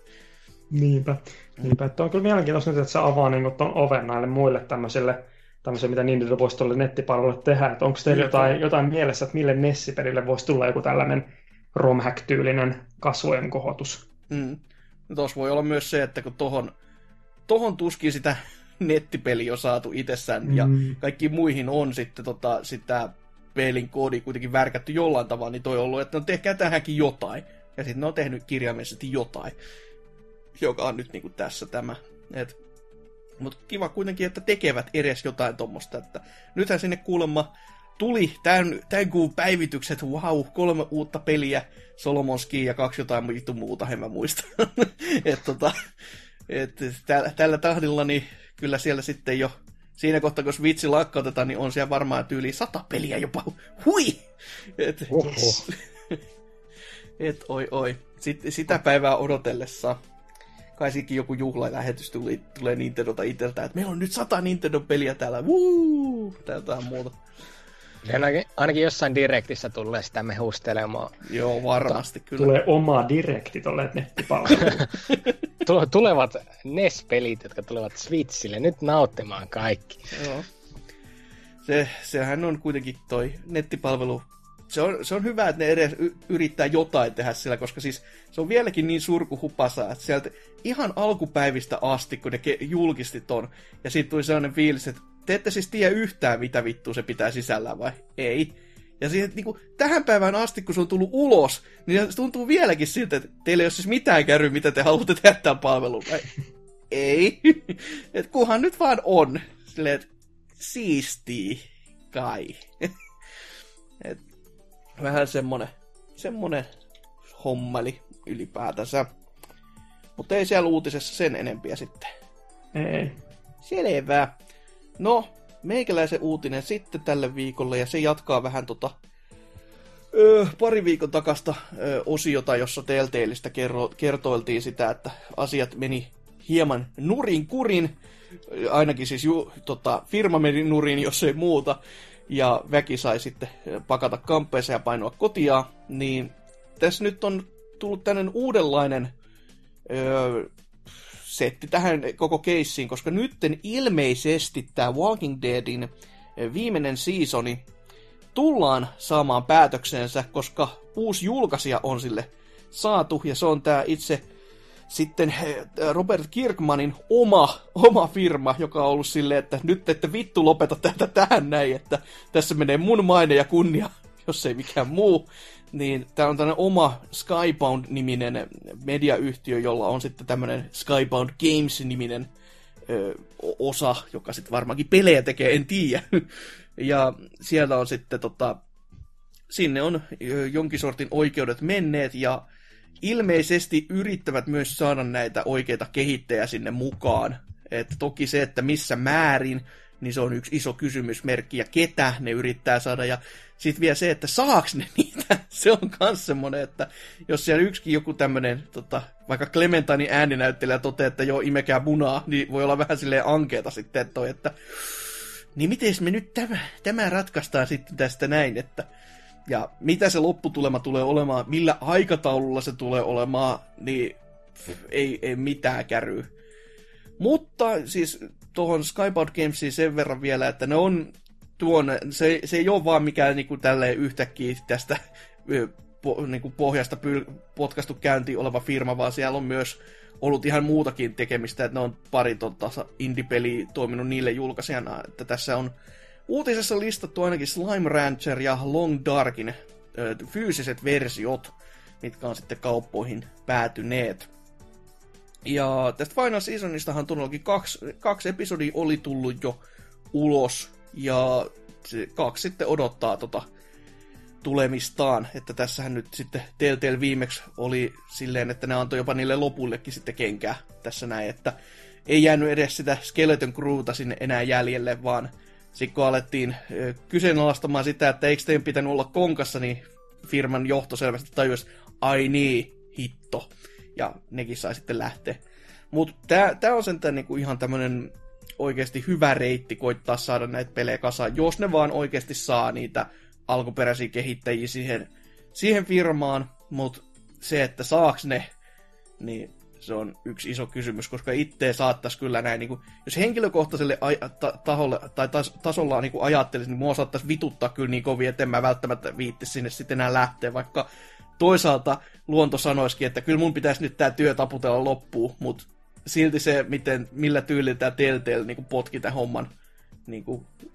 Niinpä, niinpä. Tuo on kyllä mielenkiintoista nyt, että se avaa niin tuon oven näille muille tämmöisille, tämmöisiä, mitä Nintendo voisi tuolle nettipalvelulle tehdä, että onko teillä jotain, jotain mielessä, että mille N E S-pelille voisi tulla joku tällainen romhack-tyylinen kasvojen kohotus? Mm. No tuossa voi olla myös se, että kun tohon, tohon tuskin sitä nettipeliä on saatu itsessään, mm. ja kaikkiin muihin on sitten tota, sitä pelin koodi kuitenkin värkätty jollain tavalla, niin toi on ollut, että no tehkää tähänkin jotain, ja sitten ne on tehnyt kirjaimellisesti jotain, joka on nyt niin kuin tässä tämä, että mutta kiva kuitenkin, että tekevät edes jotain tuommoista. Että nythän sinne kuulemma tuli tämän, tämän kuun päivitykset, vau, wow, kolme uutta peliä, Solomonski ja kaksi jotain muuta, en mä muista. et tota, et täl, tällä tahdilla niin kyllä siellä sitten jo, siinä kohtaa kun Switch lakkautetaan, niin on siellä varmaan tyyli sata peliä jopa. Hui! Et, yes. et oi oi, sitten sitä päivää odotellessa. Kai sikin joku juhlalähetys tuli, tulee Nintendolta itseltään, että meillä on nyt sata Nintendo-peliä täällä, wuuu, tältä muuta. Ainakin, ainakin jossain direktissä tulee sitä me huustelemaan. Joo, varmasti T- kyllä. Tulee oma direkti tuolle nettipalveluun. Tulevat N E S-pelit, jotka tulevat Switchille, nyt nauttimaan kaikki. Joo. Se, sehän on kuitenkin toi nettipalvelu. Se on, se on hyvä, että ne edes yrittää jotain tehdä sillä, koska siis se on vieläkin niin surkuhupasa, että sieltä ihan alkupäivistä asti, kun ne ke- julkisti ton, ja siitä tuli sellainen fiilis, että te ette siis tiedä yhtään, mitä vittua se pitää sisällään, vai ei. Ja siihen, niin kuin, tähän päivään asti, kun se on tullut ulos, niin se tuntuu vieläkin siltä, että teillä ei ole siis mitään kärryä, mitä te haluatte tehdä tämän palvelun, vai ei. Että kunhan nyt vaan on. Silleen, että siistii kai. Että vähän semmonen, semmonen hommeli ylipäätänsä. Mutta ei siellä uutisessa sen enempiä sitten. Ei. Selvä. No, meikäläisen uutinen sitten tälle viikolle, ja se jatkaa vähän tota ö, pari viikon takasta ö, osiota, jossa Telltaleista kerro, kertoiltiin sitä, että asiat meni hieman nurin kurin. Ainakin siis ju, tota, firma meni nurin, jos ei muuta. Ja väki sai sitten pakata kampeensa ja painoa kotiaan, niin tässä nyt on tullut tämmöinen uudenlainen öö, setti tähän koko keissiin, koska nytten ilmeisesti tämä Walking Deadin viimeinen seasoni tullaan saamaan päätöksensä, koska uusi julkaisija on sille saatu, ja se on tämä itse sitten Robert Kirkmanin oma, oma firma, joka on ollut silleen, että nyt ette vittu lopeta tätä tähän näin, että tässä menee mun maine ja kunnia, jos ei mikään muu. Niin tää on tämmönen oma Skybound-niminen mediayhtiö, jolla on sitten tämmönen Skybound Games-niminen ö, osa, joka sitten varmaankin pelejä tekee, en tiedä. Ja siellä on sitten tota, sinne on jonkin sortin oikeudet menneet ja ilmeisesti yrittävät myös saada näitä oikeita kehittäjiä sinne mukaan. Et toki se, että missä määrin, niin se on yksi iso kysymysmerkki, ja ketä ne yrittää saada. Ja sitten vielä se, että saaks ne niitä, se on myös semmoinen, että jos siellä yksikin joku tämmöinen, tota, vaikka Clementainin ääninäyttelijä toteaa, että joo, imekää munaa, niin voi olla vähän silleen ankeeta sitten toi, että niin miten me nyt tämä, tämä ratkaistaan sitten tästä näin, että ja mitä se lopputulema tulee olemaan, millä aikataululla se tulee olemaan, niin pff, ei, ei mitään käryy. Mutta siis tuohon Skybound Gamesiin sen verran vielä, että ne on tuon, se, se ei ole vaan mikään niinku tälleen yhtäkkiä tästä po, niinku pohjasta pyl, potkaistu käyntiin oleva firma, vaan siellä on myös ollut ihan muutakin tekemistä, että ne on pari tonta indie-peliä toiminut niille julkaisijana, että tässä on uutisessa listattu ainakin Slime Rancher ja Long Darkin ö, fyysiset versiot, mitkä on sitten kauppoihin päätyneet. Ja tästä Final Seasonistahan todellakin kaksi, kaksi episodia oli tullut jo ulos, ja kaksi sitten odottaa tota tulemistaan, että tässähän nyt sitten Telltale viimeksi oli silleen, että ne antoi jopa niille lopuillekin sitten kenkää tässä näin, että ei jäänyt edes sitä Skeleton Crewta sinne enää jäljelle, vaan sitten kun alettiin kyseenalaistamaan sitä, että eikö teidän pitänyt olla konkassa, niin firman johto selvästi tajuisi, ai niin, hitto, ja nekin sai sitten lähteä. Mutta tämä on sentään niinku ihan tämmönen oikeasti hyvä reitti koittaa saada näitä pelejä kasaan, jos ne vaan oikeasti saa niitä alkuperäisiä kehittäjiä siihen, siihen firmaan, mutta se, että saaks ne, niin se on yksi iso kysymys, koska itse saattaisi kyllä näin, niin kuin, jos henkilökohtaiselle aj- ta- taholle, tai tas- tasolla niin kuin ajattelisi, niin mua saattaisi vituttaa kyllä niin kovin, että en mä välttämättä viittisi sinne sitten enää lähteä, vaikka toisaalta luonto sanoisikin, että kyllä mun pitäisi nyt tää työ taputella loppuun, mutta silti se, miten, millä tyylillä tämä Telltale niin potki tämän homman niin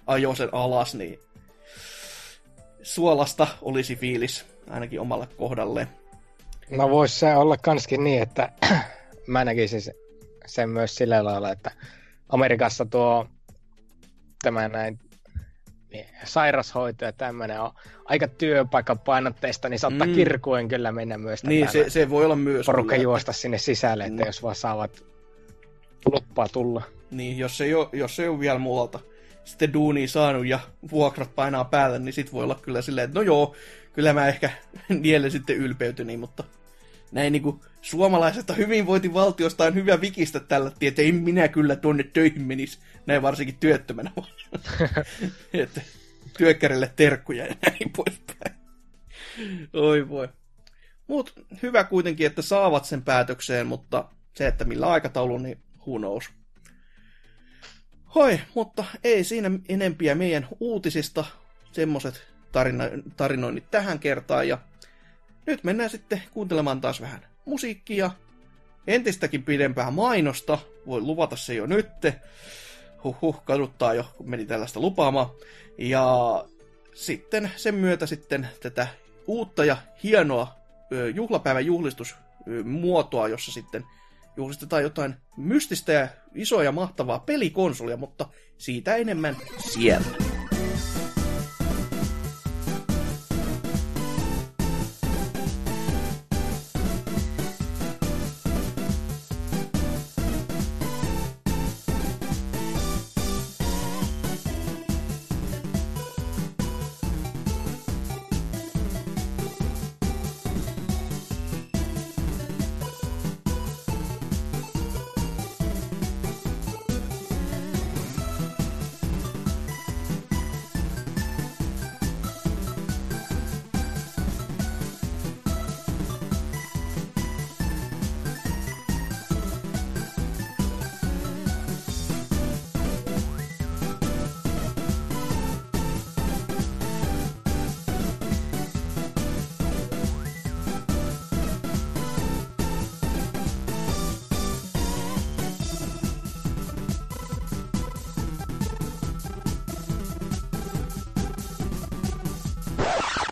ajoisen alas, niin suolasta olisi fiilis, ainakin omalle kohdalle. No vois se olla kanskin niin, että mä näkisin sen, sen myös sillä lailla, että Amerikassa tuo tämä näin niin, sairashoito ja tämmöinen on aika työpaikkapainotteista, niin saattaa mm. kirkuen kyllä mennä myös tätä. Niin, se, se voi olla myös. Porukka kyllä juosta sinne sisälle, että no, jos vaan saavat loppaa tulla. Niin, jos ei ole, jos ei ole vielä muualta sitten duunia saanut ja vuokrat painaa päälle, niin sit voi olla kyllä silleen, että no joo, kyllä mä ehkä niille sitten ylpeytyni, mutta näin niinku suomalaisesta hyvinvointivaltiosta on hyvä vikistä tällä tiellä, että ei minä kyllä tuonne töihin menisi, näin varsinkin työttömänä. Että työkkärille terkkuja ja näin poispäin. Oi voi. Mut hyvä kuitenkin, että saavat sen päätökseen, mutta se, että millä aikataulu, niin who knows. Hoi, mutta ei siinä enempiä meidän uutisista, semmoset tarino- tarinoinnit tähän kertaan, ja nyt mennään sitten kuuntelemaan taas vähän musiikkia, entistäkin pidempää mainosta, voi luvata se jo nytte, huhhuh, kaduttaa jo, kun meni tällaista lupaamaan, ja sitten sen myötä sitten tätä uutta ja hienoa juhlapäivän juhlistusmuotoa, jossa sitten juhlistetaan jotain mystistä ja isoa ja mahtavaa pelikonsolia, mutta siitä enemmän siellä.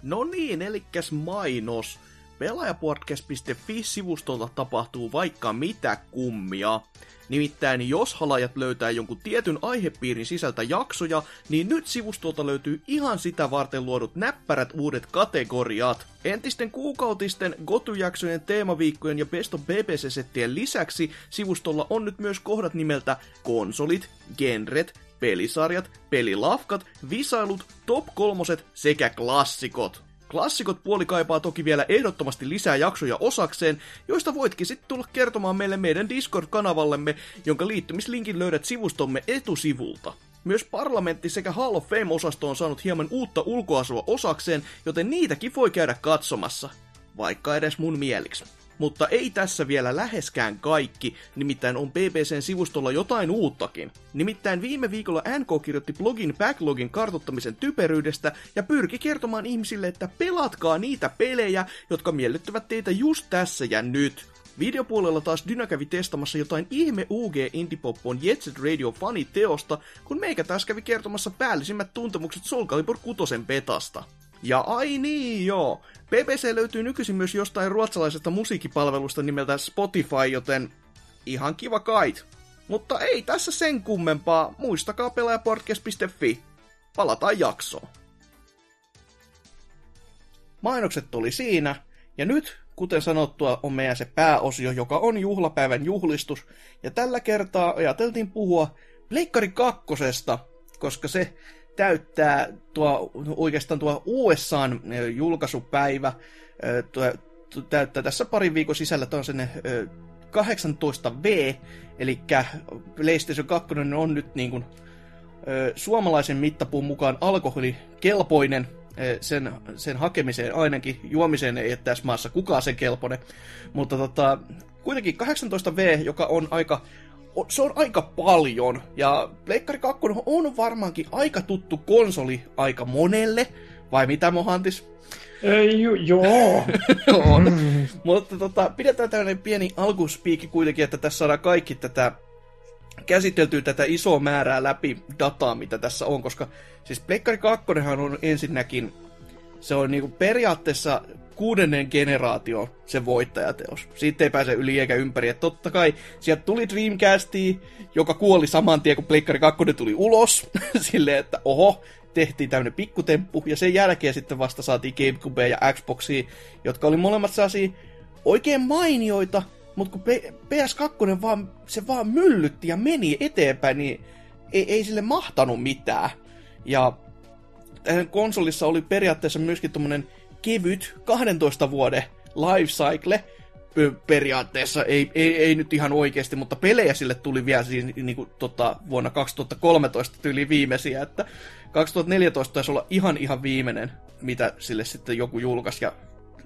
No niin, elikkäs mainos. Pelaajapodcast piste fi-sivustolta tapahtuu vaikka mitä kummia. Nimittäin jos halajat löytää jonkun tietyn aihepiirin sisältä jaksoja, niin nyt sivustolta löytyy ihan sitä varten luodut näppärät uudet kategoriat. Entisten kuukautisten, gotyjaksojen, teemaviikkojen ja Best of B B C-settien lisäksi sivustolla on nyt myös kohdat nimeltä konsolit, genret, pelisarjat, pelilafkat, visailut, top kolmoset sekä klassikot. Klassikot puoli kaipaa toki vielä ehdottomasti lisää jaksoja osakseen, joista voitkin sitten tulla kertomaan meille meidän Discord-kanavallemme, jonka liittymislinkin löydät sivustomme etusivulta. Myös parlamentti sekä Hall of Fame-osasto on saanut hieman uutta ulkoasua osakseen, joten niitäkin voi käydä katsomassa. Vaikka edes mun mieliksi. Mutta ei tässä vielä läheskään kaikki, nimittäin on B B C:n sivustolla jotain uuttakin. Nimittäin viime viikolla N K kirjoitti blogin backlogin kartoittamisen typeryydestä ja pyrki kertomaan ihmisille, että pelatkaa niitä pelejä, jotka miellyttävät teitä just tässä ja nyt. Videopuolella taas Dynä kävi testamassa jotain ihme U G Indipoppon Jet Set Radio Funny-teosta, kun meikä taas kävi kertomassa päällisimmät tuntemukset Soul Calibur kuusi betasta. Ja ai niin joo, B B C löytyy nykyisin myös jostain ruotsalaisesta musiikkipalvelusta nimeltä Spotify, joten ihan kiva kait. Mutta ei tässä sen kummempaa, muistakaa pelaajapodcast piste fi. Palataan jaksoon. Mainokset tuli siinä, ja nyt, kuten sanottua, on meidän se pääosio, joka on juhlapäivän juhlistus, ja tällä kertaa ajateltiin puhua Pleikkari kakkosesta, koska se täyttää tuo, oikeastaan tuo U S A:n julkaisupäivä, täyttää tässä parin viikon sisällä tuon sen kahdeksantoista vuotta, eli PlayStation kaksi on nyt niin kuin suomalaisen mittapuun mukaan alkoholikelpoinen, sen, sen hakemiseen ainakin, juomiseen ei ole tässä maassa kukaan sen kelpoinen, mutta tota, kuitenkin kahdeksantoista vuotta, joka on aika, se on aika paljon, ja Pleikkari kaksi on varmaankin aika tuttu konsoli aika monelle, vai mitä Mohantis? Ei, ju- joo. on. Mutta tota, pidetään tämmöinen pieni alkuspiikki kuitenkin, että tässä saadaan kaikki tätä, käsiteltyä tätä isoa määrää läpi dataa, mitä tässä on, koska siis Pleikkari kaksi on ensinnäkin, se on niinku periaatteessa kuudennen generaation se voittajateos. Siitä ei pääse yli eikä ympäri. Et totta kai sieltä tuli Dreamcastia, joka kuoli saman tien, kun Pleikkari kaksi tuli ulos. Silleen, että oho, tehtiin tämmönen pikkutemppu. Ja sen jälkeen sitten vasta saatiin GameCubea ja Xboxia, jotka oli molemmat sellaisia oikein mainioita. Mutta kun P S kaksi vaan, se vaan myllytti ja meni eteenpäin, niin ei, ei sille mahtanut mitään. Ja tähän konsolissa oli periaatteessa myöskin tommonen kevyt kahdentoista vuoden lifecycle periaatteessa, ei, ei, ei nyt ihan oikeasti, mutta pelejä sille tuli vielä siinä, niin kuin, tota, vuonna kaksituhattakolmetoista tyyliin viimeisiä, että kaksituhattaneljätoista taisi olla ihan ihan viimeinen, mitä sille sitten joku julkaisi ja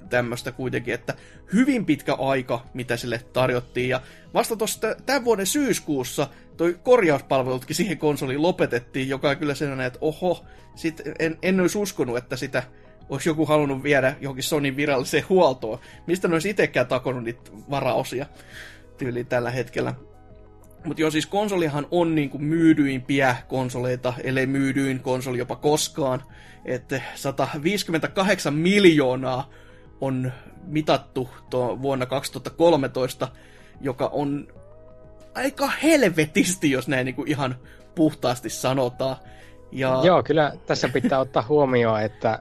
tämmöistä kuitenkin, että hyvin pitkä aika, mitä sille tarjottiin, ja vasta tuossa tämän vuoden syyskuussa toi korjauspalvelutkin siihen konsoliin lopetettiin, joka on kyllä sellainen, että oho, sit en, en olisi uskonut, että sitä olisi joku halunnut viedä johonkin Sonyn viralliseen huoltoon. Mistä ne olisi itsekään takonut niitä varaosia tyyliin tällä hetkellä. Mutta joo, siis konsolihan on niinku myydyimpiä konsoleita, ellei myydyin konsoli jopa koskaan. Että sata viisikymmentäkahdeksan miljoonaa on mitattu tuo vuonna kaksituhattakolmetoista, joka on aika helvetisti, jos näin niinku ihan puhtaasti sanotaan. Ja... Joo, kyllä tässä pitää ottaa huomioon, että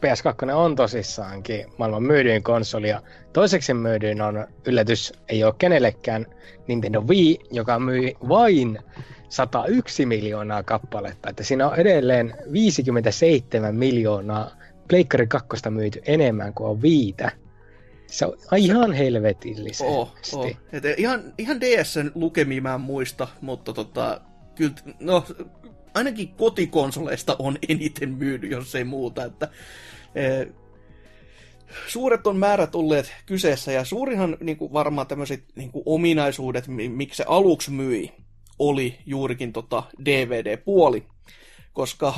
P S kaksi on tosissaankin maailman myydyin konsoli, ja toiseksi myydyin on, yllätys ei ole kenellekään, Nintendo Wii, joka myi vain sata yksi miljoonaa kappaletta. Että siinä on edelleen viisikymmentäseitsemän miljoonaa Pleikkari kakkosta myyty enemmän kuin on viitä. Se on ihan helvetillisesti. Oh, oh. Ihan, ihan D S:n lukemia mä en muista, mutta tota, kyllä, no... Ainakin kotikonsoleista on eniten myynyt, jos ei muuta. Että, ee, suuret on määrät olleet kyseessä, ja suurinhan niin kuin varmaan tämmöiset niin kuin ominaisuudet, miksi se aluksi myi, oli juurikin tota D V D-puoli. Koska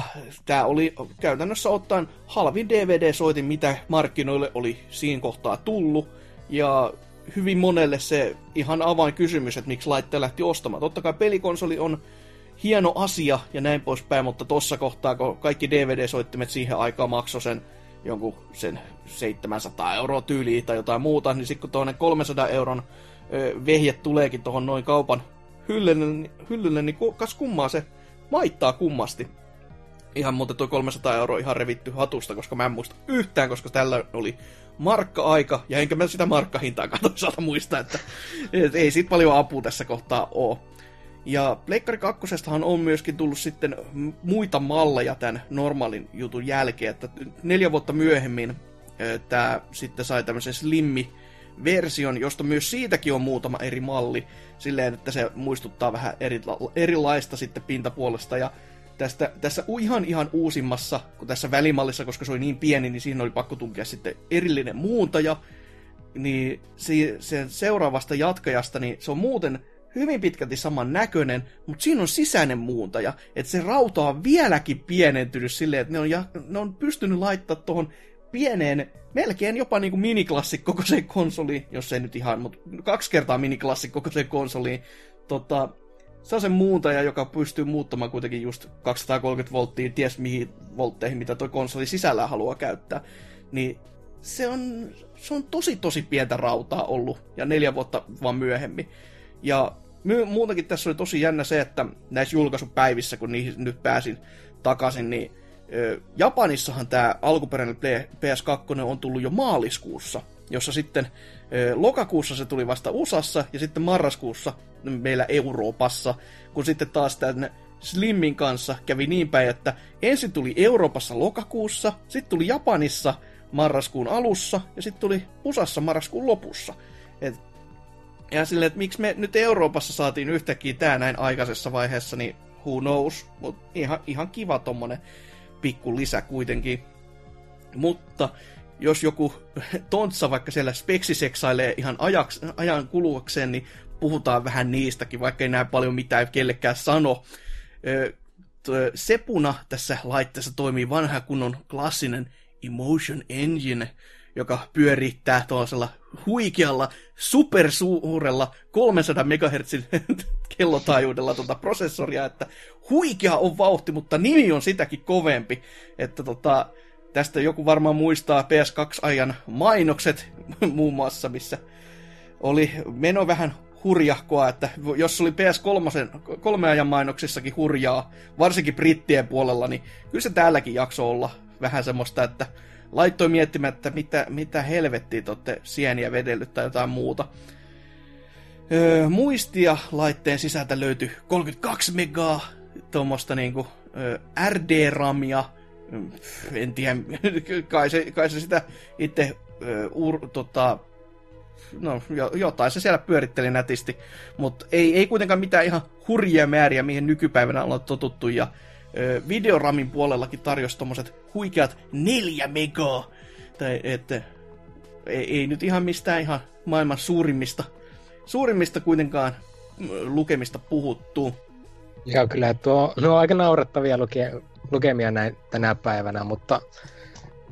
tämä oli käytännössä ottaen halvin D V D-soitin, mitä markkinoille oli siinä kohtaa tullut, ja hyvin monelle se ihan avainkysymys, että miksi laitteet lähti ostamaan. Totta kai pelikonsoli on hieno asia ja näin poispäin, mutta tossa kohtaa, kun kaikki D V D-soittimet siihen aikaan maksoi sen jonkun sen seitsemänsataa euroa tyyliin tai jotain muuta, niin sitten kun toinen kolmensadan euron ö, vehje tuleekin tuohon noin kaupan hyllylle, hyllylle niin kas kummaa se maittaa kummasti. Ihan muuten toi kolmesataa euroa ihan revitty hatusta, koska mä en muista yhtään, koska tällä oli markka-aika, ja enkä mä sitä markkahintaa toisaalta muista, että et ei siitä paljon apua tässä kohtaa oo. Ja Pleikkari kakkosestahan on myöskin tullut sitten muita malleja tämän normaalin jutun jälkeen, että neljä vuotta myöhemmin tämä sitten sai tämmöisen slimmi-version, josta myös siitäkin on muutama eri malli, silleen, että se muistuttaa vähän eri, erilaista sitten pintapuolesta, ja tästä, tässä ihan ihan uusimmassa, kun tässä välimallissa, koska se oli niin pieni, niin siinä oli pakko tunkea sitten erillinen muuntaja, niin se, sen seuraavasta jatkajasta, niin se on muuten hyvin pitkälti saman näköinen, mutta siinä on sisäinen muuntaja, että se rauta on vieläkin pienentynyt silleen, että ne on, ja, ne on pystynyt laittamaan tuohon pieneen, melkein jopa niin kuin miniklassikkokoiseen konsoliin, jos ei nyt ihan, mutta kaksi kertaa miniklassikkokoiseen konsoliin, tota, se on se muuntaja, joka pystyy muuttamaan kuitenkin just kaksisataakolmekymmentä volttia, ties mihin voltteihin, mitä toi konsoli sisällä haluaa käyttää, niin se on, se on tosi tosi pientä rautaa ollut, ja neljä vuotta vaan myöhemmin. Ja my- muutenkin tässä oli tosi jännä se, että näissä julkaisupäivissä, kun niihin nyt pääsin takaisin, niin Japanissahan tämä alkuperäinen P S kaksi on tullut jo maaliskuussa, jossa sitten lokakuussa se tuli vasta U S A:ssa ja sitten marraskuussa meillä Euroopassa, kun sitten taas tämän Slimmin kanssa kävi niin päin, että ensin tuli Euroopassa lokakuussa, sitten tuli Japanissa marraskuun alussa ja sitten tuli U S A:ssa marraskuun lopussa. Et, ja silleen, että miksi me nyt Euroopassa saatiin yhtäkkiä tämä näin aikaisessa vaiheessa, niin who knows, mutta ihan, ihan kiva tommonen pikku lisä kuitenkin. Mutta jos joku tontsa vaikka siellä speksiseksailee ihan ajaks, ajan kuluakseen, niin puhutaan vähän niistäkin, vaikka ei näe paljon mitään kellekään sano. Sepuna tässä laitteessa toimii vanha kunnon klassinen Emotion Engine, joka pyörittää tuollaisella huikealla, supersuurella kolmesataa megahertsin kellotaajuudella tuota prosessoria, että huikea on vauhti, mutta nimi on sitäkin kovempi. Että tota, tästä joku varmaan muistaa P S kaksi-ajan mainokset muun muassa, missä oli meno vähän hurjahkoa, että jos oli P S kolme-ajan mainoksissakin hurjaa, varsinkin brittien puolella, niin kyllä se täälläkin jakso olla vähän semmoista, että laittoi miettimään, että mitä, mitä helvettiä te olette sieniä vedellyt tai jotain muuta. Öö, muistia laitteen sisältä löytyi kolmekymmentäkaksi megaa, tuommoista niinku R D-ramia, en tiedä, kai se, kai se sitä itse öö, ur, tota, no jotain se siellä pyöritteli nätisti, mutta ei, ei kuitenkaan mitään ihan hurjia määriä, mihin nykypäivänä ollaan totuttu, ja videoramin puolellakin tarjosi tommoset huikeat neljä megaa, tai että ei, ei nyt ihan mistään ihan maailman suurimmista, suurimmista kuitenkaan lukemista puhuttu. Joo, kyllä tuo, ne on aika naurettavia luke, lukemia näin tänä päivänä, mutta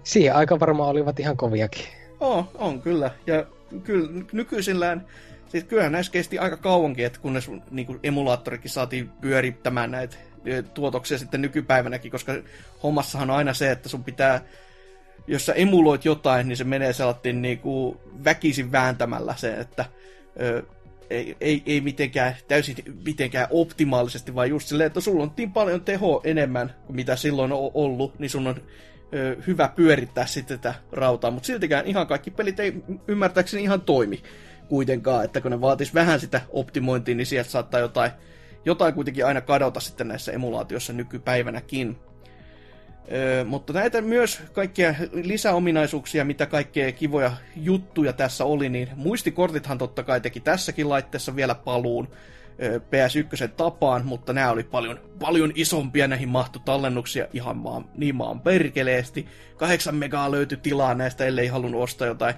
siihen aika varmaan olivat ihan koviakin. On, on kyllä, ja kyllä nykyisillään, siis kyllähän näissä kesti aika kauankin, että kunnes niin kuin emulaattorikin saatiin pyörittämään näitä tuotoksia sitten nykypäivänäkin, koska hommassahan on aina se, että sun pitää, jos sä emuloit jotain, niin se menee sellainen niin kuin väkisin vääntämällä se, että ö, ei, ei, ei mitenkään täysin mitenkään optimaalisesti, vaan just silleen, että sulla on niin paljon tehoa enemmän kuin mitä silloin on ollut, niin sun on ö, hyvä pyörittää sitten tätä rautaa, mutta siltikään ihan kaikki pelit ei ymmärtääkseni ihan toimi kuitenkaan, että kun ne vaatis vähän sitä optimointia, niin sieltä saattaa jotain Jotain kuitenkin aina kadota sitten näissä emulaatioissa nykypäivänäkin. Öö, mutta näitä myös kaikkia lisäominaisuuksia, mitä kaikkea kivoja juttuja tässä oli, niin muistikortithan totta kai teki tässäkin laitteessa vielä paluun öö, P S yksi tapaan, mutta nämä oli paljon, paljon isompia, näihin mahtui tallennuksia ihan maan, niin maan perkeleesti. kahdeksan megaa löytyi tilaa näistä, ellei halunnut ostaa jotain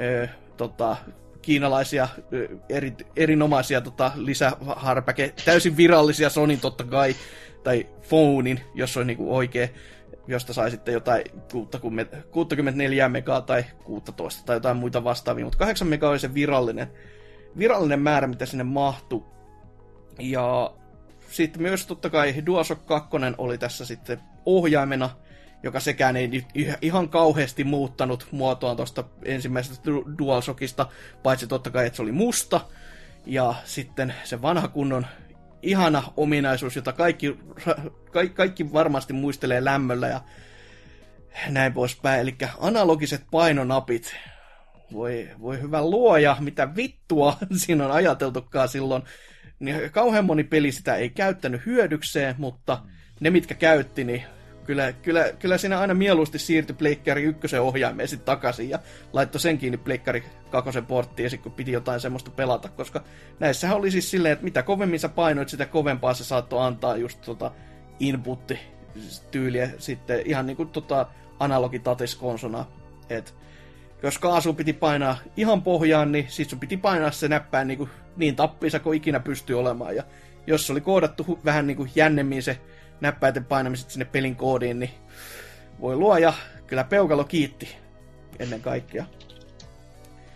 öö, tota... kiinalaisia eri, erinomaisia tota, lisäharpäke, täysin virallisia Sonin totta kai, tai Phonein, jos on niinku oikea, josta sai sitten jotain kuusikymmentäneljä megaa tai kuusitoista tai jotain muita vastaavia, mutta kahdeksan megaa oli se virallinen, virallinen määrä, mitä sinne mahtui. Ja sitten myös totta kai DualShock kaksi oli tässä sitten ohjaimena, joka sekään ei ihan kauheasti muuttanut muotoaan tuosta ensimmäisestä DualShockista, paitsi totta kai, että se oli musta. Ja sitten se vanha kunnon ihana ominaisuus, jota kaikki, ka- kaikki varmasti muistelee lämmöllä ja näin poispäin. Eli analogiset painonapit. Voi, voi hyvä luoja, mitä vittua siinä on ajateltukaan silloin. Niin kauhean moni peli sitä ei käyttänyt hyödykseen, mutta ne mitkä käytti, niin Kyllä, kyllä, kyllä siinä aina mieluusti siirtyi pleikkari ykkösen ohjaimeen sitten takaisin ja laittoi sen kiinni pleikkari kakosen porttiin ja sitten kun piti jotain semmoista pelata, koska näissähän oli siis silleen, että mitä kovemmin sä painoit, sitä kovempaa se saattoi antaa just tota inputti-tyyliä sitten ihan niinku tota analogitatiskonsona, että jos kaasu piti painaa ihan pohjaan, niin sit sun piti painaa se näppään niin, niin tappiinsa kuin ikinä pystyy olemaan, ja jos se oli koodattu vähän niinku jännemmin se näppäiten painamiset sinne pelin koodiin, niin voi luoja, kyllä peukalo kiitti ennen kaikkea.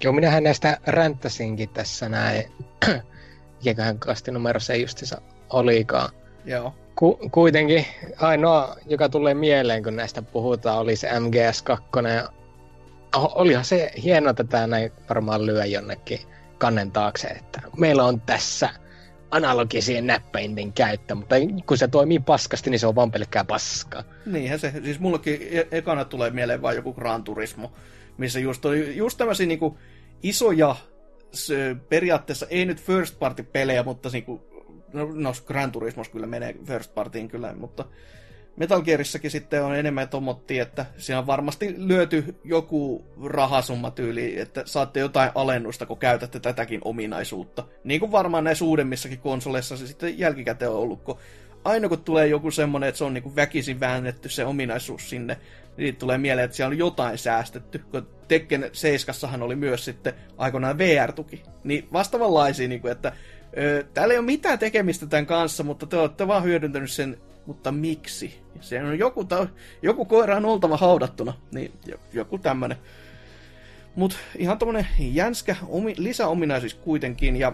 Joo, minähän näistä ränttäsinkin tässä näin, mikäköhän kastinumero se justissa olikaan. Joo. Ku, kuitenkin ainoa, joka tulee mieleen, kun näistä puhutaan, oli se M G S kaksi. Olihan se hienoa, että tämä näin varmaan lyö jonnekin kannen taakse, että meillä on tässä analogisiin näppäinten käyttö, mutta kun se toimii paskasti, niin se on vaan pelkkää paskaa. Niinhän se, siis mullekin ekana tulee mieleen vaan joku Gran Turismo, missä just, just tämmöisiä niinku isoja, se, periaatteessa ei nyt first party pelejä, mutta niinku, no Gran Turismos kyllä menee first partyin kyllä, mutta Metal Gearissäkin sitten on enemmän tomottia, että siinä on varmasti lyöty joku rahasumma tyyli, että saatte jotain alennusta, kun käytätte tätäkin ominaisuutta. Niin kuin varmaan näissä uudemmissakin konsoleissa se sitten jälkikäteen on ollut, kun aina kun tulee joku semmoinen, että se on niin kuin väkisin väännetty se ominaisuus sinne, niin tulee mieleen, että siellä on jotain säästetty. Kun Tekken seitsemässähän oli myös sitten aikoinaan V R-tuki, niin vastaavanlaisia, niin kuin, että ö, täällä ei ole mitään tekemistä tämän kanssa, mutta te olette vaan hyödyntänyt sen. Mutta miksi? Se on joku, ta- joku koira on oltava haudattuna, niin joku tämmönen. Mut ihan tommonen jänskä omi- lisäominaisuus kuitenkin, ja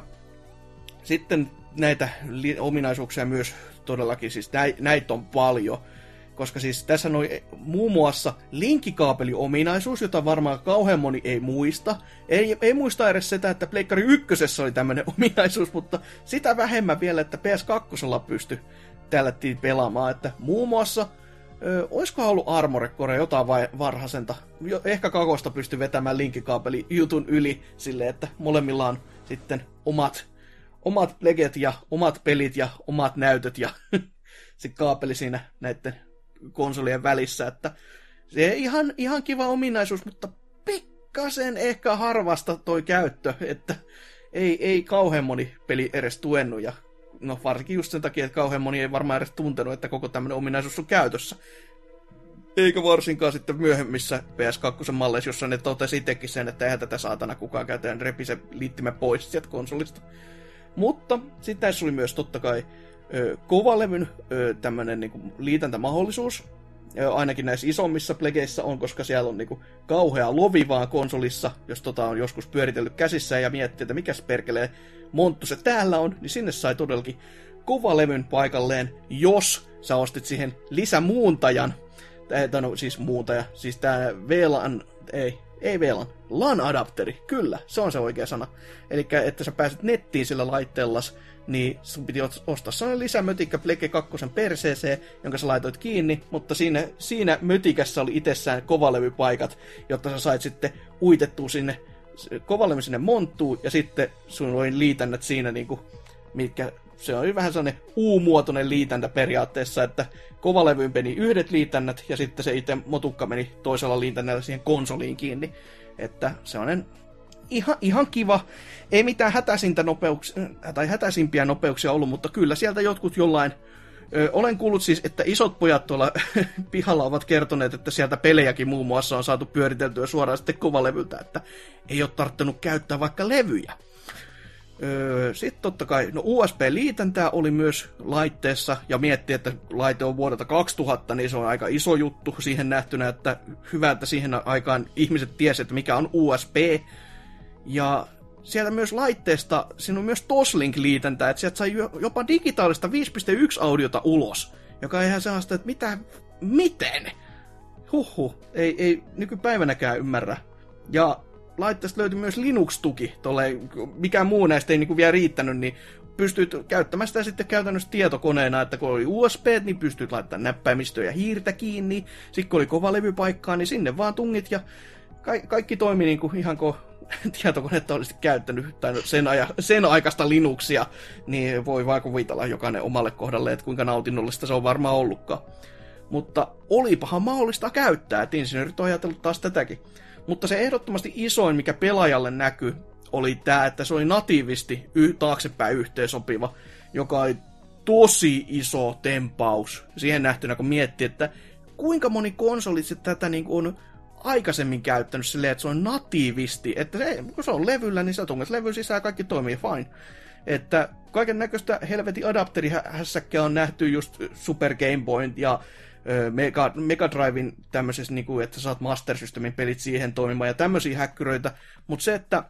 sitten näitä li- ominaisuuksia myös todellakin, siis nä- näitä on paljon, koska siis tässä on muun muassa linkkikaapeliominaisuus, jota varmaan kauhean moni ei muista. Ei, ei muista edes sitä, että Pleikkari ykkösessä oli tämmönen ominaisuus, mutta sitä vähemmän vielä, että P S kaksi pystyi täällä pelaamaan, että muun muassa ö, olisikohan ollut Armored Core jotain vai, varhaisenta. Jo, ehkä kakosta pystyi vetämään linkkikaapeli jutun yli silleen, että molemmilla on sitten omat, omat leget ja omat pelit ja omat näytöt ja se kaapeli siinä näiden konsolien välissä, että se ihan, ihan kiva ominaisuus, mutta pikkasen ehkä harvasta toi käyttö, että ei, ei kauhean moni peli edes tuennu ja no varsinkin just sen takia, että kauhean moni ei varmaan edes tuntenut, että koko tämmöinen ominaisuus on käytössä. Eikä varsinkaan sitten myöhemmissä P S kaksi-malleissa, jossa ne totesi itsekin sen, että eihän tätä saatana kukaan käytään, repi se liittimä pois sieltä konsolista. Mutta sitten tässä oli myös totta kai ö, kovalevyn ö, tämmöinen niinku, liitäntämahdollisuus. Ö, ainakin näissä isommissa plegeissä on, koska siellä on niinku, kauhea lovi vaan konsolissa, jos tota on joskus pyöritellyt käsissä ja miettii, että mikäs perkelee monttu se täällä on, niin sinne sai todellakin kovalevyn paikalleen, jos sä ostit siihen lisämuuntajan. Tää, no, siis muuntaja, siis tää V LAN, ei, ei V LAN, LAN-adapteri, kyllä, se on se oikea sana. Elikkä, että sä pääset nettiin sillä laitteellas, niin sun piti ostaa sellainen lisämötikkä Plege kakkosen perseeseen, jonka sä laitoit kiinni, mutta siinä, siinä mötikässä oli itsessään kovalevypaikat, jotta sä sait sitten uitettua sinne kovalevy sinne monttuu, ja sitten sun oli liitännät siinä, niin kuin, mitkä, se on vähän sellainen U-muotoinen liitäntä periaatteessa, että kovalevyyn meni yhdet liitännät, ja sitten se itse motukka meni toisella liitännällä siihen konsoliin kiinni. Että se on ihan, ihan kiva, ei mitään hätäisintä nopeuksia, tai hätäisimpiä nopeuksia ollut, mutta kyllä sieltä jotkut jollain, Ö, olen kuullut siis, että isot pojat tuolla pihalla ovat kertoneet, että sieltä pelejäkin muun muassa on saatu pyöriteltyä suoraan sitten kovalevyltä, että ei ole tarttunut käyttää vaikka levyjä. Öö, sitten totta kai, no U S B-liitäntää oli myös laitteessa, ja miettii, että laite on vuodelta kaksituhatta, niin se on aika iso juttu siihen nähtynä, että hyvä, että siihen aikaan ihmiset tiesivät, että mikä on U S B, ja sieltä myös laitteesta, siinä on myös Toslink-liitäntä, että sieltä sai jopa digitaalista viisi piste yksi-audiota ulos, joka eihän sellaista, että mitä, miten? Huhhuh, ei, ei nykypäivänäkään ymmärrä. Ja laitteesta löytyi myös Linux-tuki, tolle, mikä muu näistä ei niinku vielä riittänyt, niin pystyt käyttämään sitä sitten käytännössä tietokoneena, että kun oli U S B, niin pystyt laittamaan näppäimistöä ja hiirtä kiinni, sitten kun oli kova levypaikkaa, niin sinne vaan tungit ja ka- kaikki toimi niinku ihan kuin tietokonetta olisi käyttänyt, tai sen, aja, sen aikaista Linuxia, niin voi vaan kuvitella jokainen omalle kohdalle, että kuinka nautinnollista se on varmaan ollutkaan. Mutta olipahan mahdollista käyttää, että insinöörit on ajatellut taas tätäkin. Mutta se ehdottomasti isoin, mikä pelaajalle näkyy, oli tämä, että se oli natiivisti y- taaksepäin yhteensopiva, joka oli tosi iso tempaus siihen nähtynä, kun miettii, että kuinka moni konsoli tätä niin kuin on aikaisemmin käyttänyt silleen, että se on natiivisti, että se, kun se on levyllä, niin sä tunnet levyn sisään ja kaikki toimii fine. Että kaiken näköistä helvetin adapterihässäkkää on nähty just Super Game Boy ja Mega, Mega Driven tämmöisessä, niin kuin, että saat Master Systemin pelit siihen toimimaan ja tämmöisiä häkkyröitä, mutta se, että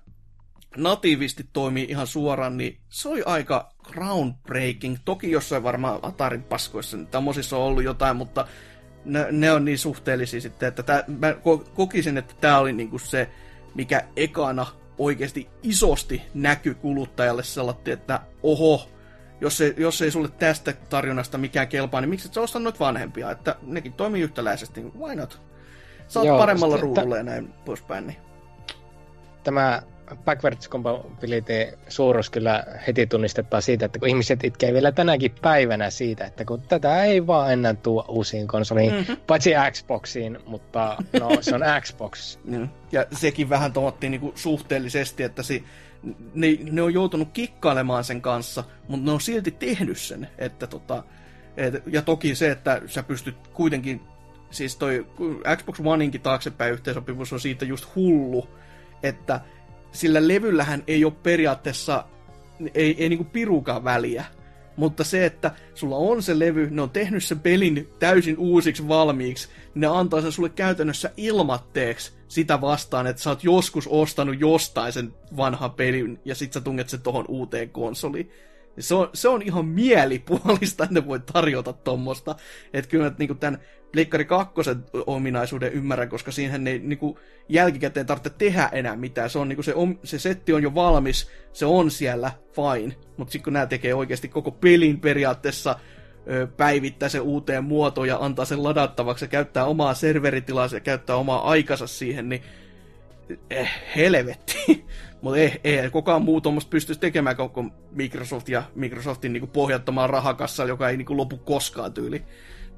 natiivisti toimii ihan suoraan, niin se oli aika groundbreaking. Toki jossain varmaan Atarin paskoissa niin tämmöisissä on ollut jotain, mutta Ne, ne on niin suhteellisia sitten, että tää, mä kokisin, että tämä oli niinku se, mikä ekana oikeasti isosti näkyi kuluttajalle sellainen, että oho, jos ei, jos ei sulle tästä tarjonnasta mikään kelpaa, niin miksi et sä osta noita vanhempia, että nekin toimii yhtäläisesti, why not? Sä oot Joo, paremmalla ruudulla ja näin poispäin. Niin. Tämä backwards compatibility -suuruus kyllä heti tunnistettaa siitä, että kun ihmiset itkee vielä tänäkin päivänä siitä, että kun tätä ei vaan enää tuo uusiin konsoliin, mm-hmm. paitsi Xboxiin, mutta no se on Xbox. Ja sekin vähän tohottiin niinku suhteellisesti, että si, ne, ne on joutunut kikkailemaan sen kanssa, mutta ne on silti tehnyt sen. Että tota, et, ja toki se, että sä pystyt kuitenkin, siis toi Xbox Oneinkin taaksepäin yhteensopivuus on siitä just hullu, että sillä levyllähän ei ole periaatteessa, ei, ei niinku pirukaan väliä, mutta se, että sulla on se levy, ne on tehnyt sen pelin täysin uusiksi valmiiksi, niin ne antaa sen sulle käytännössä ilmatteeksi sitä vastaan, että sä oot joskus ostanut jostain sen vanhan pelin, ja sit sä tunget sen tohon uuteen konsoliin. Se on, se on ihan mielipuolista, että ne voi tarjota tommosta. Että kyllä että niinku tämän Pleikkari kakkosen ominaisuuden ymmärrän, koska siinähän ei niinku jälkikäteen tarvitse tehdä enää mitään. Se, on, niinku se, om, se setti on jo valmis, se on siellä, fine. Mutta sitten kun nämä tekee oikeasti koko pelin periaatteessa, ö, päivittää sen uuteen muotoon ja antaa sen ladattavaksi ja käyttää omaa serveritilaansa ja käyttää omaa aikansa siihen, niin eh, helvetti. Mutta ei, ei kukaan muu tuommoista pystyisi tekemään koko Microsoft ja Microsoftin niinku pohjattomaan rahakassaan, joka ei niinku lopu koskaan tyyli.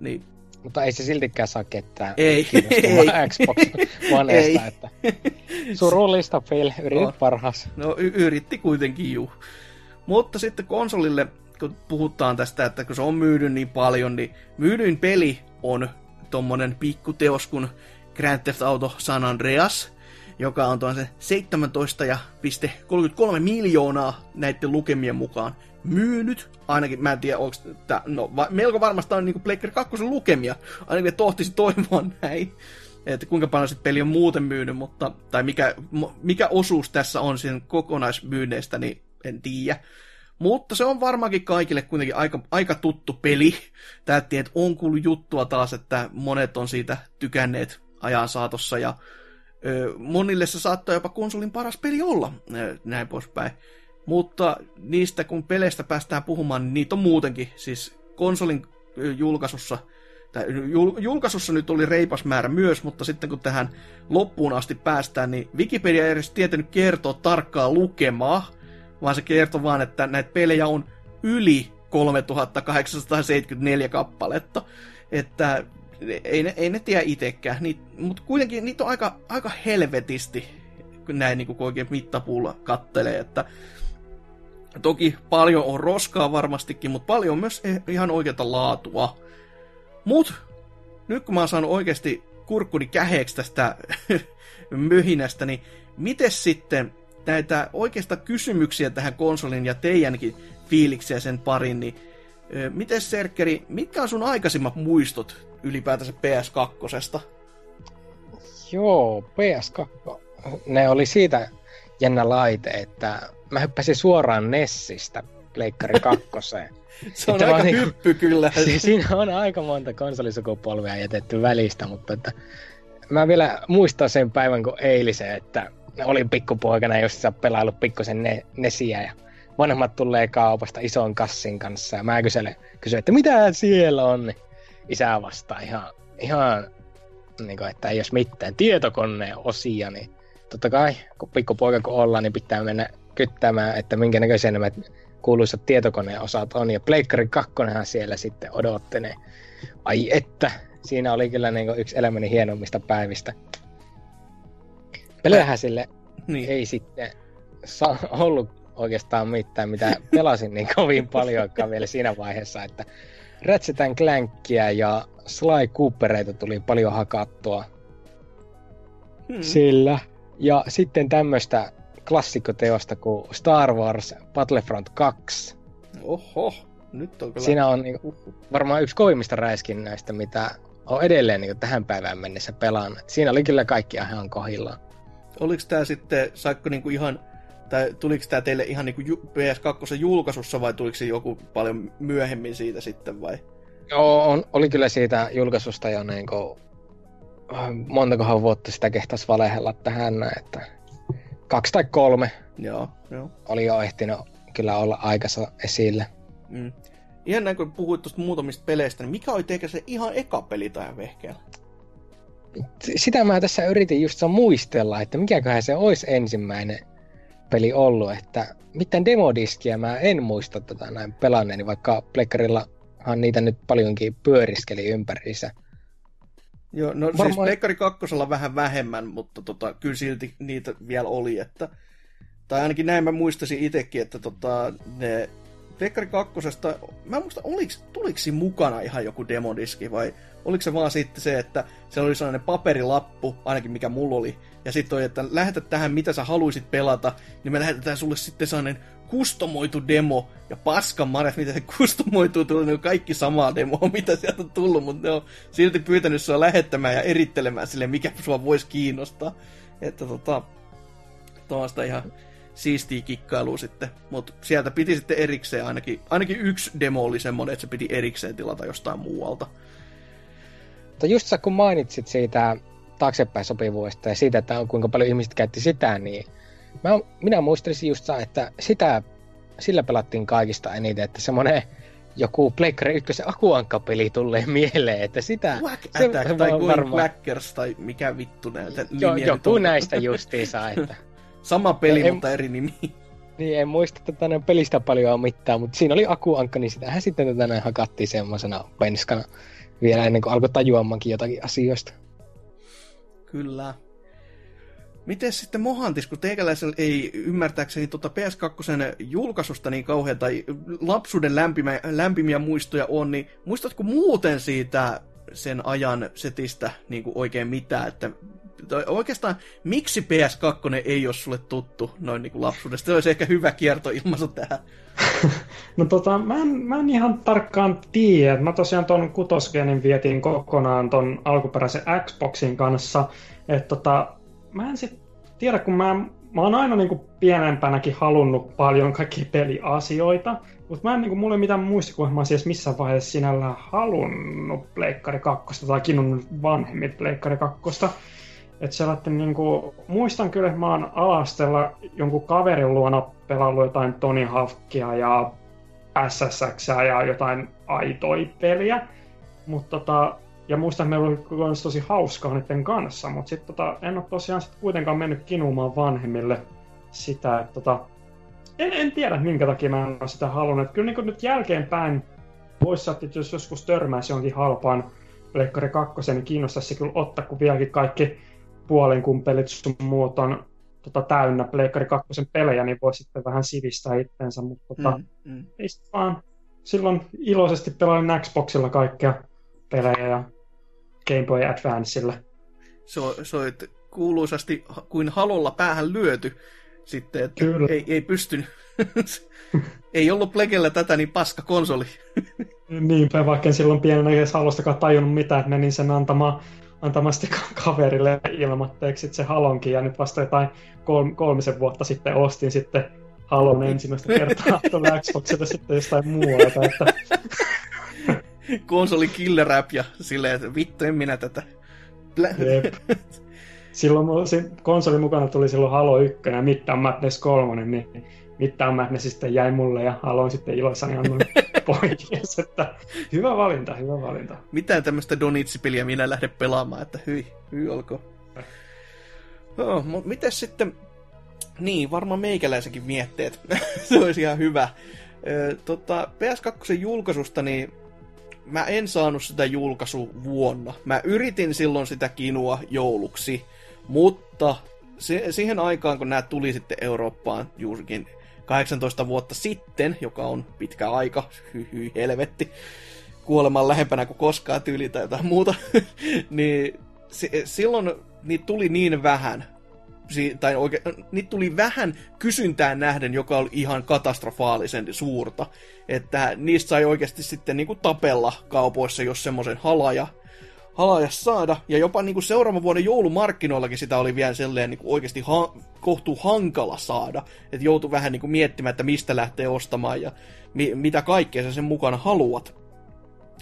Niin. Mutta ei se siltikään saa ketään kiinnostavaa Xboxin vanesta, että surullista Phil, yritit no. parhaas. No y- yritti kuitenkin, juu. Mutta sitten konsolille, kun puhutaan tästä, että kun se on myydy niin paljon, niin myydyin peli on tommonen pikkuteos kuin Grand Theft Auto San Andreas, joka on tuon sen seitsemäntoista pilkku kolmekymmentäkolme miljoonaa näiden lukemien mukaan myynyt. Ainakin, mä en tiedä, onko tämä, no melko varmasti on niinku Pleikkari kakkosen lukemia, ainakin että tohtisi toivoa näin, että kuinka paljon sitten peli on muuten myynyt, mutta, tai mikä, mikä osuus tässä on sen kokonaismyynneistä, niin en tiedä. Mutta se on varmaankin kaikille kuitenkin aika, aika tuttu peli. Täytti, että on kuullut juttua taas, että monet on siitä tykänneet ajan saatossa, ja monille se saattaa jopa konsolin paras peli olla, näin poispäin. Mutta niistä kun peleistä päästään puhumaan, niin niitä on muutenkin. Siis konsolin julkaisussa, tai julkaisussa nyt oli reipas määrä myös, mutta sitten kun tähän loppuun asti päästään, niin Wikipedia ei edes tietänyt kertoa tarkkaa lukemaa, vaan se kertoo vaan, että näitä pelejä on yli kolmetuhattakahdeksansataaseitsemänkymmentäneljä kappaletta. Että ei ne, ei ne tiedä itsekään, niit, mutta kuitenkin niitä on aika, aika helvetisti, kun näin niin kun oikein mittapuulla kattelee, että toki paljon on roskaa varmastikin, mutta paljon on myös ihan oikeata laatua. Mut nyt kun mä oon saanut oikeasti kurkkuni käheeksi tästä möhinästä, niin mites sitten näitä oikeasta kysymyksiä tähän konsolin ja teidänkin fiiliksiä sen parin, niin mites Serkkeri, mitkä on sun aikaisimmat muistot ylipäätänsä P S kakkosesta? Joo, P S kaksi. Ne oli siitä jännä laite, että mä hyppäsin suoraan Nessistä Pleikkari kakkoseen. Se on että aika niin, hyppy kyllä. Siinä on aika monta konsolisukupolvea jätetty välistä, mutta että mä vielä muistan sen päivän kuin eilisen, että olin pikkupoikana, jos sä oot pelaillut pikkusen Nessiä ja vanhemmat tulee kaupasta ison kassin kanssa ja mä kyselen, kysyn, että mitä siellä on, niin isä vastaa ihan, ihan niin kuin, että ei jos mitään tietokoneen osia, niin totta kai, kun pikkupoika kun ollaan, niin pitää mennä kyttämään, että minkä näköisiä nämä kuuluisat tietokoneen osat on. Ja Pleikkari kakkonenhan siellä sitten odottelee. Ai että, siinä oli kyllä niin kuin yksi elämäni hienommista päivistä. Pelejähän sille niin. ei sitten saa ollut oikeastaan mitään, mitä pelasin niin kovin paljonkaan vielä siinä vaiheessa, että Ratchet and Clankia ja Sly Coopereita tuli paljon hakattua hmm. sillä. Ja sitten tämmöistä klassikkoteosta kuin Star Wars Battlefront kaksi. Oho, nyt on kyllä. Siinä on niin kuin, varmaan yksi kovimmista räiskinnäistä, mitä on edelleen niin kuin tähän päivään mennessä pelaan. Siinä oli kyllä kaikki ihan kohdillaan. Oliko tämä sitten, saikko niin kuin ihan, tai tuliko tämä teille ihan niin kuin P S kakkosen julkaisussa vai tuliko se joku paljon myöhemmin siitä sitten vai? Joo, on, oli kyllä siitä julkaisusta jo niin kuin montakohan vuotta sitä kehtaisi valehella tähän, että kaksi tai kolme joo, joo. oli jo ehtinyt kyllä olla aikansa esille. Mm. Ihan näin, kun puhuit tuosta muutamista peleistä, niin mikä oli teikä se ihan eka peli tähän vehkeellä? Sitä mä tässä yritin just muistella, että mikäköhän se olisi ensimmäinen peli ollut, että mitään demodiskiä mä en muista tota näin pelanneeni, vaikka Plekkarillahan niitä nyt paljonkin pyöriskeli ympäriinsä. Joo, no varmaan... siis Pleikkari kakkosella vähän vähemmän, mutta tota, kyllä silti niitä vielä oli, että tai ainakin näin mä muistasin itsekin, että tota, ne Pleikkari kakkosesta, mä en muista, oliks, tuliks mukana ihan joku demodiski vai oliko se vaan sitten se, että se oli sellainen paperilappu, ainakin mikä mulla oli, ja sitten oli, että lähetä tähän mitä sä haluisit pelata, niin me lähetetään sulle sitten sellainen kustomoitu demo, ja paskan marjat, mitä se kustomoituu, tuli, ne on kaikki samaa demoa, mitä sieltä on tullut, mutta ne on silti pyytänyt sua lähettämään ja erittelemään sille, mikä sua voisi kiinnostaa. Että tota, tuosta ihan siistiä kikkailua sitten, mutta sieltä piti sitten erikseen ainakin, ainakin yksi demo oli semmoinen, että se piti erikseen tilata jostain muualta. Mutta just kun mainitsit siitä taaksepäin sopivuudesta ja siitä, että kuinka paljon ihmiset käytti sitä, niin mä, minä muistelisin just saa, että sitä, sillä pelattiin kaikista eniten, että semmoinen joku Pleikkari ykkösen akuankkapeli tulee mieleen, että sitä... Black se, Attack se, tai Going Blackers tai mikä vittu näitä jo, nimiä. Joku näistä justiin saa, että... Sama peli, en, mutta eri nimi. Niin, en muista tätä näin pelistä paljon mitään, mutta siinä oli akuankka, niin sitähän sitten tätä näin hakattiin semmoisena penskana. Vielä ennen kuin alkoi tajuamankin jotakin asioista. Kyllä. Mites sitten Mohantis, kun teikäläisellä ei ymmärtääkseni tuota P S kakkosen julkaisusta niin kauhean, tai lapsuuden lämpimä, lämpimiä muistoja on, niin muistatko muuten siitä sen ajan setistä niin kuin oikein mitään? Että, oikeastaan miksi P S kaksi ei ole sulle tuttu noin niin kuin lapsuudesta? Se olisi ehkä hyvä kiertoilmaisu tähän. No tota, mä en, mä en ihan tarkkaan tiedä. Mä tosiaan ton kutosgenin vietiin kokonaan ton alkuperäisen Xboxin kanssa. Et tota, mä en sit tiedä, kun mä, mä oon aina niinku pienempänäkin halunnut paljon kaikkia peliasioita, mutta mä en niinku, mulla ei mitään muistikuvaa, mä oon siis missään vaiheessa sinällään halunnut Pleikkari kakkosta tai kinnunut vanhemmit Pleikkari kakkosta. Että niinku, muistan kyllä, että mä oon alastella jonkun kaverin luona pelannut jotain Tony Hawkia ja S S X:ää ja jotain aitoipeliä. Mut tota, ja muistan, että meillä oli tosi hauskaa niiden kanssa, mutta sit tota, en ole tosiaan sit kuitenkaan mennyt kinumaan vanhemmille sitä, että tota, en, en tiedä minkä takia mä en ole sitä halunnut. Kyllä niinku nyt jälkeenpäin voisi saattaa, jos joskus törmäisi jonkin halpaan Pleikkari kakkosen, niin kiinnostaisi se kyllä ottaa, kun vieläkin kaikki puolen kumpelit sun muut on tota, täynnä Pleikkari kakkosen pelejä, niin voi sitten vähän sivistää itsensä, mutta tota, mm, mm. ei sit vaan. Silloin iloisesti pelailin Xboxilla kaikkea pelejä ja Game Boy Advancella. So, so, kuuluisasti kuin halolla päähän lyöty sitten, että ei, ei pystynyt. Ei ollut Plekellä tätä, niin paska konsoli. Niinpä, vaikka en silloin pienenä edes halostakaan tajunnut mitään, että menin sen antamaan antamasti kaverille ilmatteeksi se halonkin, ja nyt vasta jotain kolm, kolmisen vuotta sitten ostin sitten halon ensimmäistä kertaa tuolla Xboxilla sitten jostain muualta. Että... Konsoli killer app ja silleen, että vittu en minä tätä. Jep. Silloin konsoli mukana tuli silloin Halo yksi ja Midtown Madness kolme, niin Midtown Madness sitten jäi mulle ja Haloin sitten iloissani annoin poikies, että hyvä valinta, hyvä valinta. Mitään tämmöistä donitsipeliä minä lähden pelaamaan, että hyi, hyi olkoon. Oh, mutta mites sitten, niin varmaan meikäläisenkin miettii, että se olisi ihan hyvä. Tota, P S kakkosen julkaisusta, niin mä en saanut sitä julkaisu vuonna. Mä yritin silloin sitä kinua jouluksi, mutta se, siihen aikaan, kun nämä tuli sitten Eurooppaan juurikin kahdeksantoista vuotta sitten, joka on pitkä aika, hyhy hy, helvetti, kuolemaan lähempänä kuin koskaan tyyli tai jotain muuta, niin se, silloin niitä tuli niin vähän, si, tai oikein, niitä tuli vähän kysyntään nähden, joka oli ihan katastrofaalisen suurta, että niistä sai oikeasti sitten niinku tapella kaupoissa, jos semmoisen halaja, halaja saada, ja jopa niinku seuraavan vuoden joulumarkkinoillakin sitä oli vielä selleen niinku oikeasti ha- kohtuu hankala saada, että joutui vähän niinku miettimään, että mistä lähtee ostamaan ja mi- mitä kaikkea sä sen mukana haluat,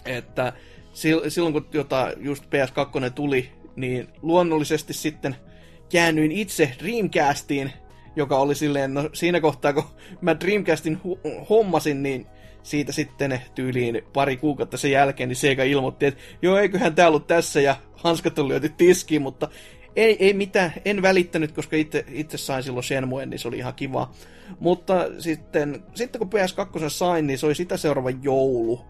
että sil- silloin kun jota just P S kaksi tuli, niin luonnollisesti sitten käännyin itse Dreamcastiin joka oli silleen, no siinä kohtaa, kun mä Dreamcastin hu- hommasin, niin siitä sitten tyyliin pari kuukautta sen jälkeen, niin Sega ilmoitti, että joo, eiköhän tää ollut tässä, ja hanskat on lyöty tiskiin, mutta ei, ei mitään, en välittänyt, koska itse, itse sain silloin Shenmuen, niin se oli ihan kiva. Mutta sitten, sitten kun P S kaksi sain, niin se oli sitä seuraava joulu.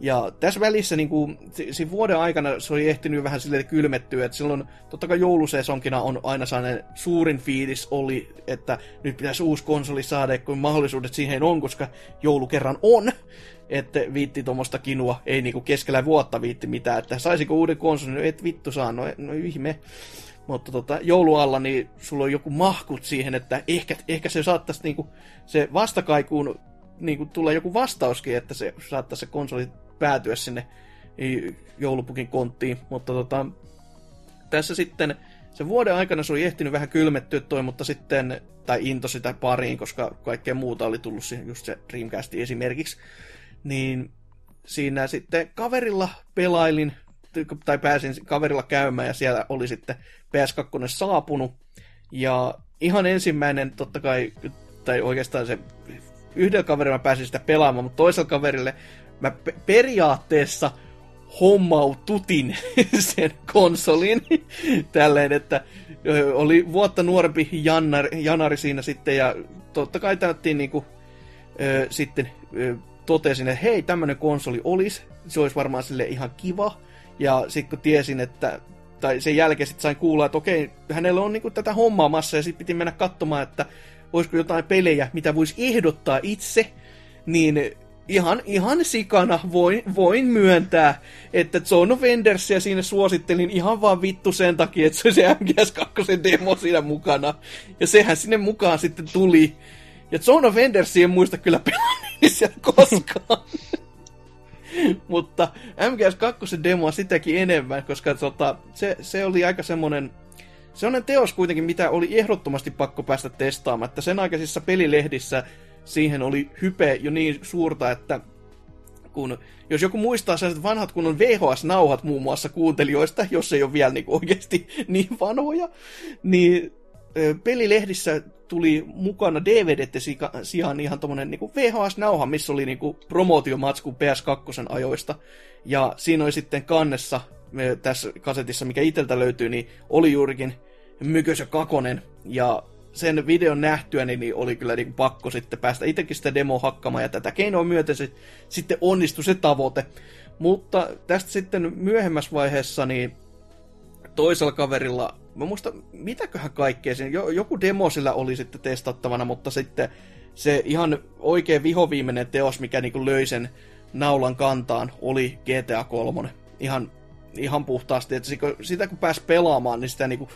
Ja tässä välissä niin kuin, siinä vuoden aikana se oli ehtinyt vähän silleen kylmettyä, että silloin totta kai jouluseisonkina on aina sellainen suurin fiilis oli, että nyt pitäisi uusi konsoli saada, kun mahdollisuudet siihen on, koska joulu kerran on. Että viitti tuommoista kinua, ei niin kuin keskellä vuotta viitti mitään, että saisiko uuden konsolin, no et vittu saa, no, no ihme. Mutta tota, joulualla niin sulla on joku mahkut siihen, että ehkä, ehkä se saattaisi niinku, se vastakaikuun niinku, tulla joku vastauskin, että se saattaisi se konsoli päätyä sinne joulupukin konttiin. Mutta tota, tässä sitten se vuoden aikana se oli ehtinyt vähän kylmettyä toi, mutta sitten, tai into sitä pariin, koska kaikkea muuta oli tullut siihen, just se Dreamcast esimerkiksi. Niin siinä sitten kaverilla pelailin, tai pääsin kaverilla käymään, ja siellä oli sitten P S kaksi saapunut. Ja ihan ensimmäinen, totta kai, tai oikeastaan se yhdellä kaverilla mä pääsin sitä pelaamaan, mutta toisella kaverille mä pe- periaatteessa hommaututin sen konsolin. Tälleen, että oli vuotta nuorempi janar, janari siinä sitten, ja totta kai täyttiin niinku, ö, sitten ö, totesin, että hei, tämmönen konsoli olisi, se olisi varmaan sille ihan kiva. Ja sitten kun tiesin, että, tai sen jälkeen sitten sain kuulla, että okei, hänellä on niinku tätä hommaamassa, ja sitten piti mennä katsomaan, että olisiko jotain pelejä, mitä voisi ehdottaa itse, niin ihan, ihan sikana voin, voin myöntää, että Zone of Endersia siinä suosittelin ihan vaan vittu sen takia, että se oli se M G S kaksi demo siinä mukana, ja sehän sinne mukaan sitten tuli, ja Zone of Endersia en muista kyllä pelannut siellä koskaan. Mutta M G S kaksi demoa sitäkin enemmän, koska tota, se, se oli aika semmonen semmonen teos kuitenkin, mitä oli ehdottomasti pakko päästä testaamaan. Että sen aikaisissa pelilehdissä siihen oli hype jo niin suurta, että kun, jos joku muistaa sellaiset vanhat kunnon V H S-nauhat muun muassa kuuntelijoista, jos ei ole vielä niin oikeasti niin vanhoja, niin pelilehdissä tuli mukana D V D-sijaan ihan tommonen niinku V H S-nauha, missä oli niinku promootiomatsku P S kaksi ajoista. Ja siinä oli sitten kannessa, tässä kasetissa, mikä itseltä löytyy, niin oli juurikin Mykös ja Kakonen. Ja sen videon nähtyä, niin oli kyllä niinku pakko sitten päästä itsekin sitä demoa hakkaamaan, ja tätä keinoa myöten se, sitten onnistui se tavoite. Mutta tästä sitten myöhemmässä vaiheessa, niin toisella kaverilla, mä muista, mitäköhän kaikkea siinä, joku demo sillä oli sitten testattavana, mutta sitten se ihan oikein vihoviimeinen teos, mikä niin kuin löi sen naulan kantaan, oli G T A kolme. Ihan, ihan puhtaasti, että sitä kun pääsi pelaamaan, niin sitä niin kuin,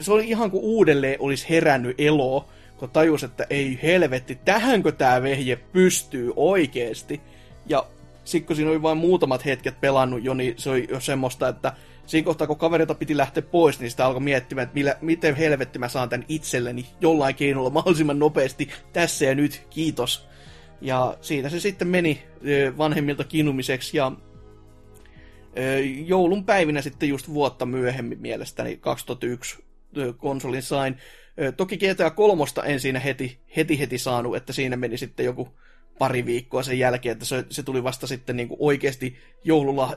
se oli ihan kuin uudelleen olisi herännyt eloa, kun tajus, että ei helvetti, tähänkö tää vehje pystyy oikeesti. Ja sitten kun siinä oli vain muutamat hetket pelannut jo, niin se oli jo semmoista, että siinä kohtaa, kun kaverilta piti lähteä pois, niin sitä alkoi miettimään, että millä, miten helvetti mä saan tän itselleni jollain keinolla mahdollisimman nopeasti tässä ja nyt, kiitos. Ja siitä se sitten meni vanhemmilta kinumiseksi, ja joulun päivinä sitten just vuotta myöhemmin mielestäni kaksituhattayksi konsolin sain. Toki G T A kolme en siinä heti, heti heti saanut, että siinä meni sitten joku pari viikkoa sen jälkeen, että se, se tuli vasta sitten niinku oikeasti joulula,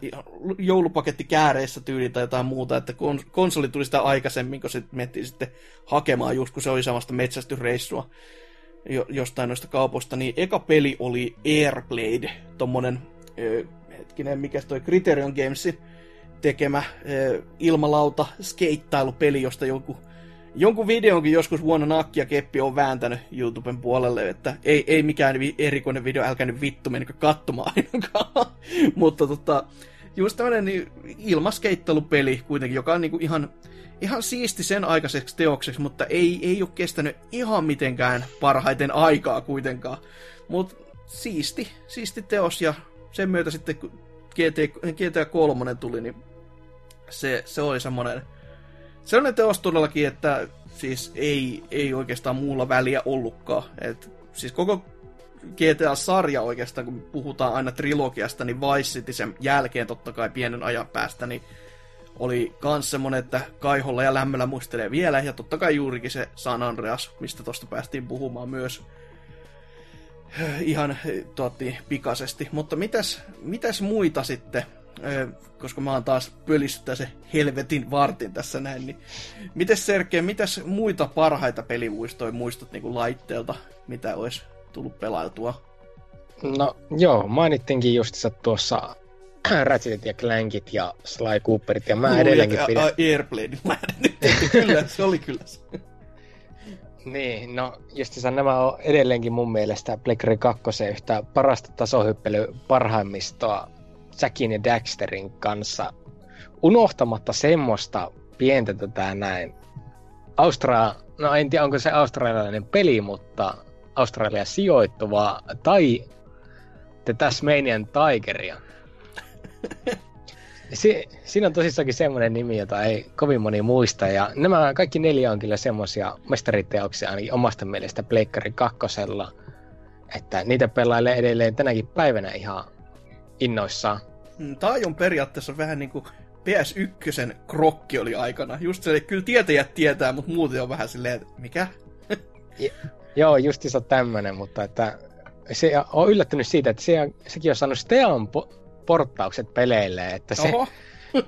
joulupaketti kääreissä tyyli tai jotain muuta, että konsoli tuli sitä aikaisemmin, kun se mentiin sitten hakemaan just, kun se oli samasta metsästysreissua jostain noista kaupoista, niin eka peli oli Airblade, tommonen, ö, hetkinen, mikäs toi Criterion Gamesin tekemä ö, ilmalauta skeittailupeli, josta joku Jonkun videonkin joskus vuonna nakki ja keppi on vääntänyt YouTuben puolelle, että ei, ei mikään erikoinen video, älkää nyt vittu, menikö katsomaan ainakaan. Mutta tota, just tämmönen niin ilmaskeittailupeli kuitenkin, joka on niinku ihan, ihan siisti sen aikaiseksi teokseksi, mutta ei, ei ole kestänyt ihan mitenkään parhaiten aikaa kuitenkaan. Mut siisti, siisti teos, ja sen myötä sitten kun G T A kolme tuli, niin se, se oli semmonen sellainen teos todellakin, että siis ei, ei oikeastaan muulla väliä ollutkaan. Et, siis koko G T A-sarja oikeastaan, kun puhutaan aina trilogiasta, niin Vice City sen jälkeen totta kai pienen ajan päästä, niin oli kans semmonen, että kaiholla ja lämmöllä muistelee vielä, ja totta kai juurikin se San Andreas, mistä tosta päästiin puhumaan myös ihan tuotiin pikaisesti. Mutta mitäs, mitäs muita sitten, koska mä oon taas pölistyttää se helvetin vartin tässä näin, niin mites Sergei, mitäs muita parhaita pelimuistoja muistat niinku laitteelta, mitä olisi tullut pelailtua? No joo, mainittiinkin justiinsa tuossa Ratchetit ja Clankit ja Sly Cooperit ja mä Uja, edelleenkin a, pidän... Airplane, mä edelleenkin kyllä, se oli kyllä se. Niin, no justiinsa nämä on edelleenkin mun mielestä Pleikkari kakkosen yhtä parasta tasohyppely parhaimmistoa Jackin ja Daxterin kanssa. Unohtamatta semmoista pientä tätä näin. Austra... No en tiedä onko se australialainen peli, mutta Australia sijoittuvaa tai The Tasmanian Tigeria. Si- siinä on tosissakin semmoinen nimi, jota ei kovin moni muista, ja nämä kaikki neljä on kyllä semmoisia mestariteoksia ainakin omasta mielestä Pleikkari kakkosella, että niitä pelailee edelleen tänäkin päivänä ihan innoissaan. Tämä on periaatteessa vähän niin kuin P S ykkösen krokki oli aikana. Just se, kyllä tietäjät tietää, mutta muuten on vähän silleen, että mikä? Joo, justiinsa tämmönen, mutta että se on yllättynyt siitä, että se, sekin on saanut Steam po- porttaukset peleille, että se,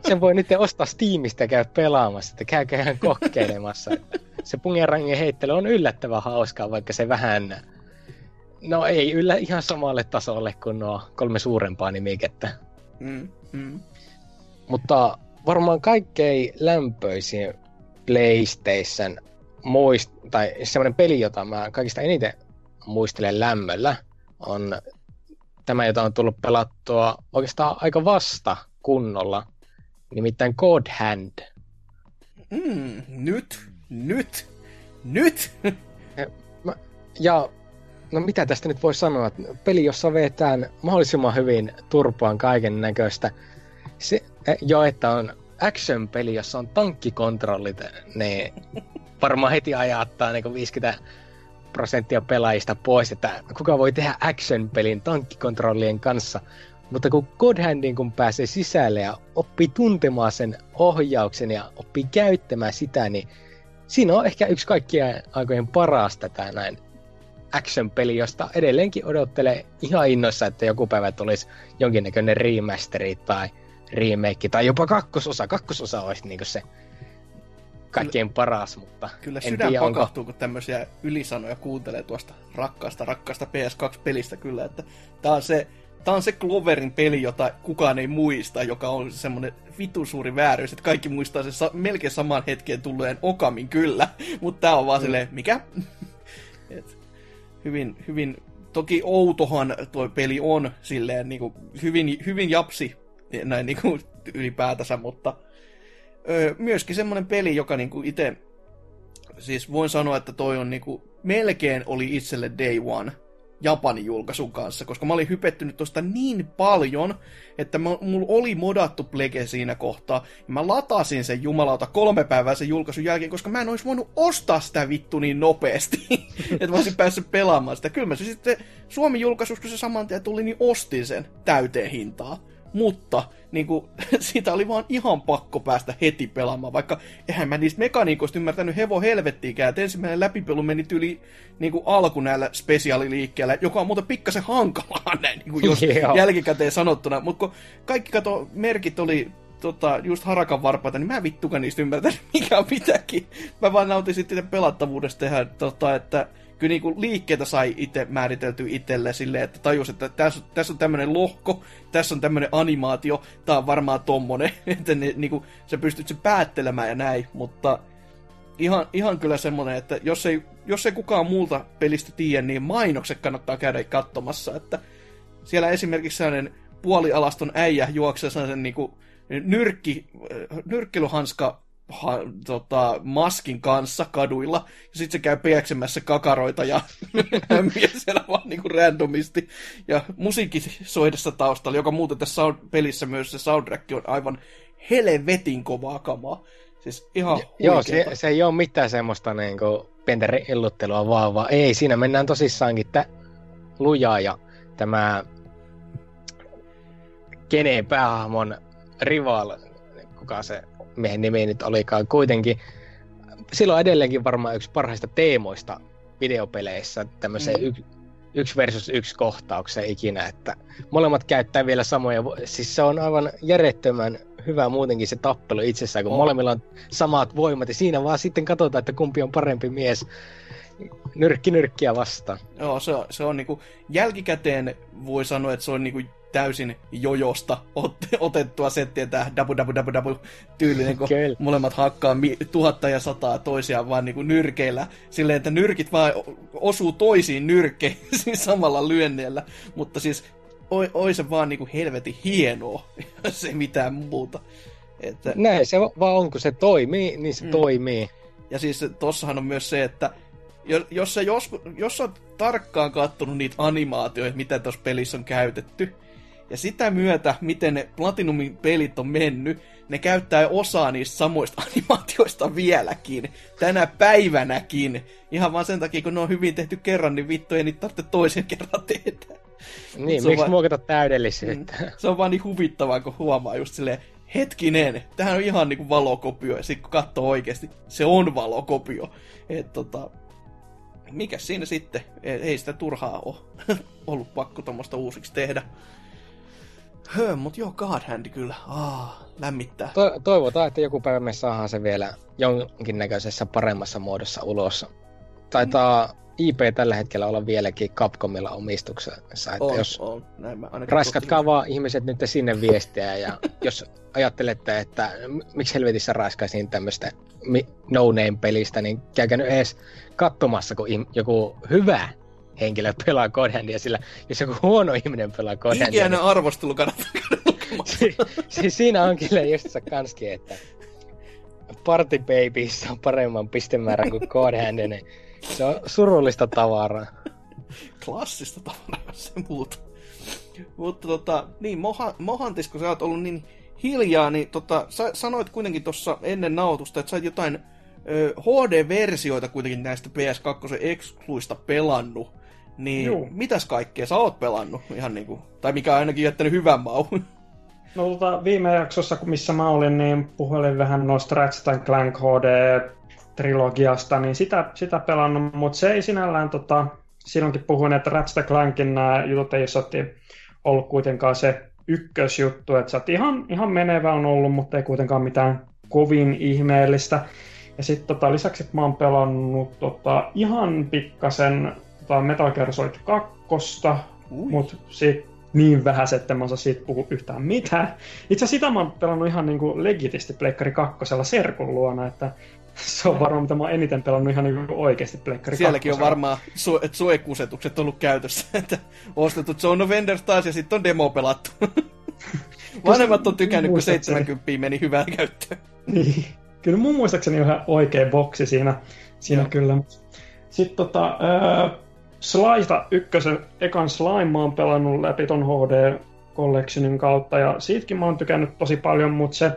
sen voi nyt ostaa Steamista ja käy pelaamassa, että käykää ihan kokeilemassa. Se pungerangin heittely on yllättävän hauskaa, vaikka se vähän, no ei yllä ihan samalle tasolle kuin nuo kolme suurempaa nimikettä. Mm, mm. Mutta varmaan kaikkein lämpöisin PlayStation muist, tai semmoinen peli, jota mä kaikista eniten muistelen lämmöllä, on tämä, jota on tullut pelattua oikeastaan aika vasta kunnolla, nimittäin God Hand. Mm, nyt, nyt, nyt! Mä, ja no mitä tästä nyt voi sanoa? Peli, jossa vetään mahdollisimman hyvin turpaan kaiken näköistä. Se, jo, että on action-peli, jossa on tankkikontrollit, niin varmaan heti ajattaa niin viisikymmentä prosenttia pelaajista pois, että kuka voi tehdä action-pelin tankkikontrollien kanssa. Mutta kun God Handin kun pääsee sisälle ja oppii tuntemaan sen ohjauksen ja oppii käyttämään sitä, niin siinä on ehkä yksi kaikkien aikojen paras tätä näin action-peli, josta edelleenkin odottelee ihan innoissa, että joku päivä tulisi jonkinnäköinen remasteri tai remake tai jopa kakkososa. Kakkososa olisi niin kuin se kaikkein paras, mutta kyllä sydän pakahtuu, onko... kun tämmöisiä ylisanoja kuuntelee tuosta rakkaasta, rakkaasta P S kaksi-pelistä kyllä, että tää on se, tää on se Cloverin peli, jota kukaan ei muista, joka on semmoinen vitun suuri vääryys, että kaikki muistaa sen sa- melkein saman hetkeen tulleen Okamin kyllä, mutta tää on vaan mm. silleen, mikä? Et, hyvin, hyvin, toki outohan tuo peli on silleen niin kuin, hyvin, hyvin japsi näin niin kuin, ylipäätänsä, mutta Öö, myöskin semmoinen peli, joka niinku itse, siis voin sanoa, että toi on niinku, melkein oli itselle day one Japanin julkaisun kanssa, koska mä olin hypettynyt tosta niin paljon, että mä, mulla oli modattu plege siinä kohtaa, ja mä latasin sen jumalauta kolme päivää sen julkaisun jälkeen, koska mä en ois voinut ostaa sitä vittu niin nopeasti, että mä olisin päässyt pelaamaan sitä. Kyllä mä se sitten Suomen julkaisussa, kun se saman tien tuli, niin ostin sen täyteen hintaan. Mutta niin kuin, siitä oli vaan ihan pakko päästä heti pelaamaan, vaikka eihän mä niistä mekaniikoista ymmärtänyt hevo helvettiinkään. Et ensimmäinen läpipelu meni tyli niin kuin alku näillä spesiaaliliikkeillä, joka on muuten pikkasen hankalaa näin, niin kuin jos jälkikäteen sanottuna. Mutta kun kaikki kato, merkit oli tota, just harakan varpaita, niin mä en vittukaan niistä ymmärtänyt mikä on mitäkin. Mä vaan nautin sitten pelattavuudesta tehdä, tota, että... Kyllä niin kuin liikkeitä sai itse määriteltyä itselle silleen, että tajus, että tässä täs on tämmöinen lohko, tässä on tämmöinen animaatio, tää on varmaan tommonen, että ne, niin kuin, sä pystyt sen päättelemään ja näin, mutta ihan, ihan kyllä semmoinen, että jos ei, jos ei kukaan muulta pelistä tiedä, niin mainokset kannattaa käydä katsomassa, että siellä esimerkiksi sellainen puolialaston äijä juoksee sellaisen niin kuin nyrkki, nyrkkiluhanska, Ha, tota, maskin kanssa kaduilla, ja sit se käy pieksemässä kakaroita ja hämmiä siellä vaan niinku randomisti, ja musiikki soidessa taustalla, joka muuten tässä sound- pelissä myös se soundtrack on aivan helvetin kovaa kamaa. Siis ihan jo, joo, se, se ei oo mitään semmoista niinku pientä illuttelua vaan, vaan ei, siinä mennään tosissaankin tä- lujaa, ja tämä Keneen päähahmon rival, kuka se mihin nimi nyt olikaan kuitenkin. Silloin edelleenkin varmaan yksi parhaista teemoista videopeleissä tämmöiseen mm. yksi yks versus yksi kohtaukseen ikinä, että molemmat käyttää vielä samoja, siis se on aivan järjettömän hyvä muutenkin se tappelu itsessään, kun oh. molemmilla on samat voimat ja siinä vaan sitten katsotaan, että kumpi on parempi mies nyrkki nyrkkiä vastaan. Joo, se on, se on niinku, jälkikäteen voi sanoa, että se on niinku täysin jojosta ot- otettua settiä tää double-double-double-tyylinen, kun Kyllä. molemmat hakkaa mi- tuhatta ja sataa toisiaan vaan niinku nyrkeillä. Silleen, että nyrkit vaan osuu toisiin nyrkkeihin samalla lyönneellä, mutta siis oi, oi se vaan niinku helvetin hienoa, se mitään muuta. Että... Näin se vaan on, kun se toimii, niin se mm. toimii. Ja siis tossahan on myös se, että jos sä, jos, jos sä oot tarkkaan kattonut niitä animaatioita, mitä tuossa pelissä on käytetty, ja sitä myötä, miten ne Platinumin pelit on mennyt, ne käyttää osaa niistä samoista animaatioista vieläkin, tänä päivänäkin. Ihan vaan sen takia, kun ne on hyvin tehty kerran, niin vittu ei niitä tarvitse toisen kerran tehdä. Niin, miksi vaan... muokata täydellisyyttä? Se on vaan niin huvittavaa, kun huomaa just silleen, hetkinen, tämähän on ihan niin kuin valokopio, ja sitten kun katsoo oikeasti, se on valokopio. Että tota... Mikäs siinä sitten? Ei sitä turhaa ole ollut pakko tommoista uusiksi tehdä. Höh, mut joo, God Hand kyllä. Ah, lämmittää. To- toivotaan, että joku päivä me saadaan se vielä jonkinnäköisessä paremmassa muodossa ulos. Taitaa I P tällä hetkellä olla vieläkin Capcomilla omistuksessa. Että on, jos on. Näin mä ainakin raiskatkaa vaan ihmiset nyt sinne viestiä. Ja jos ajattelette, että miksi helvetissä raiskaisin tämmöistä no-name-pelistä, niin käykää nyt edes katsomassa, kun joku hyvä henkilö pelaa God Handia, sillä jos joku huono ihminen pelaa God Handia... Ikiäinen niin... arvostelu kannattaa lukemassa. Si- si- siinä on kyllä just se kanskin, että Party Babies on paremman pistemäärän kuin God Handia, niin se on surullista tavaraa. Klassista tavaraa, se muuta. Mutta tota, niin, Moha- Mohantis, kun sä oot ollut niin hiljaa, niin tota, sä sanoit kuitenkin tuossa ennen nautusta, että sä oot jotain H D-versioita kuitenkin näistä P S kaksi-ekskluista pelannut, niin Juu. mitäs kaikkea sä oot pelannut? Ihan niinku, tai mikä on ainakin jättänyt hyvän maun? No tota, viime jaksossa, missä mä olin, niin puhuin vähän noista Ratchet and Clank H D-trilogiasta, niin sitä, sitä pelannut, mutta se ei sinällään, tota, silloinkin puhuin, että Ratchet and Clankin nämä jutut ei ollut kuitenkaan se ykkösjuttu, että sä oot ihan, ihan menevä on ollut, mutta ei kuitenkaan mitään kovin ihmeellistä. Ja sitten tota, lisäksi mä oon pelannut tota, ihan pikkasen tota, Metal Gear Solid kaksi, mutta niin vähäs, että mä osaa siitä puhua yhtään mitään. Itse asiassa sitä mä oon pelannut ihan niinku legitisti Pleikkari kakkosella serkun luona, että se on varmaan mitä mä oon eniten pelannut ihan niinku oikeasti Pleikkari kaksi. Sielläkin kakkosella. On varmaan su- suekusetukset ollut käytössä, että ostetut Zone of Enders taas ja sitten on demo pelattu. Vanhemmat on tykännyt, kun seitsemänkymmentä meni hyvään käyttöön. Niin. Kyllä mun muistaakseni on ihan oikea boksi siinä, siinä no. kyllä. Sitten tota, äh, Slaita ykkösen, ekan Slime mä oon pelannut läpi ton H D-collectionin kautta, ja siitäkin mä oon tykännyt tosi paljon, mutta se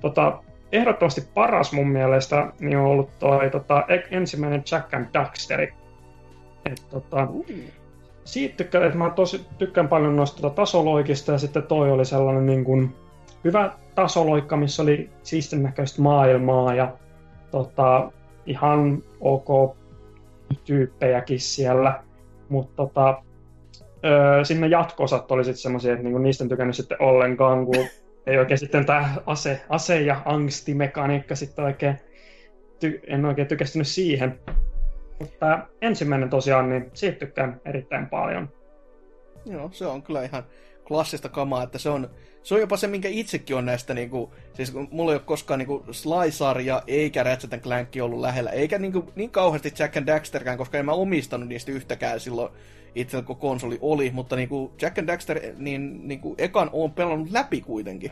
tota, ehdottomasti paras mun mielestä niin on ollut toi tota, ensimmäinen Jack and Daxteri. Et, tota, siitä tykkään, että mä tosi, tykkään paljon noista tota, tasoloikista, ja sitten toi oli sellainen niin kuin hyvä tasoloikka, missä oli siisten näköistä maailmaa ja tota, ihan ok tyyppejäkin siellä, mutta tota, öö, sinne jatko-osat oli sitten semmoisia, että niinku niistä en tykännyt sitten ollenkaan, kun ei oikein sitten tämä ase, ase- ja angstimekaniikka sitten oikein, ty- en oikein tykästynyt siihen. Mutta ensimmäinen tosiaan, niin siitä tykkään erittäin paljon. Joo, se on kyllä ihan klassista kamaa, että se on Se on jopa se, minkä itsekin on näistä, niinku, siis mulla ei ole koskaan niinku Sly-sarja eikä Ratchet and Clank ollut lähellä, eikä niinku, niin kauheasti Jack and Daxterkään, koska en mä omistanut niistä yhtäkään silloin itsellä, kun konsoli oli, mutta niinku Jack and Daxter, niin niinku, ekan oon pelannut läpi kuitenkin.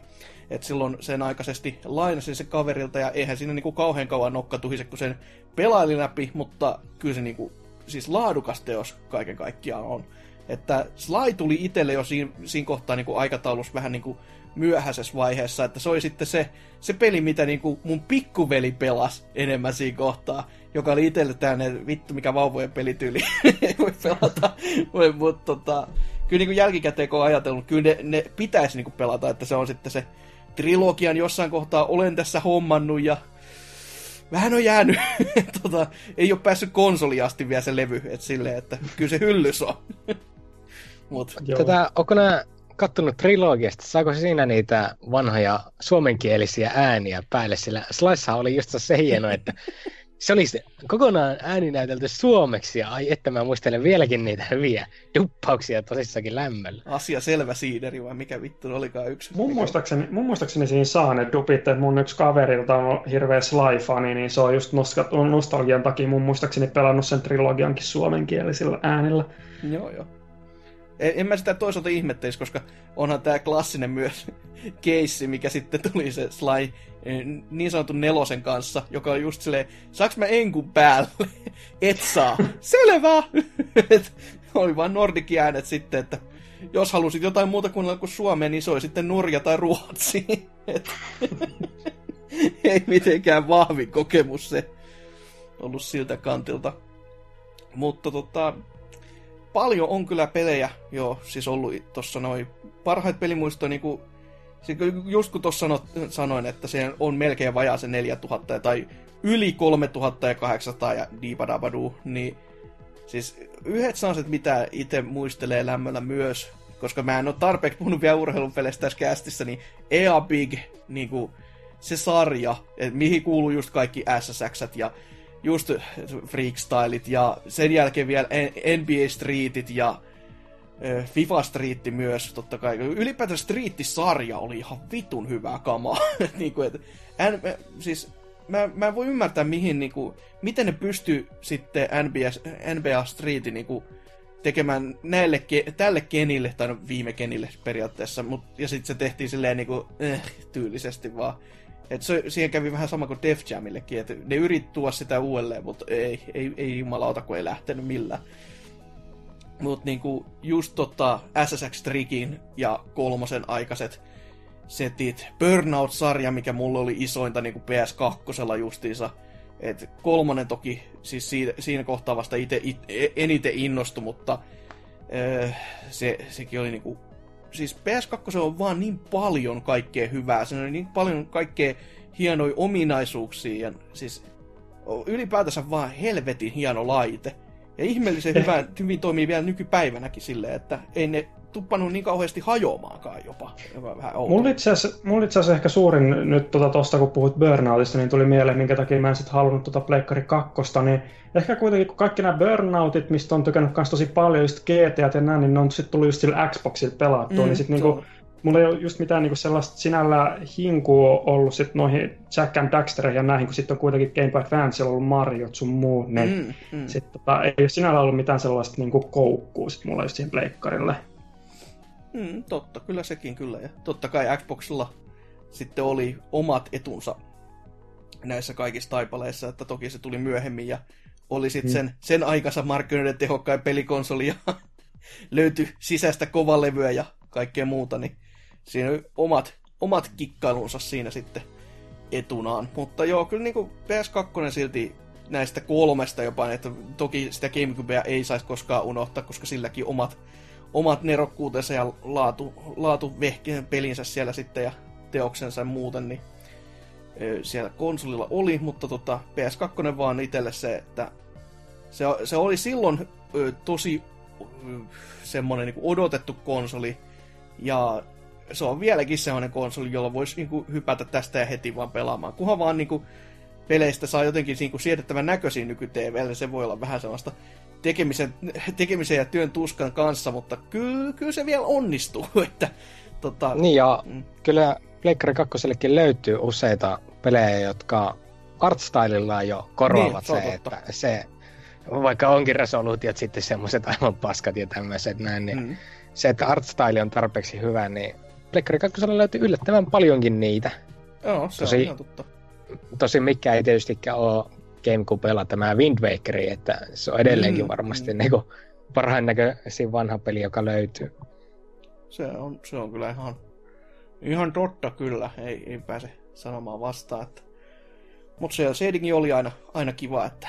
Et silloin sen aikaisesti lainasin sen kaverilta, ja eihän siinä niinku kauhean kauan nokka tuhise, kun sen pelaili läpi, mutta kyllä se niinku, siis laadukas teos kaiken kaikkiaan on. Että Sly tuli itselle jo siinä, siinä kohtaa niin kuin aikataulussa vähän niin kuin myöhäisessä vaiheessa, että se oli sitten se, se peli, mitä niin kuin mun pikkuveli pelasi enemmän siinä kohtaa, joka oli itselle tämmöinen vittu mikä vauvojen pelityyli, ei voi pelata, mutta tota, kyllä niin kuin jälkikäteen kun on ajatellut, kyllä ne, ne pitäisi niin kuin pelata, että se on sitten se trilogian jossain kohtaa olen tässä hommannut ja vähän on jäänyt. tota, ei ole päässyt konsoliin asti vielä se levy, et silleen, että kyllä se hyllys on. Mut. Tätä, onko nää kattonut trilogiasta, saako siinä niitä vanhoja suomenkielisiä ääniä päälle, sillä Slicehan oli just se hieno, että se oli kokonaan ääni näytelty suomeksi, ja ai että mä muistelen vieläkin niitä hyviä duppauksia tosissakin lämmöllä. Asia selvä siideri, vai mikä vittu olikaan yksi? Mun muistaakseni, mun muistaakseni siinä saa ne dupit, että mun yksi kaverilta on hirveä Sly-fani, niin se on just nostalgian takia mun muistaakseni pelannut sen trilogiankin suomenkielisillä äänillä. Joo joo. En mä sitä toisaalta ihmettelisi, koska onhan tää klassinen myös keissi, mikä sitten tuli se Sly niin sanottu nelosen kanssa, joka on just silleen, saaks mä enkun päälle? Et saa. Selvä! Et, oli vaan nordikin äänet sitten, että jos halusit jotain muuta kuin Suomeen, niin se oli sitten Norja tai Ruotsi. Et, ei mitenkään vahvin kokemus se ollut siltä kantilta. Mutta tota... paljon on kyllä pelejä, joo, siis ollut tuossa noin parhaita pelimuistoja, niin kuin, just kun tuossa sanoin, että se on melkein vajaa se neljätuhatta tai yli kolmetuhattakahdeksansataa ja diipadabaduu, niin siis yhdet sellaiset, mitä itse muistelee lämmöllä myös, koska mä en ole tarpeeksi puhunut vielä urheilupeleistä tässä kästissä, niin E A Big, niin kuin se sarja, mihin kuuluu just kaikki S S X:t ja just freakstylit ja sen jälkeen vielä N B A Streetit ja FIFA Streetti myös, totta kai. Ylipäätään Streetti-sarja oli ihan vitun hyvää kamaa. niin kuin, et, en, siis, mä, mä en voi ymmärtää, mihin, niin kuin, miten ne pystyy sitten N B A Streetin niin kuin, tekemään näille, tälle genille, tai no viime genille periaatteessa, mut, ja sitten se tehtiin silleen niin kuin, eh, tyylisesti vaan. Et se, siihen kävi vähän sama kuin Def Jamillekin, että ne yritti tuoda sitä uudelleen, mutta ei, ei, ei jumalauta, kun ei lähtenyt millään. Mutta niinku just tota S S X Trickin ja kolmosen aikaiset setit. Burnout-sarja, mikä mulla oli isointa niinku P S kaksi justiinsa. Et kolmonen toki, siis siinä, siinä kohtaa vasta ite, it, eniten innostui, mutta öö, se, sekin oli niinku... Siis P S kaksi on vaan niin paljon kaikkea hyvää, se on niin paljon kaikkea hienoja ominaisuuksia, ja siis ylipäätänsä vaan helvetin hieno laite. Ja ihmeellisen hyvä, hyvin toimii vielä nykypäivänäkin silleen, että ei ne tuppanut niin kauheasti hajoamaankaan jopa. Mulla itse asiassa ehkä suurin nyt tuosta, tota, kun puhut burnoutista, niin tuli mieleen, minkä takia mä en sit halunnut tuota Pleikkari kakkosta, niin ehkä kuitenkin, kun kaikki nämä burnoutit, mistä on tykännyt kans tosi paljon, just G T A ja näin, niin ne on sit tullut just sillä Xboxilla pelattua, mm, niin sit niinku, mulla ei ole just mitään niinku sellaista sinällä hinkua ollut sit noihin Jack and Daxter ja näihin, kun sit on kuitenkin Game Advancella ollut Mariot sun muut, niin mm, mm. sit tota, ei ole sinällä ollut mitään sellaista niinku koukkuu sit mulla just siihen Pleikkarille. Mm, totta, kyllä sekin kyllä. Ja totta kai Xboxilla sitten oli omat etunsa näissä kaikissa taipaleissa, että toki se tuli myöhemmin ja oli sitten mm. sen, sen aikansa markkinoiden tehokkain pelikonsoli ja löytyi sisäistä kovalevyä ja kaikkea muuta, niin siinä oli omat, omat kikkailunsa siinä sitten etunaan. Mutta joo, kyllä niin kuin P S kaksi silti näistä kolmesta jopa, että toki sitä GameCubea ei saisi koskaan unohtaa, koska silläkin omat omat nerokkuutensa ja laatu, laatu vehkeen pelinsä siellä sitten ja teoksensa ja muuten, niin siellä konsolilla oli, mutta tota, P S kaksi vaan itselle se, että se, se oli silloin ö, tosi ö, semmoinen niin odotettu konsoli, ja se on vieläkin semmoinen konsoli, jolla voisi niin kuin hypätä tästä ja heti vaan pelaamaan, kunhan vaan niin kuin peleistä saa jotenkin niin kuin siedettävän näköisiä nyky-T V:lle, se voi olla vähän sellaista tekemisen, tekemisen ja työn tuskan kanssa, mutta kyllä, kyllä se vielä onnistuu. Että, tota, niin ja mm. kyllä Pleikkari kakkoselle löytyy useita pelejä, jotka artstylillaan jo korvaavat niin, se, että se, vaikka onkin resoluutiot sitten semmoiset aivan paskat ja tämmöiset näin, niin mm. se, että artstyle on tarpeeksi hyvä, niin Pleikkari kakkoselle löytyy yllättävän paljonkin niitä. Joo, se tosi, on ihan totta. Tosi mikä ei tietystikään ole GameCubella tämä Wind Waker, että se on edelleenkin mm, varmasti mm. niinku parhaan näköisin vanha peli, joka löytyy. Se on, se on kyllä ihan, ihan totta kyllä, ei, ei pääse sanomaan vastaan. Mutta se seidinkin oli aina, aina kiva, että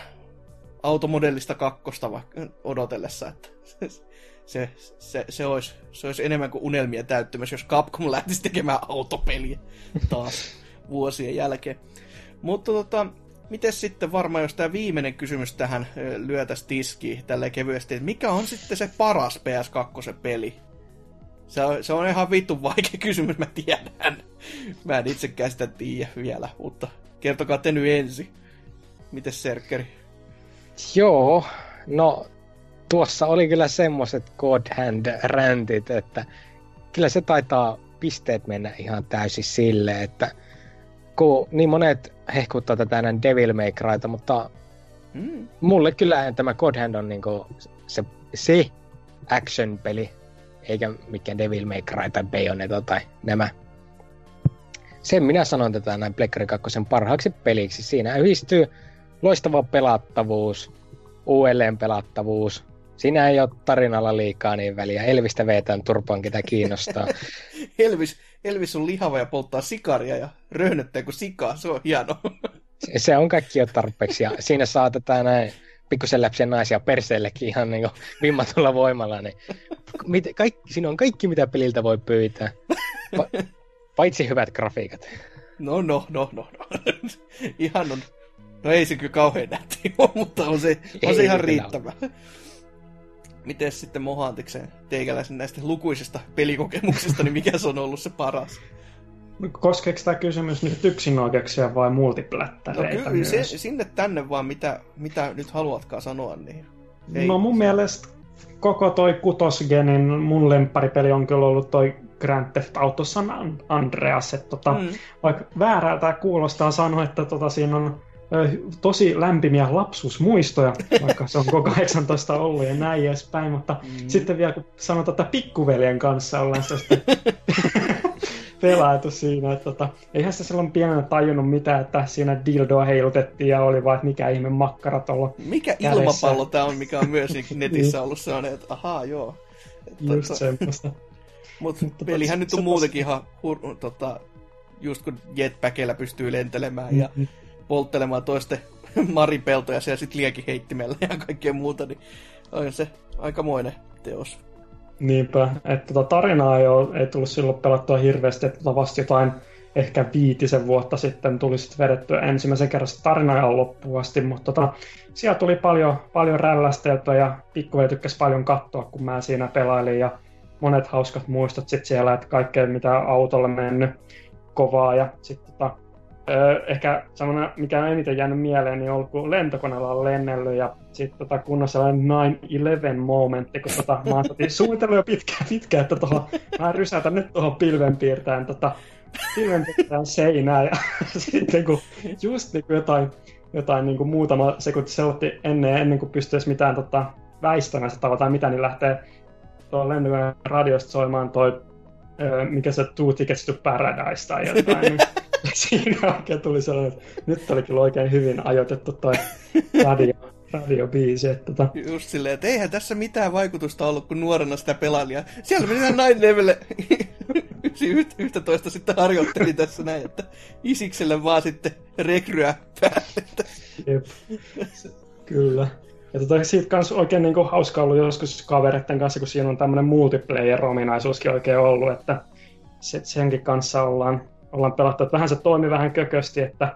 automodellista kakkosta vaikka odotellessa, että se, Se, se, se, olisi, se olisi enemmän kuin unelmia täyttämässä, jos Capcom lähtisi tekemään autopeliä taas vuosien jälkeen. Mutta tota, miten sitten varmaan, jos tämä viimeinen kysymys tähän lyötäisiin tiskiin tälleen kevyesti, että mikä on sitten se paras P S kaksi-peli? Se on, se on ihan vitun vaikea kysymys, mä tiedän. Mä en itsekään sitä tiedä vielä, mutta kertokaa te nyt ensin. Mites Serkkeri? Joo, no... Tuossa oli kyllä semmoiset God Hand-räntit, että kyllä se taitaa pisteet mennä ihan täysin sille, että kun niin monet hehkuttaa tätä näin Devil May Cryta, mutta mm. mulle kyllä tämä God Hand on niinku se, se action-peli, eikä mikään Devil May Cry tai Bayonetta tai nämä. Sen minä sanon tätä näin Pleikkari kakkosen parhaaksi peliksi. Siinä yhdistyy loistava pelattavuus, uudelleen pelattavuus. Siinä ei ole tarinalla liikaa niin väliä. Elvistä vetään turpaan, ketä kiinnostaa. Elvis, Elvis on lihava ja polttaa sikaria ja röhnöttää kuin sikaa. Se on hienoa. se, se on kaikki jo tarpeeksi. Ja siinä saa tätä näin pikkusen läpsiä naisia perseellekin ihan niin kuin vimmatulla voimalla. Niin. Mit, kaikki, siinä on kaikki, mitä peliltä voi pyytää. Pa, paitsi hyvät grafiikat. No, no, no, no. no. Ihan on... No ei se kyllä kauhean nähti ole, mutta on se, on se ihan riittävä. Miten sitten Mohantikseen teikäläisen näistä lukuisista pelikokemuksista, niin mikä se on ollut se paras? Koskeeko tämä kysymys nyt yksinoikeuksia vai multiplättäreitä? No kyllä, se, sinne tänne vaan mitä, mitä nyt haluatkaan sanoa. Niin ei, no mun se... mielestä koko toi kutosgenin mun lempparipeli on kyllä ollut toi Grand Theft Auto San Andreas. Että tota, mm. Vaikka väärää tämä kuulostaa sanoa, että tota, siinä on tosi lämpimiä lapsuusmuistoja, vaikka se on koko kahdeksantoista ollut ja näin edespäin, mutta mm. sitten vielä kun sanotaan, että pikkuveljen kanssa ollaan sitten pelaatu siinä. Että, että, eihän se silloin pienenä tajunnut mitään, että siinä dildoa heilutettiin ja oli vaan, että mikä ihme makkara tuolla mikä kädessä. Ilmapallo tämä on, mikä on myös netissä ollut sellainen, että ahaa joo. Just semmoista. Mutta pelihän nyt on muutenkin ihan, tota, just kun jetpäkellä pystyy lentelemään ja mm-hmm. polttelemaan toisten maripeltoja siellä sitten liekiheittimellä ja kaikkea muuta, niin on se aikamoinen teos. Niinpä, että tota tarinaa ei, ole, ei tullut silloin pelattua hirveästi, että tota vasta jotain ehkä viitisen vuotta sitten tuli sit vedettyä ensimmäisen kerran tarinaa loppuun asti, mutta tota, siellä tuli paljon, paljon rällästeltyä ja pikkuveli tykkäsi paljon katsoa, kun mä siinä pelailin ja monet hauskat muistot sitten siellä, että kaikkea mitä autolla mennyt kovaa ja sitten tota ehkä semmoinen, mikä on eniten jäänyt mieleen, niin on ollut, kun lentokoneella on lennellyt ja sitten tota, kun on sellainen nine eleven-momentti, kun tota, mä oon suunnitellut jo pitkään, pitkään että tohon, mä rysätän nyt tuohon pilvenpiirtään, tota, pilvenpiirtään seinään ja sitten kun just niin kuin jotain, jotain niin kuin muutama sekunti selotti ennen, ennen kuin pystyisi mitään tota, väistämään sitä tavalla tai mitä, niin lähtee tuon lentokoneen radiosta soimaan toi, ö, mikä se Two Tickets to Paradise tai jotain. Siinä oikein tuli sellainen, että nyt oli kyllä oikein hyvin ajoitettu toi radio, radiobiisi. Että tota. Just silleen, että eihän tässä mitään vaikutusta ollut, kun nuorena sitä pelailijaa. Siellä meni näin levelle yksitoista sitten harjoitteli tässä näin, että isikselle vaan sitten rekryä päälle. Jep, kyllä. Ja tota, siitä kanssa oikein niin kuin hauska ollut joskus kavereiden kanssa, kun siinä on tämmöinen multiplayer-ominaisuuskin oikein ollut, että senkin kanssa ollaan Ollaan pelattu, että vähän se toimi vähän kökösti, että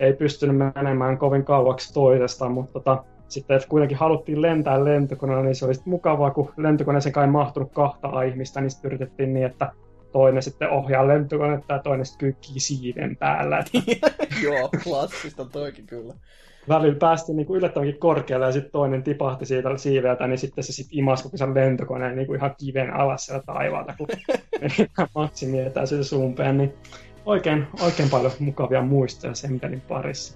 ei pystynyt menemään kovin kauaksi toisesta, mutta tota, sitten että kuitenkin haluttiin lentää lentokoneella, niin se oli sitten mukavaa, kun lentokoneeseen kai mahtunut kahta ihmistä, niin sitten yritettiin niin, että toinen sitten ohjaa lentokonetta ja toinen sitten kyykkii siiven päällä. Joo, klassista toikin kyllä. Välillä päästiin niin kuin yllättävänkin korkealle ja sitten toinen tipahti siitä siiveltä, niin sitten se sitten imasi koko sen lentokoneen niin kuin ihan kiven alas siellä taivaalta, kun meni maksimietäisyyden suumpeen, niin Oikein, oikein paljon mukavia muistoja sen pelin parissa.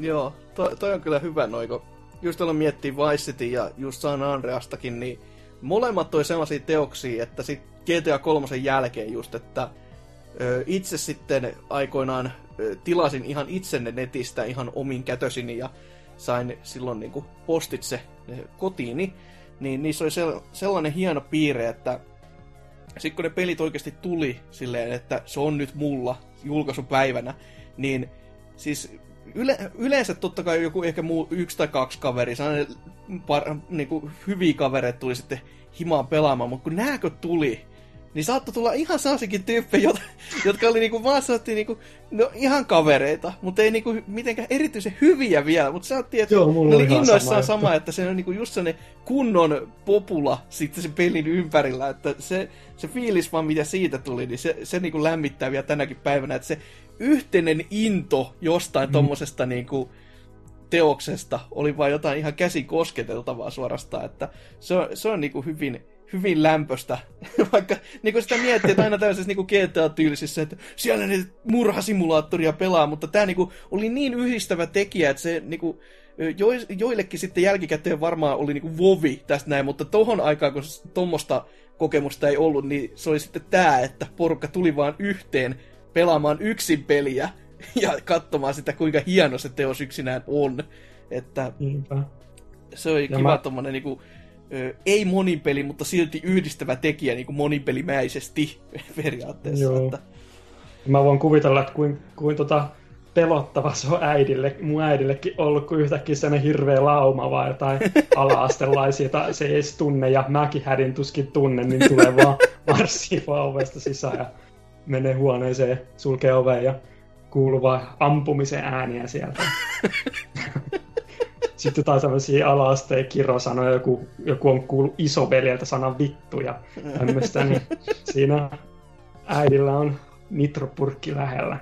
Joo, toi, toi on kyllä hyvä noiko. Just aloin miettiä Vice City ja just San Andreastakin, niin molemmat toi sellaisia teoksia, että sit G T A kolmosen jälkeen just, että ö, itse sitten aikoinaan ö, tilasin ihan itsenne netistä ihan omin kätösini ja sain silloin niinku postitse kotiini, niin niissä oli sel- sellainen hieno piirre, että sitten kun ne pelit oikeasti tuli silleen, että se on nyt mulla julkaisupäivänä, niin siis yle, yleensä totta kai joku ehkä muu, yksi tai kaksi kaveria, niinku hyviä kavereita tuli sitten himaan pelaamaan, mutta kun nääkö tuli, niin saattoi tulla ihan sellaisikin tyyppejä, jotka oli niinku vaan sanottiin niinku, no ihan kavereita, mutta ei niinku mitenkään erityisen hyviä vielä, mutta saattiin, että joo, ne oli innoissaan sama, sama, että se on niinku just sellainen kunnon popula sitten sen pelin ympärillä, että se, se fiilis vaan mitä siitä tuli, niin se, se niinku lämmittää vielä tänäkin päivänä, että se yhteinen into jostain mm. tommosesta niinku teoksesta oli vaan jotain ihan käsin kosketeltavaa suorastaan, että se on, se on niinku hyvin hyvin lämpöstä, vaikka niin sitä miettii, että aina tällaisessa niin G T A-tyylisissä, että siellä ne murhasimulaattoria pelaa, mutta tämä niin kuin, oli niin yhdistävä tekijä, että se niin kuin, jo, joillekin sitten jälkikäteen varmaan oli niin kuin vovi tästä näin, mutta tohon aikaan, kun tuommoista kokemusta ei ollut, niin se oli sitten tämä, että porukka tuli vaan yhteen pelaamaan yksin peliä ja katsomaan sitä, kuinka hieno se teos yksinään on. Että se oli kiva mä... tuommoinen... Niin ei monipeli, mutta silti yhdistävä tekijä niin kuin monipelimäisesti periaatteessa. Joo. Että... Mä voin kuvitella, että kuin, kuin tota pelottava se on äidille, mun äidillekin ollut, kun yhtäkkiä sellainen hirveä lauma vaan jotain ala-astelaisia, jota se ei edes tunne ja mäkin hädin tuskin tunne, niin tulee vaan marssii vaan ovesta sisään ja menee huoneeseen, sulkee oveen ja kuuluu vaan ampumisen ääniä sieltä. Sitten jotain tämmöisiä ala-asteen kirosanoja, joku, joku on kuullut isoveljeltä sanan vittu ja tämmöistä, niin siinä äidillä on nitropurkki lähellä.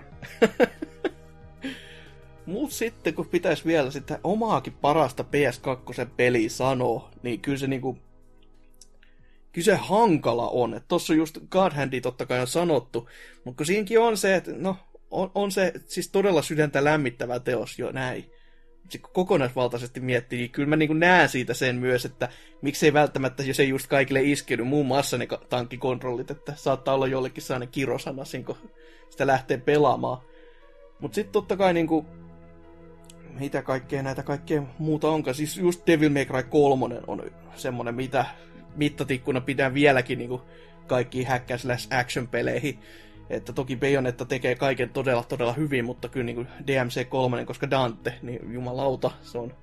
Mut sitten, kun pitäisi vielä sitä omaakin parasta P S kakkosen-peliä sanoa, niin kyllä se niinku... Kyllä se hankala on, että tossa just God Handia totta kai on sanottu, mutta kun siinäkin on se, että no, on, on se siis todella sydäntä lämmittävä teos jo näin. Kun kokonaisvaltaisesti miettii, niin kyllä mä niin näen siitä sen myös, että miksei välttämättä, jos ei just kaikille iskenyt, muun muassa ne tankkikontrollit, että saattaa olla jollekin sellainen kirosana, kun sitä lähtee pelaamaan. Mutta sitten totta kai, niin kuin, mitä kaikkea näitä kaikkea muuta onkaan, siis just Devil May Cry kolme on semmoinen, mitä mittatikkuna pidän vieläkin niin kaikkiin hack and slash action-peleihin. Että toki Bayonetta tekee kaiken todella, todella hyvin, mutta kyllä niin kuin D M C kolme, koska Dante, niin jumalauta, se on,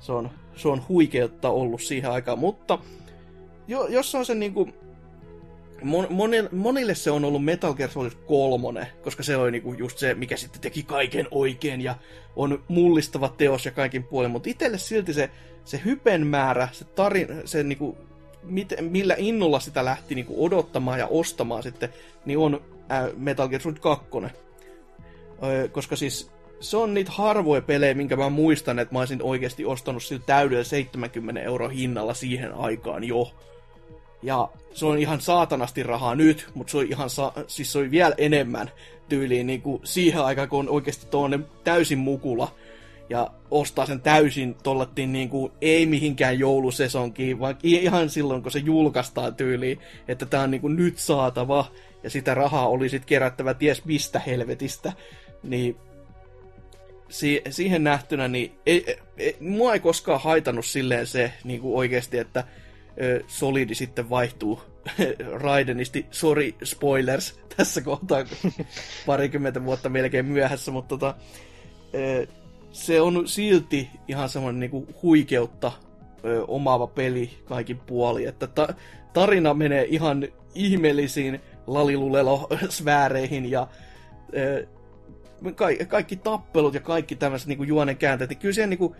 se on, se on huikeutta ollut siihen aikaan. Mutta jo, jos on se niin kuin, mon, monille, monille se on ollut Metal Gear Solid kolme, koska se oli niin kuin just se, mikä sitten teki kaiken oikein ja on mullistava teos ja kaikin puolin. Mutta itselle silti se, se hypen määrä, se tarina, se niin kuin, millä innolla sitä lähti niin kuin odottamaan ja ostamaan sitten, niin on Metal Gear Solid kaksi. Koska siis se on niitä harvoja pelejä, minkä mä muistan, että mä olisin oikeasti ostanut sillä täydellä seitsemänkymmentä euron hinnalla siihen aikaan jo. Ja se on ihan saatanasti rahaa nyt, mutta se oli, ihan sa- siis se oli vielä enemmän tyyliin niin kuin siihen aikaan, kun on oikeasti tuonne täysin mukula. Ja ostaa sen täysin tollettiin niinku, ei mihinkään joulusesonkiin, vaan ihan silloin, kun se julkaistaan tyyliin, että tää on niinku nyt saatava, ja sitä rahaa oli sit kerättävä ties mistä helvetistä. Niin si- siihen nähtynä, niin ei, ei, mua ei koskaan haitannut silleen se niinku oikeesti, että ö, Solidi sitten vaihtuu Raidenisti. Sorry, spoilers, tässä kohtaa parikymmentä vuotta melkein myöhässä, mutta tota... Ö, se on silti ihan semmoinen niinku huikeutta ö, omaava peli kaikin puoli, että ta- tarina menee ihan ihmeellisiin lalilulelo-sfääreihin ja ö, ka- kaikki tappelut ja kaikki tämmöiset niinku juonen käänteet, niin kyllä se niinku,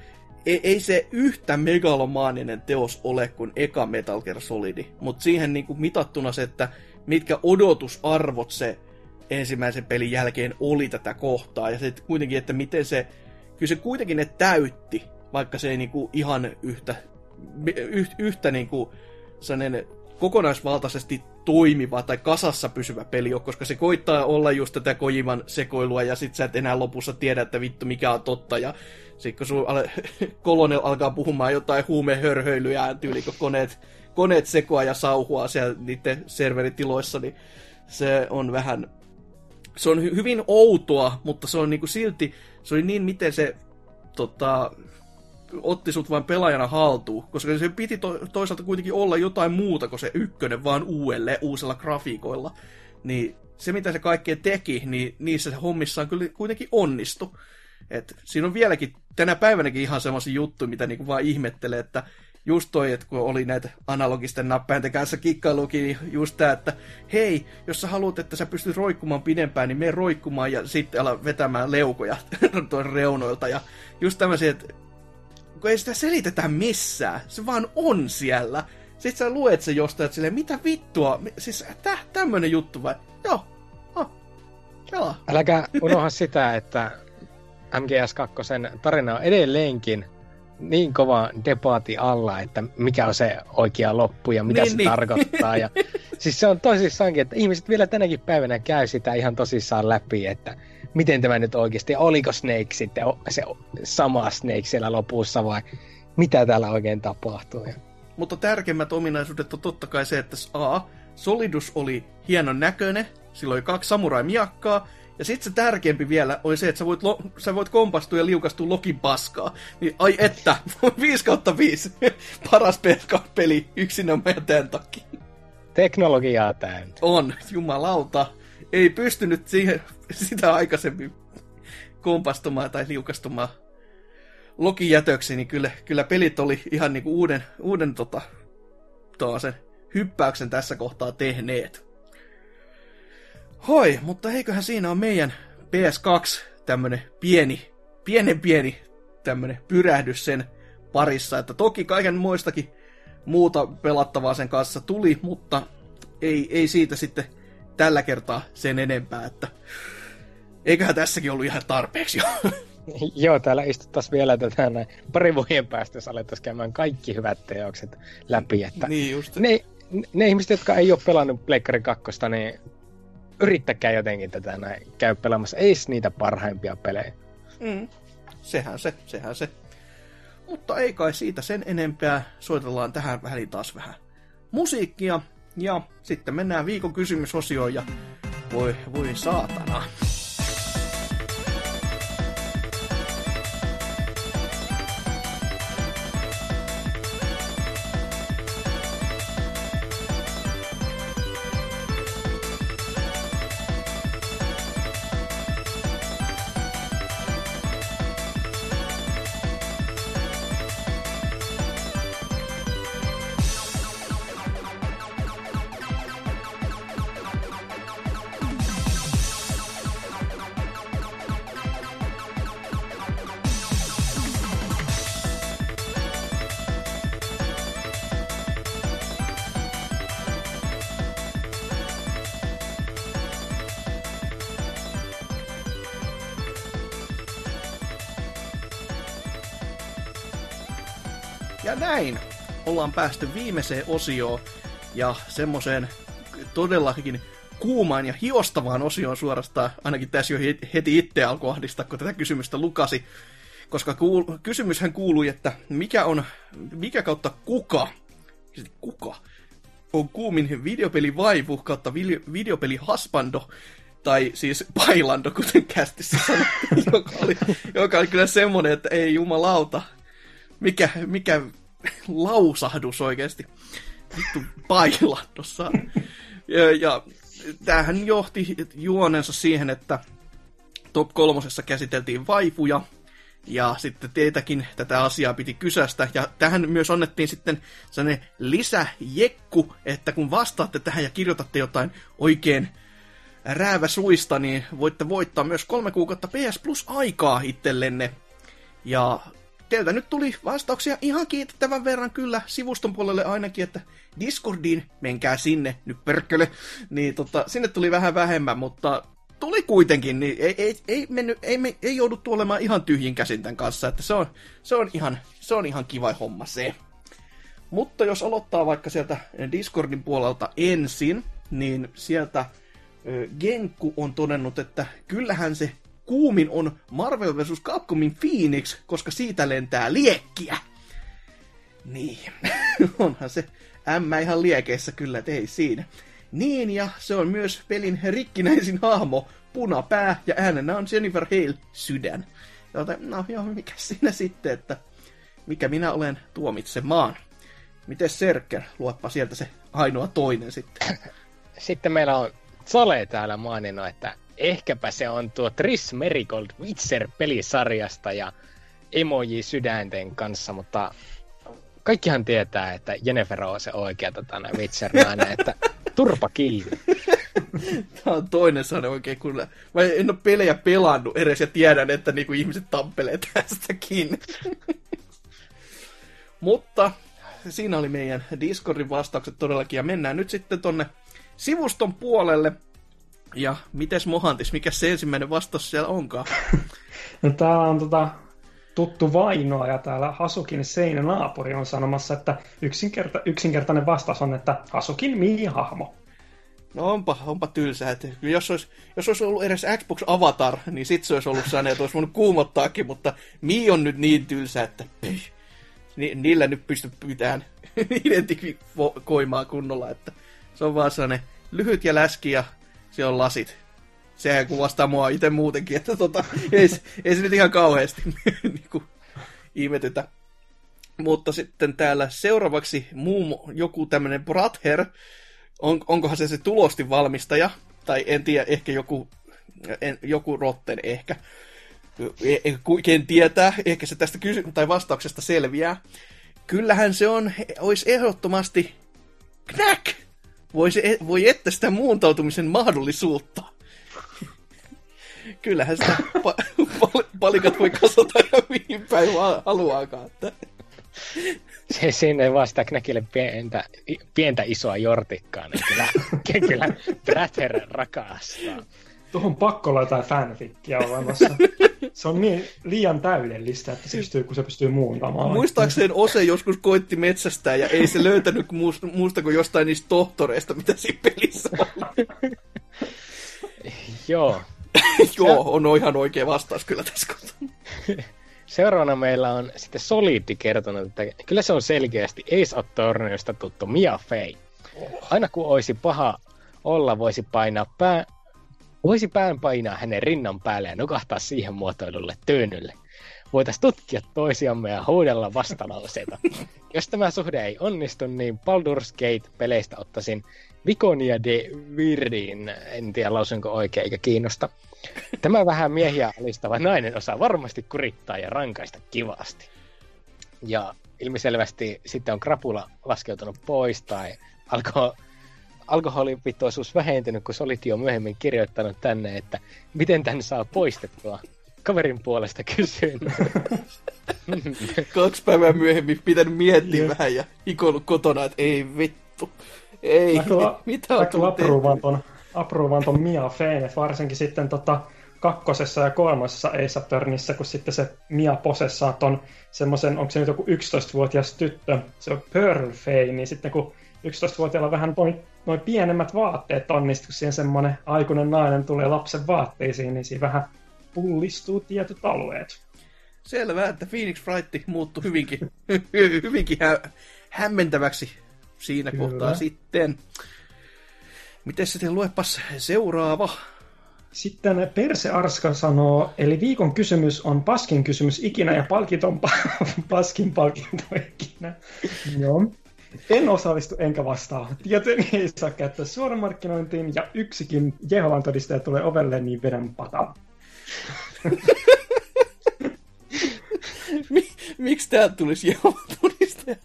ei, ei se yhtä megalomaaninen teos ole kuin eka Metal Gear Solid, mutta siihen niinku mitattuna se, että mitkä odotusarvot se ensimmäisen pelin jälkeen oli tätä kohtaa ja sitten kuitenkin, että miten se kyllä se kuitenkin ne täytti, vaikka se ei niinku ihan yhtä, yh, yhtä niinku kokonaisvaltaisesti toimiva tai kasassa pysyvä peli ole, koska se koittaa olla just tätä Kojiman sekoilua ja sit sä et enää lopussa tiedä, että vittu mikä on totta ja sit kun sun al- Colonel alkaa puhumaan jotain huumehörhöilyjä tyyli, kun koneet, koneet sekoaa ja sauhuaa siellä niiden serveritiloissa, niin se on vähän... Se on hyvin outoa, mutta se on niinku silti, se oli niin, miten se tota, otti sut vain pelaajana haltuun, koska se piti to, toisaalta kuitenkin olla jotain muuta kuin se ykkönen, vaan uudelleen, uusilla grafiikoilla. Niin se, mitä se kaikkea teki, niin niissä se hommissaan kyllä kuitenkin onnistui. Et siinä on vieläkin tänä päivänäkin ihan semmoisia juttuja, mitä niinku vaan ihmettelee, että just toi, että kun oli näitä analogisten nappäinten kanssa kikkailukin, niin just tää, että hei, jos sä haluat, että sä pystyt roikkumaan pidempään, niin mene roikkumaan ja sitten ala vetämään leukoja tuon reunoilta. Ja just tämmöisiä, että kun ei sitä selitetä missään, se vaan on siellä. Sitten sä luet sen jostain, että silleen, mitä vittua, siis täh, tämmönen juttu vai? Joo, oh, joo. Äläkä unoha sitä, että M G S kaksi tarina on edelleenkin niin kova debaati alla, että mikä on se oikea loppu ja mitä niin, se niin. tarkoittaa. Ja, siis se on tosissaankin, että ihmiset vielä tänäkin päivänä käy sitä ihan tosissaan läpi, että miten tämä nyt oikeasti, oliko Snake sitten se sama Snake siellä lopussa vai mitä täällä oikein tapahtuu. Mutta tärkeimmät ominaisuudet on totta kai se, että a, Solidus oli hienon näköinen, sillä oli kaksi samurai-miakkaa, ja sitten se tärkeämpi vielä oli se, että sä voit, lo- sä voit kompastua ja liukastua Lokin paskaa. Niin, ai että, viisi kautta viisi, paras peli yksinomaan tämän takia. Teknologiaa täynnä. On, jumalauta. Ei pystynyt siihen, sitä aikaisemmin kompastumaan tai liukastumaan Lokin jätöksi, niin kyllä, kyllä pelit oli ihan niinku uuden, uuden tota, taasen hyppäyksen tässä kohtaa tehneet. Hoi, mutta eiköhän siinä on meidän P S kaksi tämmönen pieni, pienen pieni tämmönen pyrähdys sen parissa, että toki kaiken muistakin muuta pelattavaa sen kanssa tuli, mutta ei, ei siitä sitten tällä kertaa sen enempää, että eiköhän tässäkin ollut ihan tarpeeksi jo. Joo, täällä istuttaisiin vielä tätä näin. Pari vuoden päästä, jos alettaisiin käymään kaikki hyvät teokset läpi. Että niin just. Ne, ne ihmiset, jotka ei ole pelannut Pleikkari kakkosta, niin yrittäkää jotenkin tätä näin. Käy pelaamassa ees niitä parhaimpia pelejä. Mm. Sehän se, sehän se. Mutta ei kai siitä sen enempää. Soitellaan tähän väliin taas vähän musiikkia. Ja sitten mennään viikon kysymysosioon ja voi, voi saatana. Näin, ollaan päästy viimeiseen osioon ja semmoiseen todellakin kuumaan ja hiostavaan osioon suorastaan, ainakin tässä jo heti itse alkoi ahdistaa, kun tätä kysymystä lukasi, koska kuul- kysymyshän kuului, että mikä on, mikä kautta kuka, kuka on kuumin videopelivaivu kautta videopelihasbando, tai siis bailando, kuten kästissä sanottiin, joka oli, joka oli kyllä semmoinen, että ei jumalauta. Mikä, mikä lausahdus oikeesti. Vittu pailannossa. Ja, ja tämähän johti juonensa siihen, että top kolmosessa käsiteltiin vaifuja. Ja sitten teitäkin tätä asiaa piti kysästä. Ja tähän myös annettiin sitten sellainen lisäjekku, että kun vastaatte tähän ja kirjoitatte jotain oikein rääväsuista, niin voitte voittaa myös kolme kuukautta P S Plus aikaa itsellenne. Ja teiltä nyt tuli vastauksia ihan kiitettävän verran kyllä sivuston puolelle ainakin, että Discordiin, menkää sinne, nyt perkkele, niin tota, sinne tuli vähän vähemmän, mutta tuli kuitenkin, niin ei, ei, ei, mennyt, ei, me, ei jouduttu olemaan ihan tyhjin käsin tämän kanssa, että se on, se on, ihan, se on ihan kiva homma se. Mutta jos aloittaa vaikka sieltä Discordin puolelta ensin, niin sieltä Genkku on todennut, että kyllähän se kuumin on Marvel versus. Capcomin Phoenix, koska siitä lentää liekkiä. Niin, onhan se ämmä ihan liekeissä kyllä, ei siinä. Niin, ja se on myös pelin rikkinäisin hahmo, punapää, ja äänenä on Jennifer Hale, sydän. Joten, no joo, mikä siinä sitten, että mikä minä olen tuomitsemaan. Mites Serker, luoppa sieltä se ainoa toinen sitten. Sitten meillä on Sale täällä maininnut, että ehkäpä se on tuo Triss Merigold Witcher-pelisarjasta ja emoji sydänten kanssa, mutta kaikkihan tietää, että Jennifer on se oikea totana, Witcher-nainen, että turpa kiinni. Tämä on toinen sano oikein, kun mä en ole pelejä pelannut edes ja tiedän, että niinku ihmiset tampelee tästäkin. Mutta siinä oli meidän Discordin vastaukset todellakin ja mennään nyt sitten tonne sivuston puolelle. Ja mites Mohantis, mikä se ensimmäinen vastaus siellä onkaan? No täällä on tota tuttu vainoa ja täällä Hasukin seinä naapuri on sanomassa, että yksinkerta, yksinkertainen vastaus on, että Hasukin mii-hahmo. No onpa, onpa tylsää. Että jos, olisi, jos olisi ollut edes Xbox Avatar, niin sit se olisi ollut sana, että olisi voinut kuumottaakin, mutta Mii on nyt niin tylsää, että pih, ni, niillä nyt pysty pitämään identifikoimaan kunnolla. Että se on vaan sellainen lyhyt ja läski ja se on lasit. Sehän kuvastaa mua itse muutenkin, että tota, ei, ei se nyt ihan kauheasti niin ihmetytä. Mutta sitten täällä seuraavaksi muu, joku tämmöinen Brather. On, onkohan se se tulosti valmistaja, tai en tiedä, ehkä joku, en, joku rotten ehkä. E, ken tietää, ehkä se tästä kysy- tai vastauksesta selviää. Kyllähän se on, olisi ehdottomasti knäk! Voi, se, voi että sitä muuntautumisen mahdollisuutta. Kyllähän sitä pa- pal- palikat voi kasata ja mihin päin haluaakaan. Se, siinä ei vaan sitä knäkille pientä, pientä isoa jortikkaa, niin kyllä, kyllä Brather rakastaa. Tuohon pakko laittaa fanfickia olemassa. Se on niin liian täydellistä, että se pystyy, kun se pystyy muuntamaan. Muistaakseen Ose joskus koitti metsästää ja ei se löytänyt muusta kuin jostain niistä tohtoreista, mitä siinä pelissä on. Joo. Joo, on ihan oikea vastaus kyllä tässä kohtaa. Seuraavana meillä on sitten Solidi kertonut, että kyllä se on selkeästi Ace Attorneysta tuttu Mia Fey. Aina kun olisi paha olla, voisi painaa pää, voisi pään painaa hänen rinnan päälle ja nukahtaa siihen muotoilulle tyynylle. Voitaisiin tutkia toisiamme ja huudella vastalauseita. Jos tämä suhde ei onnistu, niin Baldur's Gate-peleistä ottaisin Viconia de Virdin, en tiedä lausunko oikein eikä kiinnosta. Tämä vähän miehiä alistava nainen osaa varmasti kurittaa ja rankaista kivasti. Ja ilmiselvästi sitten on krapula laskeutunut pois tai alko- alkoholipitoisuus vähentynyt, kun Soliti on myöhemmin kirjoittanut tänne, että miten tän saa poistettua. Kaverin puolesta kysyn. Kaksi päivää myöhemmin pitänyt miettiä yeah. vähän ja hikoillut kotona, että ei vittu. Ei, mä kyllä, mitä mä kyllä apruuvaan ton, apruuvaan ton Mia Feyne, varsinkin sitten tota kakkosessa ja kolmosessa Ace Attorneyssa, kun sitten se Mia posessaan ton semmosen, onko se nyt joku yksitoistavuotias tyttö, se on Pearl Fey, niin sitten kun yksitoistavuotiailla vähän noin, noin pienemmät vaatteet on, niin kun siihen semmonen aikuinen nainen tulee lapsen vaatteisiin, niin siinä vähän pullistuu tietyt alueet. Selvä, että Phoenix Fright muuttui hyvinkin, hyvinkin hä- hämmentäväksi siinä Kyllä. kohtaa sitten. Miten sitten luepas seuraava? Sitten Perse Arska sanoo, eli viikon kysymys on paskin kysymys ikinä ja palkiton paskin palkinto ikinä. Joo. En osallistu enkä vastaa. Tietojen ei saa käyttää suoramarkkinointiin ja yksikin Jehovan todistaja tulee ovelle, niin vedän pataa. Miksi tää tulisi Jehovan todistaja?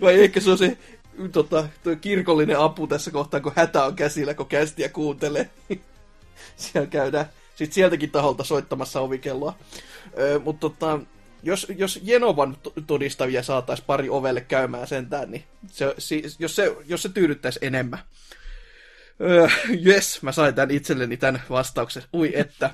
Vai ehkä se on se tota, toi kirkollinen apu tässä kohtaa, kun hätä on käsillä, kun kästiä kuuntelee. Siellä käydään sitten sieltäkin taholta soittamassa ovikelloa. Öö, mutta tota, jos, jos Jenovan todistavia saataisiin pari ovelle käymään sentään, niin se, siis, jos, se, jos se tyydyttäisi enemmän. Öö, jes, mä sain tämän itselleni tämän vastauksen. Ui, että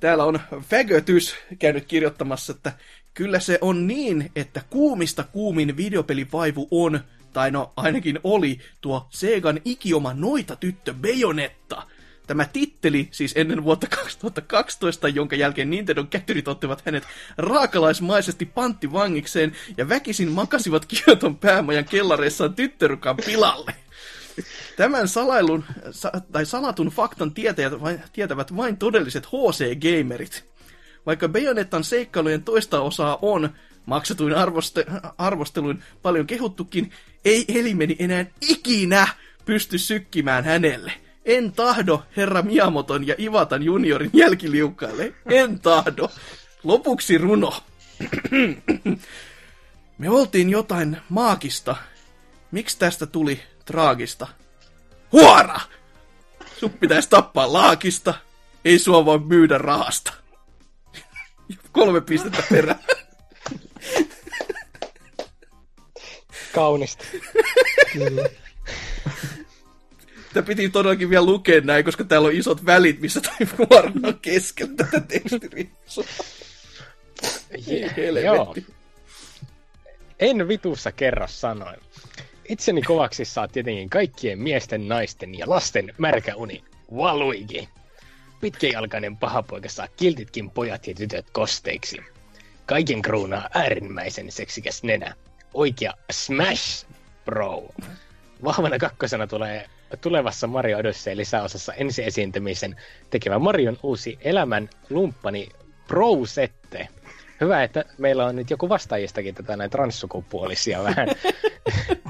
täällä on Fägötys käynyt kirjoittamassa, että kyllä se on niin, että kuumista kuumin videopelivaivu on, tai no ainakin oli, tuo Segan ikioma noita tyttö Bayonetta. Tämä titteli siis ennen vuotta kaksituhattakaksitoista, jonka jälkeen Nintendon kätyrit ottivat hänet raakalaismaisesti panttivangikseen ja väkisin makasivat Kioton päämajan kellareissaan tyttörukan pilalle. Tämän salailun, tai salatun faktan tietävät vain todelliset H C-gamerit. Vaikka Bayonettan seikkailujen toista osaa on, maksetuin arvoste- arvosteluin paljon kehuttukin, ei elimeni enää ikinä pysty sykkimään hänelle. En tahdo herra Miamoton ja Ivatan juniorin jälkiliukkaille. En tahdo. Lopuksi runo. Me oltiin jotain maagista. Miksi tästä tuli traagista? Huora! Sun pitäis tappaa laakista. Ei sua voi myydä rahasta. Kolme pistettä perään. Kaunista. Kyllä. Tämä piti todellakin vielä lukea näin, koska täällä on isot välit, missä tämä vuorona on keskellä tätä tekstiriipsua. Yeah. Helvetti. En vitussa kerro sanoin. Itseni kovaksi saa tietenkin kaikkien miesten, naisten ja lasten märkä uni. Valuigi. Pitkäjalkainen pahapoika saa kiltitkin pojat ja tytöt kosteiksi. Kaiken kruunaa äärimmäisen seksikäs nenä. Oikea Smash Bro. Vahvana kakkosena tulee tulevassa Mario Odyssey lisäosassa ensi esiintymisen tekevä Marion uusi elämän lumppani Brosette. Hyvä, että meillä on nyt joku vastaajistakin tätä näitä transsukupuolisia vähän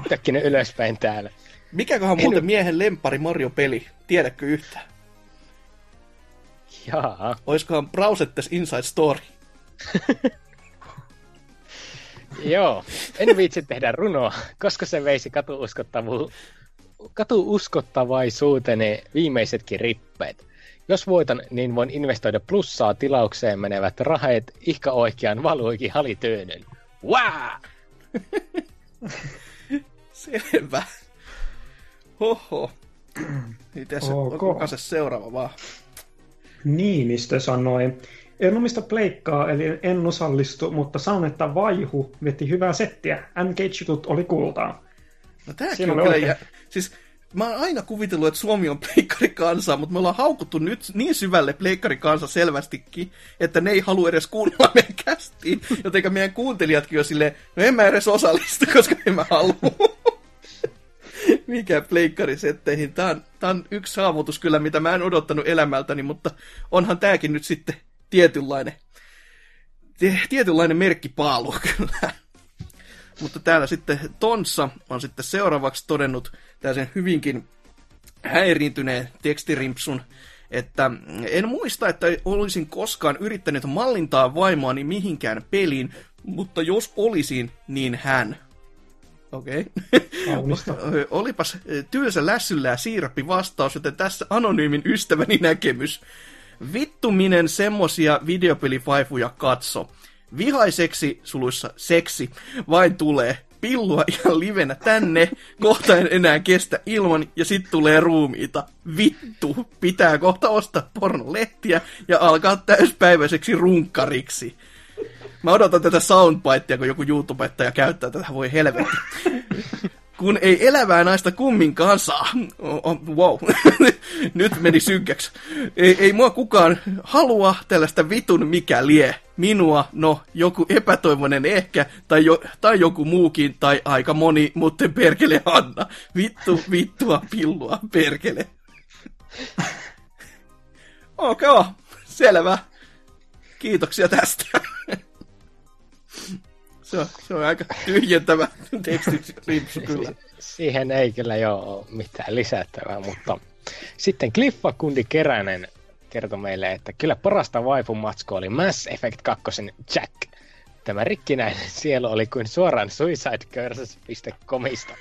tökkinen ylöspäin täällä. Mikäköhän en... muuten miehen lempari Mario-peli? Tiedätkö yhtään? Jaa. Oiskohan Brosette's Inside Story? Joo, en viitsi tehdä runoa, koska se veisi katuuskottavu... katuuskottavaisuuteni viimeisetkin rippeet. Jos voitan, niin voin investoida plussaa tilaukseen menevät rahat, ihka oikeaan valuikin halitöönön. Vaa! Selvä. Hoho. Mites se, onko se seuraava vaan? Niinistö sanoi. En omista pleikkaa, eli en osallistu, mutta sanon, että Vaihu veti hyvää settiä. M K-jutut oli kultaa. No tääkin on kyllä... Jä... Siis mä oon aina kuvitellut, että Suomi on pleikkarikansaa, mutta me ollaan haukuttu nyt niin syvälle pleikkarikansa selvästikin, että ne ei halua edes kuunnella meidän kästiin. Jotenka meidän kuuntelijatkin on silleen, no en mä edes osallistu, koska en mä halua. Mikä pleikkarisetteihin. Tää on, tää on yksi saavutus kyllä, mitä mä en odottanut elämältäni, mutta onhan tääkin nyt sitten... Tietynlainen, tietynlainen merkkipaalu kyllä. Mutta täällä sitten Tonssa on sitten seuraavaksi todennut tällaisen hyvinkin häiriintyneen tekstirimpsun, että en muista, että olisin koskaan yrittänyt mallintaa vaimoani mihinkään peliin, mutta jos olisin, niin hän. Okei. Okay. Olipas tylsä lässyllä ja siirappi vastaus, joten tässä anonyymin ystäväni näkemys. Vittuminen semmosia videopelifaifuja katso. Vihaiseksi, suluissa seksi, vain tulee pillua ihan livenä tänne, kohta en enää kestä ilman ja sit tulee ruumiita. Vittu, pitää kohta ostaa pornolehtiä ja alkaa täyspäiväiseksi runkkariksi. Mä odotan tätä soundbitea, kun joku YouTubettaja käyttää tätä, voi helvetti. Kun ei elävää naista kumminkaan saa. Oh, oh, wow. Nyt meni synkäksi. Ei, ei mua kukaan halua tällaista vitun mikä lie. Minua, no, joku epätoivoinen ehkä, tai, jo, tai joku muukin, tai aika moni, mutta perkele Hanna. Vittu, vittua, pillua, perkele. Okei, okay, selvä. Kiitoksia tästä. Se on, se on aika tyhjentävä tekstikripsu kyllä. Siihen ei kyllä joo ole mitään lisättävää, mutta sitten Cliffakundi Keränen kertoi meille, että kyllä parasta vaipumatskoa oli Mass Effect kaksi Jack. Tämä rikkinäinen sielu oli kuin suoraan suicide curses piste comista.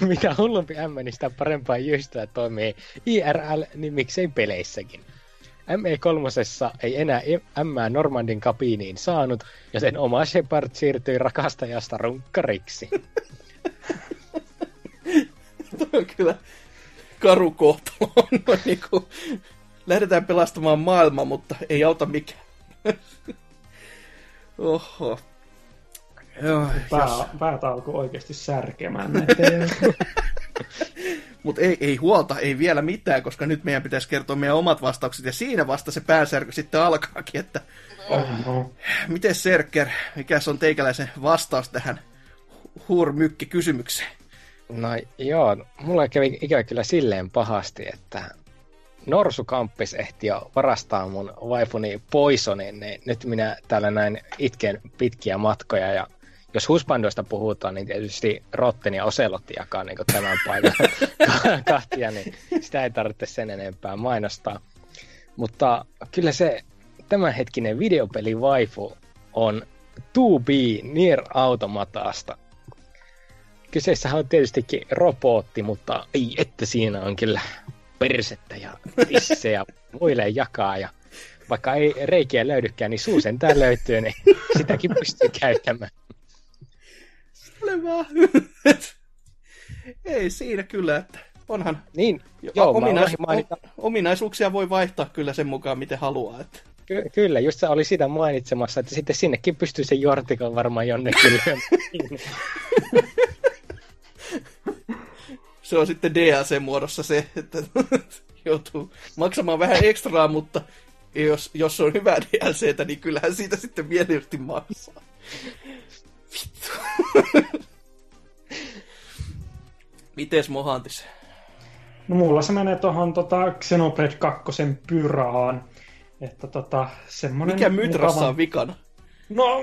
Mitä hullumpi ämmeni, sitä parempaa jyystöä toimii I R L, niin miksei peleissäkin. M E kolme ei enää M-ää Normandin kabiiniin saanut, ja sen oma Shepard siirtyi rakastajasta runkkariksi. Tuo on kyllä karu kohtalo. No, niin kuin, lähdetään pelastamaan maailmaa, mutta ei auta mikään. Oho. Päätä alkoi oikeasti särkemään näitä. Mutta ei, ei huolta, ei vielä mitään, koska nyt meidän pitäisi kertoa meidän omat vastaukset, ja siinä vasta se päänsärky sitten alkaakin, että oho. Miten Serker, mikä on teikäläisen vastaus tähän hurmykki-kysymykseen? No joo, mulla kävi ikävä kyllä silleen pahasti, että norsukamppis ehti jo varastaa mun vaifuni Poisonin, niin nyt minä täällä näin itken pitkiä matkoja ja jos husbandoista puhutaan, niin tietysti Rotten ja Oselotti jakaa niin tämän paikan kahtia, niin sitä ei tarvitse sen enempää mainostaa. Mutta kyllä se tämänhetkinen videopeli waifu on two B Nier Automatasta. Kyseessähän on tietystikin robotti, mutta ei, että siinä on kyllä persettä ja tissejä muille jakaa. Ja vaikka ei reikiä löydykään, niin suu sentään löytyy, niin sitäkin pystyy käyttämään. Selvä. Ei siinä kyllä, että onhan niin, joo, ominais- mainita- ominaisuuksia voi vaihtaa kyllä sen mukaan, miten haluaa. Että. Ky- kyllä, just sä oli sitä mainitsemassa, että sitten sinnekin pystyy sen jortikon varmaan jonnekin lyömään. Se on sitten D L C-muodossa se, että joutuu maksamaan vähän ekstraa, mutta jos, jos on hyvää D L C:tä, niin kyllähän siitä sitten mielellisesti maksaa. Vittu. Mites Mohantis? No mulla se menee tuohon tota Xenoblade kakkosen pyraan. Että tota, semmonen mikä Mythrassa mukava on vikana? No,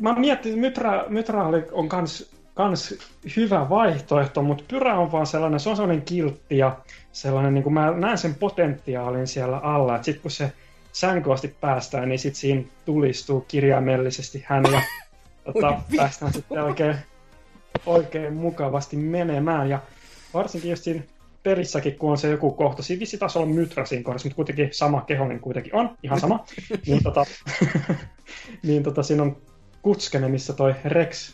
mä mietin, Mythra, Mythra on kans, kans hyvä vaihtoehto, mutta Pyra on vaan sellainen, se on sellainen kiltti ja sellainen, niin kun mä näen sen potentiaalin siellä alla, että sit kun se sänkyasti päästään, niin sit siinä tulistuu kirjaimellisesti hän ja tota, päästään sitten oikein, oikein mukavasti menemään. Ja varsinkin just siinä pelissäkin, kun on se joku kohta, siinä vissi taas on Mythra siinä kohdassa, mutta kuitenkin sama kehollinen kuitenkin on, ihan sama, niin, tota, niin tota, siinä on kutskene, missä toi Rex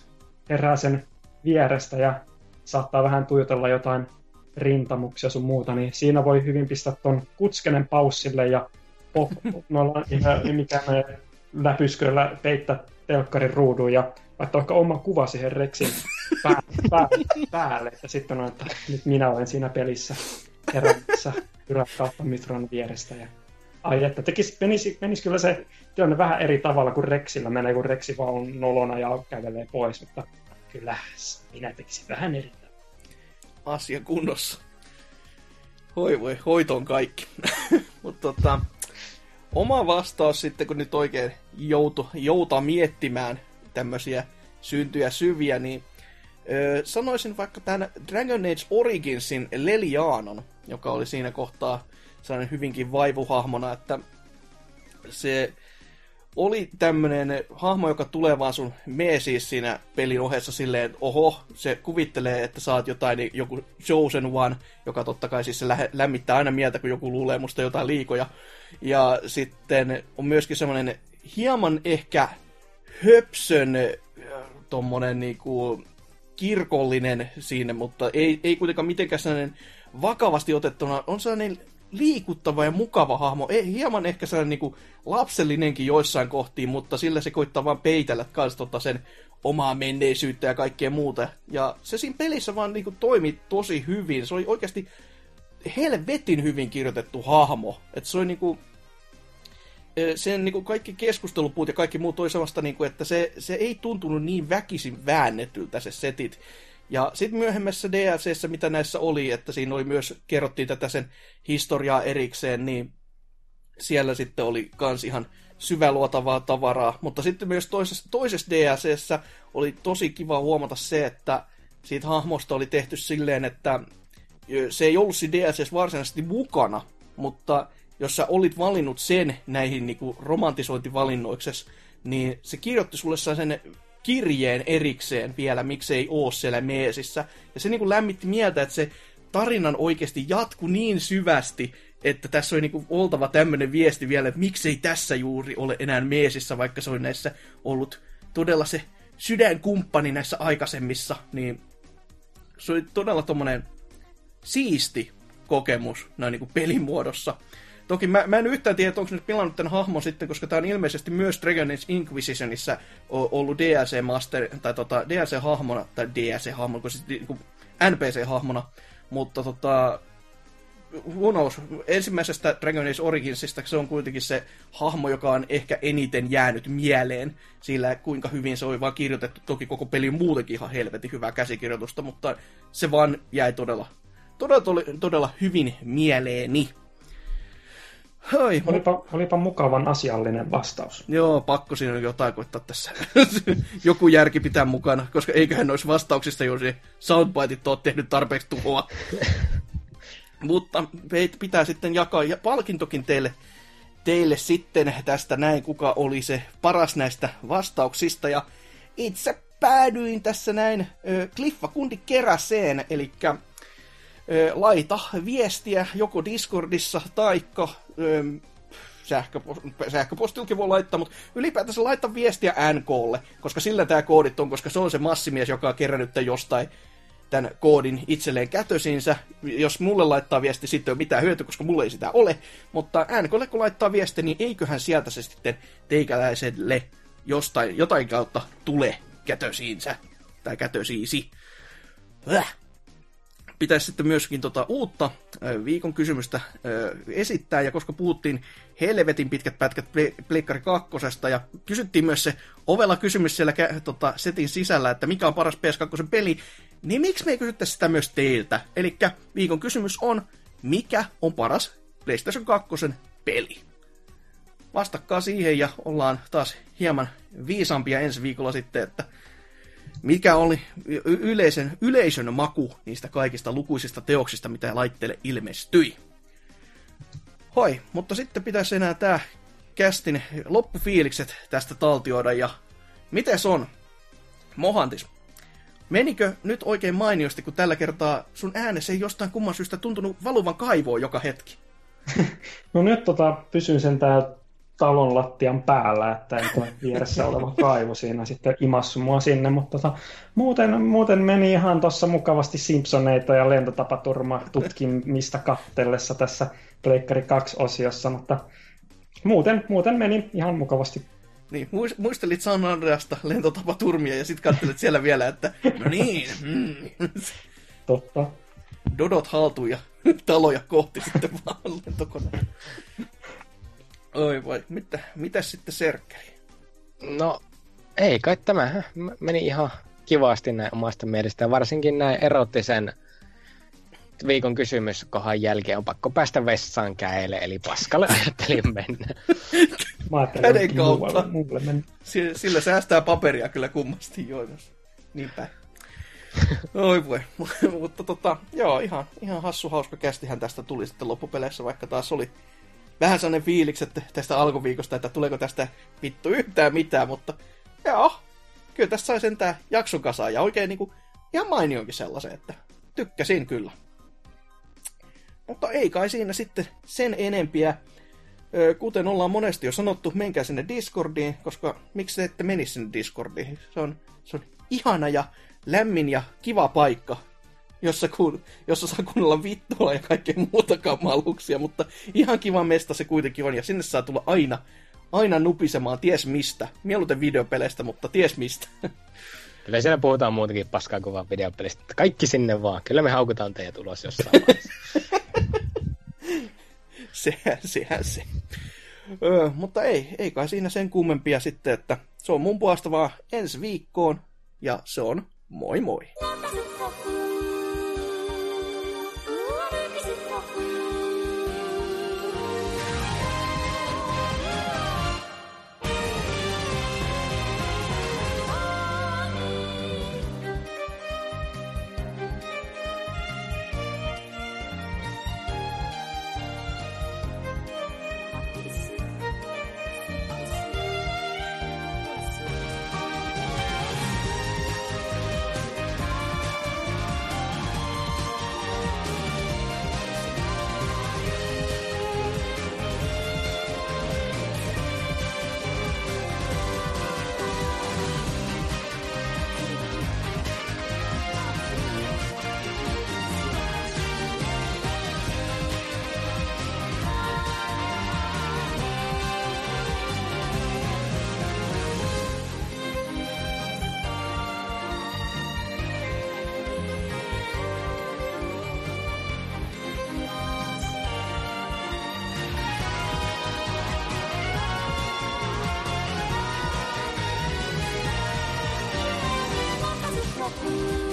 herää sen vierestä ja saattaa vähän tuijotella jotain rintamuksia sun muuta, niin siinä voi hyvin pistää ton kutskenen paussille ja pop, noilla mikä me läpysköllä peittää telkkarin ruudun ja laittaa ehkä oma kuva siihen Rexin pää, pää, päälle, että sitten on, että nyt minä olen siinä pelissä heräämässä Pyrät kautta Mythran vierestä. Ja ai että tekis, menisi, menisi kyllä se tilanne vähän eri tavalla kuin Rexillä menee, kun Rexi vaan on nolona ja kävelee pois, mutta kyllä minä tekisin vähän eri tavalla. Asia kunnossa. Hoi voi, hoito on kaikki. Mutta tota, oma vastaus sitten, kun nyt oikein joutu, jouta miettimään tämmöisiä syntyjä syviä, niin öö, sanoisin vaikka tämän Dragon Age Originsin Lelianon, joka oli siinä kohtaa sellainen hyvinkin vaivuhahmona, että se oli tämmöinen hahmo, joka tulee vaan sun mee siis siinä pelin ohessa silleen, oho, se kuvittelee, että saat jotain, niin joku Chosen One, joka totta kai siis se lä- lämmittää aina mieltä, kun joku luulee musta jotain liikoja. Ja sitten on myöskin semmoinen hieman ehkä höpsön tommonen niinku kirkollinen siinä, mutta ei, ei kuitenkaan mitenkään sellainen vakavasti otettuna, on sellainen liikuttava ja mukava hahmo. Ei, hieman ehkä sellainen niin kuin lapsellinenkin joissain kohtiin, mutta sillä se koittaa vaan peitellä kans tota sen omaa menneisyyttä ja kaikkea muuta. Ja se siinä pelissä vaan niin kuin toimi tosi hyvin. Se oli oikeasti helvetin hyvin kirjoitettu hahmo. Että se oli niin kuin, sen niin kuin kaikki keskustelupuut ja kaikki muu toi samasta, niin kuin, että se, se ei tuntunut niin väkisin väännetyltä se setit. Ja sitten myöhemmässä D L C:ssä, mitä näissä oli, että siinä oli myös, kerrottiin tätä sen historiaa erikseen, niin siellä sitten oli kans ihan syväluotavaa tavaraa. Mutta sitten myös toisessa, toisessa D L C:ssä oli tosi kiva huomata se, että siitä hahmosta oli tehty silleen, että se ei ollut siinä D L C:ssä varsinaisesti mukana, mutta jos sä olit valinnut sen näihin niinku romantisointivalinnoiksesi, niin se kirjoitti sulle sen kirjeen erikseen vielä, miksei oo siellä meesissä. Ja se niin kuin lämmitti mieltä, että se tarinan oikeasti jatkui niin syvästi, että tässä oli niin kuin oltava tämmöinen viesti vielä, että miksei tässä juuri ole enää meesissä, vaikka se on näissä ollut todella se sydänkumppani näissä aikaisemmissa. Niin se oli todella tommonen siisti kokemus noin niin kuin pelin muodossa. Toki mä, mä en yhtään tiedä, onko nyt pilannut tämän hahmon sitten, koska tää on ilmeisesti myös Dragon Age Inquisitionissa ollut D L C-master, tai tota, D L C-hahmona, tai D L C-hahmona, kun siis niin kuin N P C-hahmona, mutta tota, unos, ensimmäisestä Dragon Age Originsista se on kuitenkin se hahmo, joka on ehkä eniten jäänyt mieleen, sillä kuinka hyvin se oli vaan kirjoitettu, toki koko peli muutenkin ihan helvetin hyvää käsikirjoitusta, mutta se vaan jäi todella, todella, todella hyvin mieleeni. Hoi. Olipa, olipa mukavan asiallinen vastaus. Joo, pakko siinä on jotain koittaa tässä. Joku järki pitää mukana, koska eiköhän noissa vastauksissa jo se soundbiteit ole tehnyt tarpeeksi tuhoa. Mutta pitää sitten jakaa ja palkintokin teille, teille sitten tästä näin, kuka oli se paras näistä vastauksista. Ja itse päädyin tässä näin Kliffakundi keräseen, eli laita viestiä joko Discordissa taikka sähköpost- sähköpostilkin voi laittaa, mutta ylipäätänsä laittaa viestiä N K:lle, koska sillä tämä koodit on, koska se on se massimies, joka on kerännyt tämän jostain tämän koodin itselleen kätösiinsä. Jos mulle laittaa viesti, sitten ei ole mitään hyötyä, koska mulle ei sitä ole, mutta N K:lle kun laittaa viesti, niin eiköhän sieltä se sitten teikäläiselle jostain, jotain kautta tule kätösiinsä, tai kätösiisi. Väh. Pitäisi sitten myöskin tota uutta viikon kysymystä esittää, ja koska puhuttiin helvetin pitkät pätkät Pleikkari kakkosesta, ja kysyttiin myös se ovella kysymys siellä tota, setin sisällä, että mikä on paras P S kakkosen peli, niin miksi me ei kysyttäisi sitä myös teiltä? Eli viikon kysymys on, mikä on paras PlayStation kakkosen peli? Vastakkaa siihen, ja ollaan taas hieman viisaampia ensi viikolla sitten, että mikä oli yleisen, yleisön maku niistä kaikista lukuisista teoksista, mitä laitteelle ilmestyi. Hoi, mutta sitten pitäisi enää tää kästin loppufiilikset tästä taltioida, ja mites on? Mohantis, menikö nyt oikein mainiosti, kun tällä kertaa sun äänes ei jostain kumman syystä tuntunut valuvan kaivoon joka hetki? No nyt tota, pysyn sen tää talon lattian päällä, että en ole vieressä oleva kaivo siinä sitten imassu mua sinne, mutta tota, muuten, muuten meni ihan tuossa mukavasti Simpsoneita ja lentotapaturma tutkimista kattellessa tässä Pleikkari kaksi-osiossa, mutta muuten, muuten meni ihan mukavasti. Niin, muistelit San Andreasta lentotapaturmia ja sitten kattelit siellä vielä, että no niin. Mm. Totta. Dodot haltuja taloja kohti sitten vaan lentokoneen. Oi voi, mitä, mitä sitten Serkkeli? No ei kai tämä meni ihan kivasti näin omasta mielestään, varsinkin näin erottisen viikon kysymyskohan jälkeen on pakko päästä vessaan käelle, eli paskalle ajattelin mennä. Käden kautta. Sillä säästää paperia kyllä kummasti joinos. Niinpä. Oi voi, mutta tota, joo, ihan, ihan hassu hauska kästihän tästä tuli sitten loppupeleissä, vaikka taas oli vähän sellainen fiiliksi että tästä alkuviikosta, että tuleeko tästä vittu yhtään mitään, mutta joo, kyllä tässä sai sen tää jakson kasaan ja oikein niinku ihan mainionkin sellaisen, että tykkäsin kyllä. Mutta ei kai siinä sitten sen enempiä, kuten ollaan monesti jo sanottu, menkää sinne Discordiin, koska miksi te ette menisi sinne Discordiin? Se on, se on ihana ja lämmin ja kiva paikka, Jossa, kun, jossa saa kuunnella vittua ja kaikkea muuta kamaluksia, mutta ihan kiva mesta se kuitenkin on, ja sinne saa tulla aina, aina nupisemaan ties mistä. Mieluiten videopeleistä, mutta ties mistä. Kyllä siellä puhutaan muutenkin paskaa kuin vaan videopelistä. Kaikki sinne vaan. Kyllä me haukutaan teidät ulos jossain vaiheessa. Sehän, sehän se. Öö, mutta ei, ei kai siinä sen kummempia sitten, että se on mun puolesta vaan ensi viikkoon, ja se on moi moi. We'll be right back.